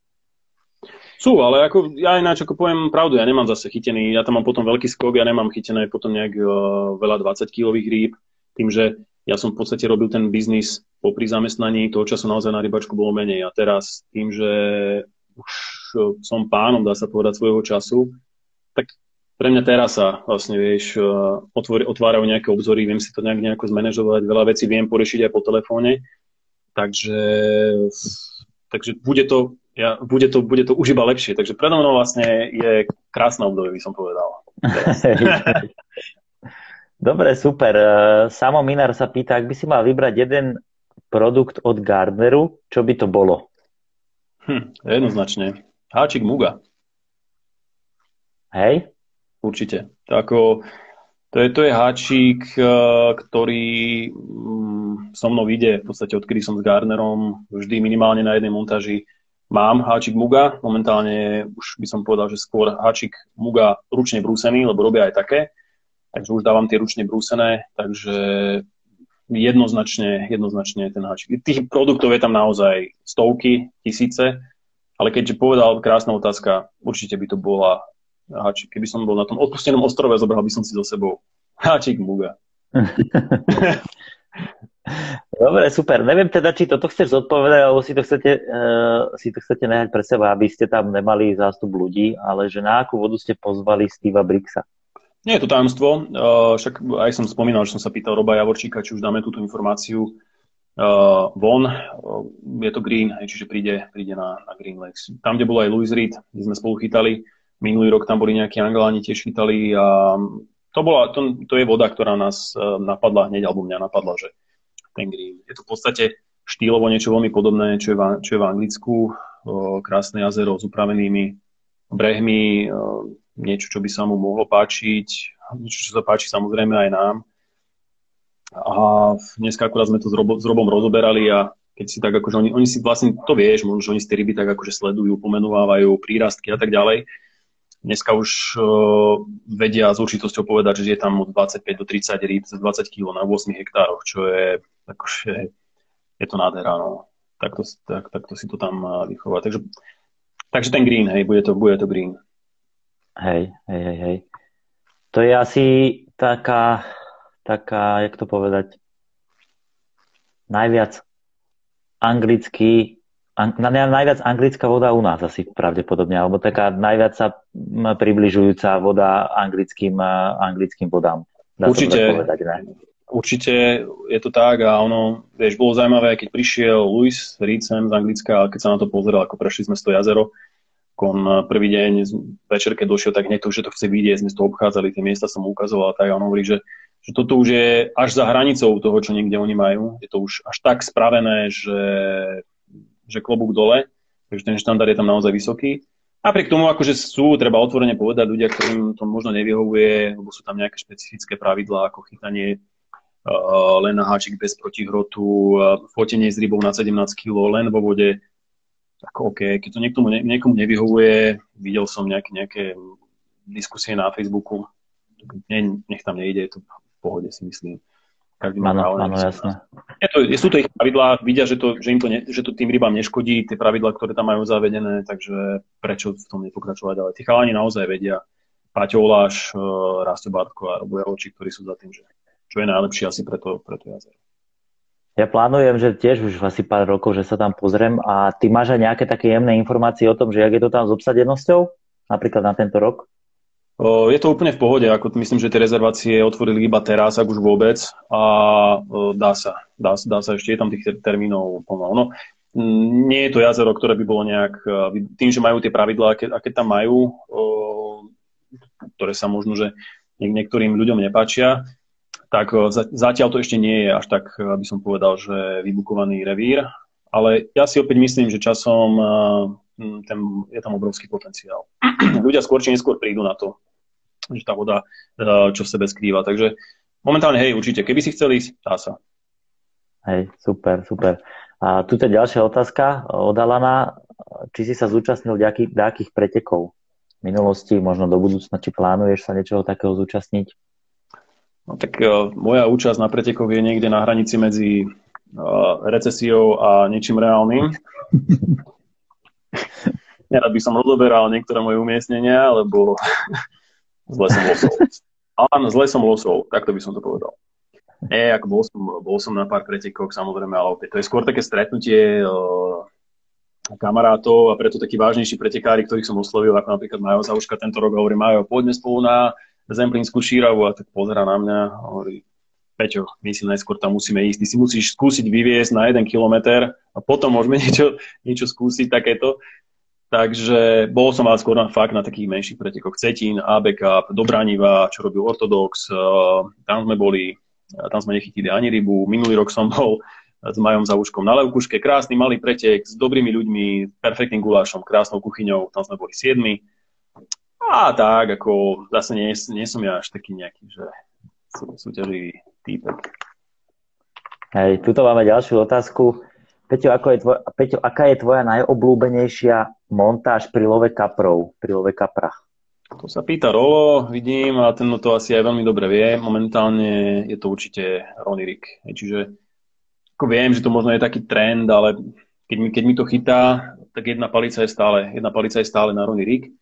Sú, ale ako, ja ináč ako poviem pravdu, ja nemám zase chytený, ja tam mám potom veľký skok, ja nemám chytené potom nejak uh, veľa dvadsaťkilových rýb, tým, že ja som v podstate robil ten biznis popri zamestnaní, toho času naozaj na rybačku bolo menej. A teraz tým, že už som pánom, dá sa povedať, svojho času, tak pre mňa teraz sa vlastne, vieš, otvárajú nejaké obzory, viem si to nejak, nejako zmanéžovať, veľa vecí viem poriešiť aj po telefóne, takže, takže bude, to, ja, bude, to, bude to už iba lepšie. Takže predo mnou vlastne je krásne obdobie, by som povedal. Dobre, super. Samo Minár sa pýta, ak by si mal vybrať jeden produkt od Gardneru, čo by to bolo? Hm, jednoznačne. Háčik Muga. Hej? Určite. Ako, to, je, to je háčik, ktorý so mnou ide v podstate odkedy som s Gardnerom, vždy minimálne na jednej montáži mám háčik Muga, momentálne už by som povedal, že skôr háčik Muga ručne brúsený, lebo robia aj také, takže už dávam tie ručne brúsené, takže jednoznačne, jednoznačne ten háčik. Tých produktov je tam naozaj stovky, tisíce, ale keďže povedal, krásna otázka, určite by to bola háčik. Keby som bol na tom odpustenom ostrove, zobral by som si so sebou háčik Muga. Dobre, super. Neviem teda, či toto chceš zodpovedať, alebo si to chcete, uh, si to chcete nehať pre seba, aby ste tam nemali zástup ľudí, ale že na akú vodu ste pozvali Steva Brixa? Nie je to tajomstvo. Uh, však aj som spomínal, že som sa pýtal Roba Javorčíka, či už dáme túto informáciu uh, von. Uh, je to Green, čiže príde, príde na, na Green Lakes. Tam, kde bol aj Louis Reed, kde sme spolu chytali. Minulý rok tam boli nejakí Angláni, tiež chytali a to, bola, to, to je voda, ktorá nás napadla hneď, alebo mňa napadla, že ten Green. Je to v podstate štýlovo niečo veľmi podobné, čo je v, čo je v Anglicku. Krásne jazero s upravenými brehmi, niečo, čo by sa mu mohlo páčiť, niečo, čo sa páči samozrejme aj nám. A dneska akurát sme to s, Robo, s Robom rozoberali a keď si tak akože oni, oni si vlastne, to vieš, možno, že oni si tie ryby tak akože sledujú, pomenovávajú, prírastky a tak ďalej. Dneska už uh, vedia s určitosťou povedať, že je tam od dvadsaťpäť do tridsať rýb cez dvadsať kilogramov na ôsmich hektároch, čo je akože, je to nádhera, no. Takto, tak, takto si to tam vychová. Takže, takže ten Green, hej, bude to, bude to Green. Hej, hej, hej, hej. To je asi taká, taká, jak to povedať, najviac anglický Ang- najviac anglická voda u nás asi pravdepodobne, alebo taká najviac sa približujúca voda anglickým, anglickým vodám. Dá určite, sa povedať, ne? Určite je to tak a ono, vieš, bolo zaujímavé, keď prišiel Louis Reed z Anglicka a keď sa na to pozeral, ako prešli sme z to jazero, kon prvý deň večer, keď došiel, tak hneď to, že to chce vidieť, sme z toho obchádzali, tie miesta som ukazoval a tak a on hovorí, že, že toto už je až za hranicou toho, čo niekde oni majú. Je to už až tak spravené, že že klobúk dole, takže ten štandard je tam naozaj vysoký. Napriek tomu, akože sú, treba otvorene povedať, ľudia, ktorým to možno nevyhovuje, lebo sú tam nejaké špecifické pravidlá, ako chytanie uh, len na háčik bez protihrotu, uh, fotenie s rybou na sedemnásť kilogramov len vo vode, tak OK, keď to niekomu, ne, niekomu nevyhovuje, videl som nejaké, nejaké diskusie na Facebooku. Ne, nech tam nejde, je to v pohode, si myslím. Každý má právo. Sú to ich pravidlá, vidia, že to, že im to, ne, že to tým rybám neškodí, tie pravidlá, ktoré tam majú zavedené, takže prečo v tom nepokračovať, ale tí chalani naozaj vedia. Paťo Oláš, Rasto Bartko a Robo Jaločík, ktorí sú za tým, že čo je najlepšie asi pre to, pre to jazero. Ja plánujem, že tiež už asi pár rokov, že sa tam pozriem, a ty máš aj nejaké také jemné informácie o tom, že jak je to tam s obsadenosťou, napríklad na tento rok? Je to úplne v pohode, ako myslím, že tie rezervácie otvorili iba teraz, ak už vôbec, a dá sa, dá, dá sa ešte, je tam tých termínov pomalu. No, nie je to jazero, ktoré by bolo nejak, tým, že majú tie pravidlá, aké, aké tam majú, ktoré sa možno, že niektorým ľuďom nepáčia, tak zatiaľ to ešte nie je až tak, by som povedal, že vybukovaný revír, ale ja si opäť myslím, že časom ten, je tam obrovský potenciál. Ľudia skôr či neskôr prídu na to, že tá voda čo v sebe skrýva. Takže momentálne, hej, určite, keby si chceli ísť, dá sa. Hej, super, super. A tu je ďalšia otázka od Alana. Či si sa zúčastnil nejakých, nejakých pretekov v minulosti, možno do budúcna, či plánuješ sa niečoho takého zúčastniť? No tak uh, moja účasť na pretekov je niekde na hranici medzi uh, recesiou a niečím reálnym. Nerad by som rozoberal niektoré moje umiestnenia, lebo s lesom losov. Áno, s lesom losov, takto by som to povedal. Nie, ako bol som, bol som na pár pretekov, samozrejme, ale opäť. To je skôr také stretnutie uh, kamarátov, a preto takí vážnejší pretekári, ktorých som oslovil, ako napríklad Majo Zauška tento rok, hovorí: Majo, poďme spolu na Zemplínskú šíravu, a tak pozera na mňa a hovorí: Peťo, my si najskôr tam musíme ísť, ty si musíš skúsiť vyviesť na jeden kilometer a potom môžeme niečo, niečo skúsiť takéto. Takže bol som ale skôr na, fakt na takých menších pretekoch. Cetín, á bé ká, Dobranivá, čo robil Ortodox, tam sme boli, tam sme nechytili ani rybu. Minulý rok som bol s Majom Zauškom na Levkuške, krásny malý pretek s dobrými ľuďmi, perfektným gulášom, krásnou kuchyňou, tam sme boli siedmi. A tak, ako zase nie, nie som ja až taký nejaký, že súťaživý týpek. Hej, tuto máme ďalšiu otázku. Peťo, ako je tvoja, Peťo, aká je tvoja najobľúbenejšia montáž pri love kaprov, pri love kapra? To sa pýta Rolo, vidím, a ten to asi aj veľmi dobre vie. Momentálne je to určite Ronirik. Čiže ako viem, že to možno je taký trend, ale keď mi, keď mi to chytá, tak jedna palica je stále, jedna palica je stále na Ronirik.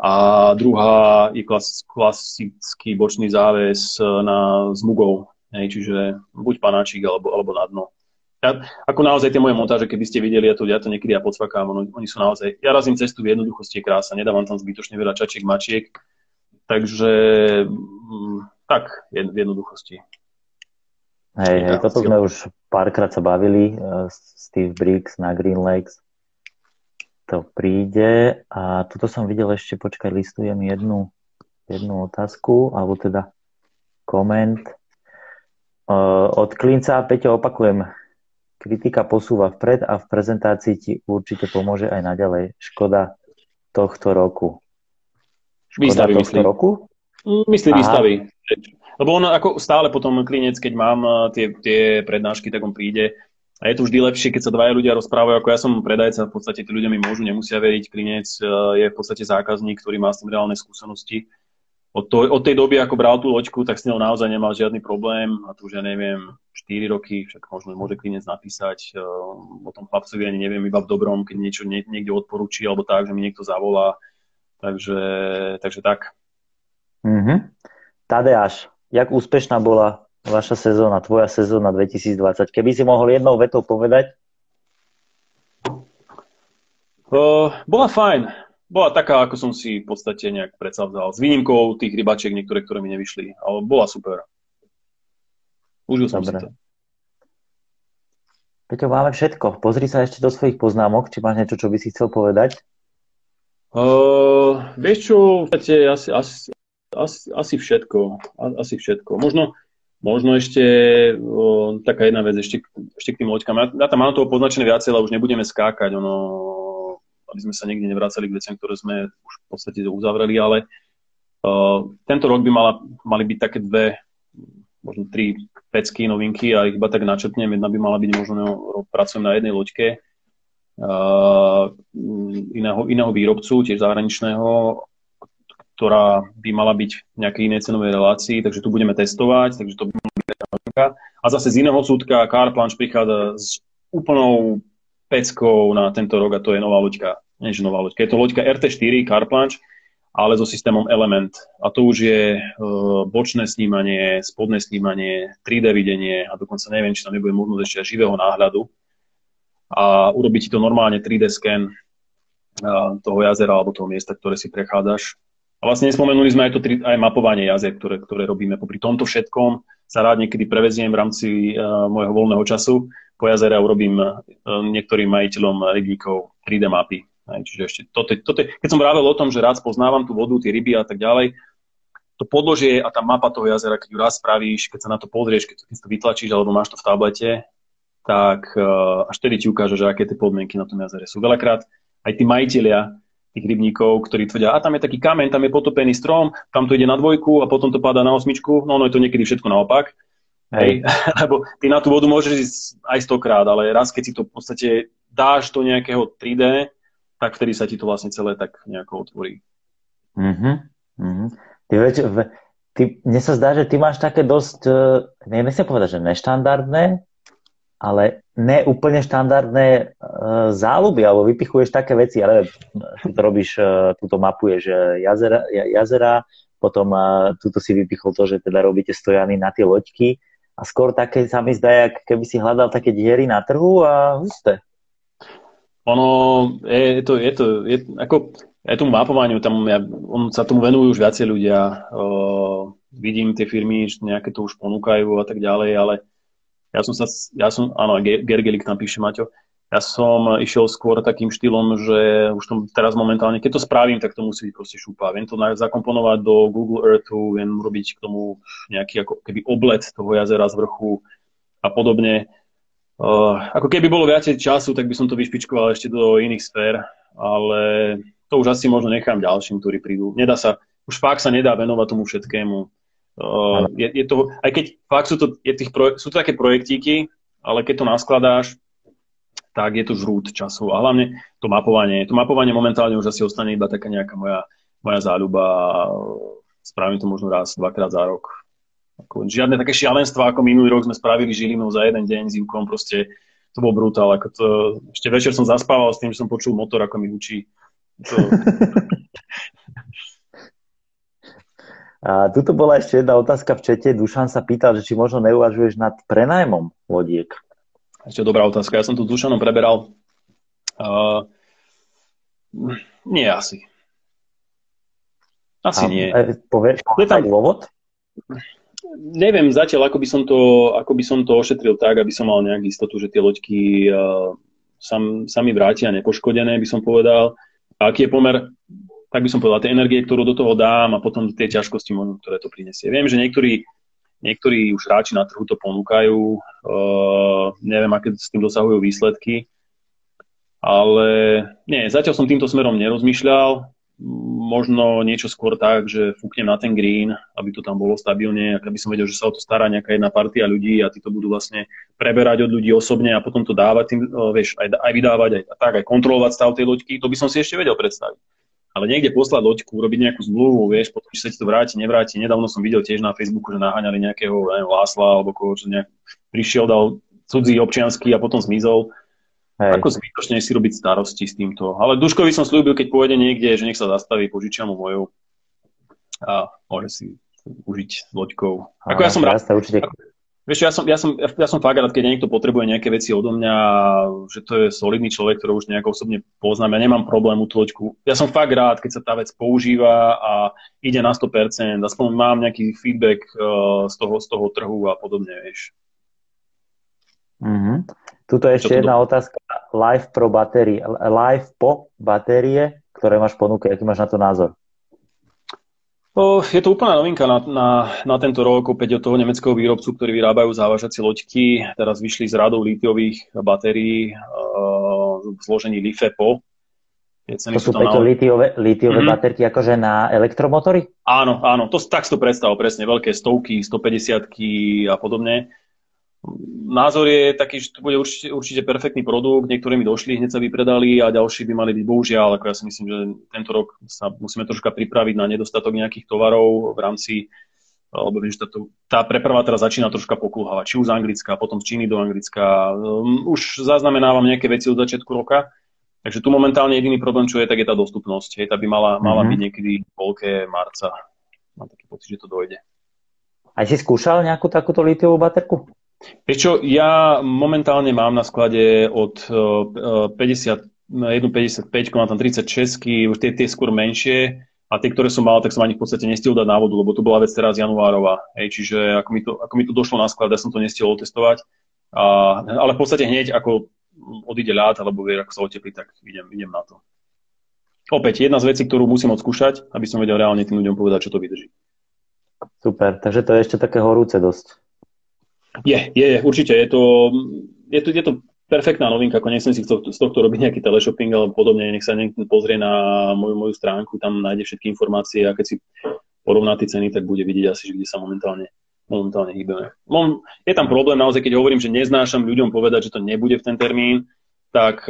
A druhá je klas, klasický bočný záves na s mugou, hej, čiže buď panáčik, alebo, alebo na dno. Ja, ako naozaj tie moje montáže, keby ste videli, ja to, ja to niekedy ja podsvakám, on, oni sú naozaj, ja razím cestu v jednoduchosti, je krása, nedávam tam zbytočne veľa čačiek, mačiek, takže tak, jed, v jednoduchosti. Hej, hej, toto sme už párkrát sa bavili, Steve Briggs na Green Lakes. To príde, a toto som videl ešte, počkaj, listujem jednu, jednu otázku, alebo teda koment. Uh, od Klinca: Peťo, opakujem, kritika posúva vpred a v prezentácii ti určite pomôže aj naďalej. Škoda tohto roku. Škoda výstavy, tohto roku? Myslí výstavy. Lebo on ako stále potom Klinec, keď mám tie, tie prednášky, tak on príde. A je to vždy lepšie, keď sa dvaja ľudia rozprávajú, ako ja som predajca, v podstate tí ľudia mi môžu, nemusia veriť. Klinec je v podstate zákazník, ktorý má s tým reálne skúsenosti. Od, to, od tej doby, ako bral tú loďku, tak s ňou naozaj nemal žiadny problém. A tu už ja neviem, štyri roky, však možno môže Klinec napísať. O tom chlapcovi ani neviem, iba v dobrom, keď niečo niekde odporúči, alebo tak, že mi niekto zavolá. Takže, takže tak. Mm-hmm. Tadeáš, jak úspešná bola vaša sezóna, tvoja sezóna dvetisícdvadsať? Keby si mohol jednou vetou povedať? Uh, bola fajn. Bola taká, ako som si v podstate nejak predsavzal. S výnimkou tých rybačiek, niektoré, ktoré mi nevyšli. Ale bola super. Užil som Dobre. si to. Peťo, máme všetko. Pozri sa ešte do svojich poznámok, či máš niečo, čo by si chcel povedať? Uh, vieš čo, v podstate asi, asi, asi, asi všetko. Asi všetko. Možno Možno ešte o, taká jedna vec, ešte, ešte k tým loďkám. Ja, ja tam mám toho poznačené viacej, ale už nebudeme skákať, ono, aby sme sa nikdy nevracali k veciam, ktoré sme už v podstate uzavreli, ale o, tento rok by mala, mali byť také dve, možno tri pecky novinky, a iba tak načrtnem. Jedna by mala byť, možno pracujem na jednej loďke iného, iného výrobcu, tiež zahraničného, ktorá by mala byť v nejakej inej cenovej relácii, takže tu budeme testovať, takže to budeme testovať. A zase z iného súdka Carplan prichádza s úplnou peckou na tento rok a to je nová loďka, než nová loďka. Je to loďka er té štyri Carplan, ale so systémom Element. A to už je e, bočné snímanie, spodné snímanie, tri dé videnie a dokonca neviem, či tam nebude možnosť ešte živého náhľadu. A urobiť ti to normálne tri dé scan e, toho jazera alebo toho miesta, ktoré si prechádzaš. A vlastne nespomenuli sme aj to aj mapovanie jazer, ktoré, ktoré robíme. Popri tomto všetkom sa rád niekedy preveziem v rámci uh, môjho voľného času. Po jazere urobím uh, niektorým majiteľom rybníkov tri dé mapy. Aj, čiže ešte toto, toto, keď som vravel o tom, že rád spoznávam tú vodu, tie ryby a tak ďalej, to podložie a tá mapa toho jazera, keď ju raz spravíš, keď sa na to pozrieš, keď to, keď to vytlačíš alebo máš to v tablete, tak uh, až tedy ti ukáže, že aké tie podmienky na tom jazere sú. Veľakrát aj tí majiteľia tých rybníkov, ktorí tvrdia, a tam je taký kameň, tam je potopený strom, tam to ide na dvojku a potom to padá na osmičku, no ono je to niekedy všetko naopak, hej, lebo ty na tú vodu môžeš ísť aj stokrát, ale raz, keď si to v podstate dáš do nejakého tri dé, tak vtedy sa ti to vlastne celé tak nejako otvorí. Mm-hmm. Mm-hmm. Ty veď, ty, mne sa zdá, že ty máš také dosť, ne, nechcem povedať, že neštandardné, ale neúplne štandardné e, záľuby, alebo vypichuješ také veci, ale tu to robíš, e, tu to mapuješ jazera, jazera potom e, tu si vypichol to, že teda robíte stojany na tie loďky a skôr také sa mi zdá, jak keby si hľadal také diery na trhu a husté. Ono, je to, je to, je, ako, je tomu mapovaniu, tam ja, on sa tomu venujú už viacej ľudia, e, vidím tie firmy, nejaké to už ponúkajú a tak ďalej, ale Ja som sa, ja som, áno, Gergelik tam píše, Maťo, ja som išiel skôr takým štýlom, že už to teraz momentálne, keď to spravím, tak to musí byť proste šúpa. Viem to zakomponovať do Google Earthu, viem robiť k tomu nejaký ako keby oblet toho jazera z vrchu a podobne. Uh, ako keby bolo viacej času, tak by som to vyšpičkoval ešte do iných sfér, ale to už asi možno nechám ďalším, ktorí prídu. Nedá sa, už fakt sa nedá venovať tomu všetkému. Uh, je, je to, aj keď fakt sú to, je tých proje, sú to také projektíky, ale keď to naskladáš, tak je to žrút času a hlavne to mapovanie. To mapovanie momentálne už asi ostane iba taká nejaká moja, moja záľuba a spravím to možno raz, dvakrát za rok. Ako, žiadne také šialenstva, ako minulý rok sme spravili Žilinou za jeden deň s Júkom, proste to bol brutál. Ako to, ešte večer som zaspával s tým, že som počul motor, ako mi hučí. To... A tuto bola ešte jedna otázka v čete. Dušan sa pýtal, že či možno neuvažuješ nad prenajmom lodiek. Ešte dobrá otázka. Ja som tu s Dušanom preberal. Uh, nie, asi. Asi a, nie. Povieš tam dôvod? Neviem zatiaľ, ako by, som to, ako by som to ošetril tak, aby som mal nejakú istotu, že tie loďky uh, sam, sami vrátia nepoškodené, by som povedal. A aký je pomer... tak by som povedal, tie energie, ktorú do toho dám a potom tie ťažkosti, možno, ktoré to prinesie. Viem, že niektorí, niektorí už hráči na trhu to ponúkajú, uh, neviem, aké s tým dosahujú výsledky, ale nie, zatiaľ som týmto smerom nerozmýšľal, možno niečo skôr tak, že fúknem na ten green, aby to tam bolo stabilne, aby som vedel, že sa o to stará nejaká jedna partia ľudí a tí to budú vlastne preberať od ľudí osobne a potom to dávať, tým, uh, vieš, aj, aj vydávať, aj, tak, aj kontrolovať stav tej loďky, to by som si ešte vedel predstaviť. Ale niekde poslať loďku, robiť nejakú zmluvu, vieš, potom, či sa ti to vráti, nevráti. Nedávno som videl tiež na Facebooku, že naháňali nejakého neviem, Lásla, alebo koho, čo nejak prišiel, dal cudzí občiansky a potom zmizol. Hej. Ako zbytočne si robiť starosti s týmto. Ale Duškovi som slúbil, keď pôjde niekde, že nech sa zastaví, požičia mu moju a môže si užiť loďkou. Ako ja som rád. Vieš čo, ja som, ja, som, ja som fakt rád, keď niekto potrebuje nejaké veci odo mňa, že to je solidný človek, ktorý už nejako osobne poznám. Ja nemám problém u tločku. Ja som fakt rád, keď sa tá vec používa a ide na sto percent. Aspoň mám nejaký feedback uh, z, toho, z toho trhu a podobne, vieš. Mm-hmm. Tuto je ešte jedna do... otázka. Live pro batérie. Live po batérie, ktoré máš ponúke. Aký máš na to názor? Je to úplná novinka na, na, na tento rok, opäť od toho nemeckého výrobcu, ktorí vyrábajú závažacie loďky. Teraz vyšli z radou lítiových batérií v zložení LiFePO. To sú preto na... lítiové, lítiové mm-hmm. baterky akože na elektromotory? Áno, áno, to, tak si to predstav presne, veľké stovky, stopäťdesiatky a podobne. Názor je taký, že to bude určite, určite perfektný produkt, niektoré mi došli, hneď sa vypredali a ďalší by mali byť bohužiaľ, ako ja si myslím, že tento rok sa musíme troška pripraviť na nedostatok nejakých tovarov v rámci, lebo viem, že táto, tá preprava teraz začína troška pokulhávať, či už z Anglicka, potom z Číny do Anglicka, už zaznamenávam nejaké veci od začiatku roka, takže tu momentálne jediný problém, čo je, tak je tá dostupnosť, hej, tá by mala, mala mm-hmm. byť niekedy v polke marca, mám taký pocit, že to dojde. A si skúšal nejakú takúto litiovú baterku? Prečo ja momentálne mám na sklade od päťdesiat, päťdesiatpäť, mám tam tridsaťšesť, už tie, tie skôr menšie a tie, ktoré som mal, tak som ani v podstate nestihol dať na vodu, lebo to bola vec teraz januárová. Hej, čiže ako mi, to, ako mi to došlo na sklad, ja som to nestihol otestovať, a, ale v podstate hneď ako odíde ľad, alebo vie, ako sa oteplí, tak idem, idem na to. Opäť, jedna z vecí, ktorú musím odskúšať, aby som vedel reálne tým ľuďom povedať, čo to vydrží. Super, takže to je ešte také horúce dosť. Je, je, určite, je to, je to, je to perfektná novinka, ako nechcem si z tohto robiť nejaký teleshopping alebo podobne, nech sa niekto pozrie na moju, moju stránku, tam nájde všetky informácie a keď si porovná tie ceny, tak bude vidieť asi, že kde sa momentálne, momentálne hýbeme. Je tam problém naozaj, keď hovorím, že neznášam ľuďom povedať, že to nebude v ten termín, tak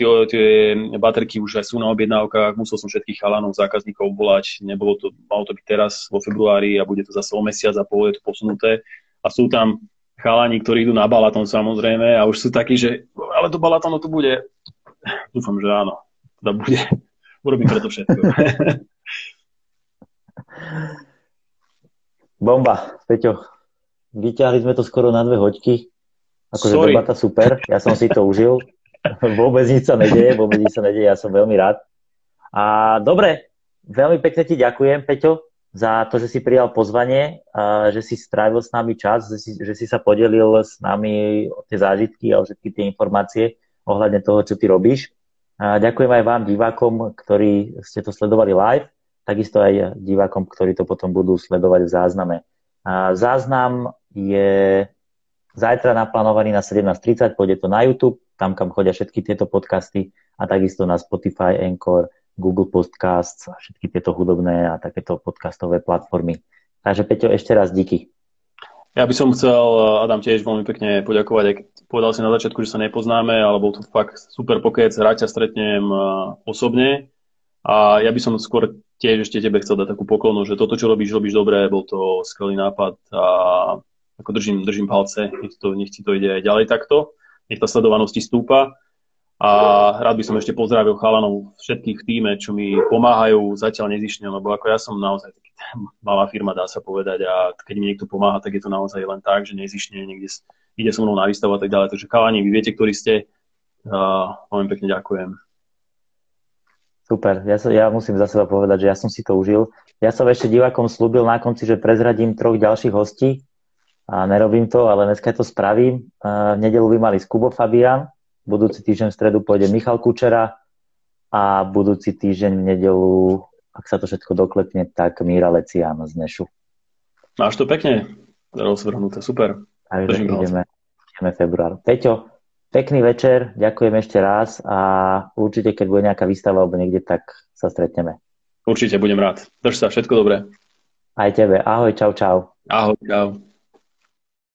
tie, tie baterky už aj sú na objednávkach, musel som všetkých chalanov, zákazníkov volať, nebolo to, malo to byť teraz vo februári a bude to zase o mesiac a pol, je to posunuté a sú tam chalani, ktorí idú na balatón samozrejme a už sú takí, že ale to balatóno tu bude. Dúfam, že áno. Teda bude. Urobím preto všetko. Bomba, Peťo. Vyťahli sme to skoro na dve hoďky. Akože debata super. Ja som si to užil. Vôbec nič sa nedeje. Vôbec nič sa nedeje. Ja som veľmi rád. A dobre. Veľmi pekne ti ďakujem, Peťo, za to, že si prijal pozvanie, že si strávil s nami čas, že si, že si sa podelil s nami o tie zážitky a o všetky tie informácie ohľadne toho, čo ty robíš. A ďakujem aj vám, divákom, ktorí ste to sledovali live, takisto aj divákom, ktorí to potom budú sledovať v zázname. A záznam je zajtra naplánovaný na sedemnásť tridsať, pôjde to na YouTube, tam, kam chodia všetky tieto podcasty a takisto na Spotify, Anchor, Google Podcasts a všetky tieto hudobné a takéto podcastové platformy. Takže Peťo, ešte raz díky. Ja by som chcel, Adam, tiež veľmi pekne poďakovať. Ak povedal si na začiatku, že sa nepoznáme, ale bol to fakt super pokec, rád ťa stretnem osobne. A ja by som skôr tiež ešte tebe chcel dať takú poklonu, že toto, čo robíš, robíš dobre, bol to skvelý nápad a ako držím, držím palce, nech, to, nech ti to ide aj ďalej takto, nech tá sledovanosť ti stúpa. A rád by som ešte pozdravil chalanov všetkých v týme, čo mi pomáhajú zatiaľ nezišne, lebo ako ja som naozaj taký malá firma, dá sa povedať, a keď mi niekto pomáha, tak je to naozaj len tak, že nezišne, niekde ide so mnou na výstavu a tak ďalej. Takže chalani, vy viete, ktorí ste, a veľmi pekne ďakujem. Super, ja, som, ja musím za seba povedať, že ja som si to užil. Ja som ešte divákom slúbil na konci, že prezradím troch ďalších hostí a nerobím to, ale dneska to spravím. V nedelu by mali Skubo Fabian, budúci týždeň v stredu pôjde Michal Kučera a budúci týždeň v nedelu, ak sa to všetko doklepne, tak Míra Lecián z Nešu. Máš to pekne rozvrhnuté, super. A že ideme, ideme február. Peťo, pekný večer, ďakujem ešte raz a určite, keď bude nejaká výstava alebo niekde, tak sa stretneme. Určite, budem rád. Drž sa, všetko dobré. Aj tebe, ahoj, čau, čau. Ahoj, čau.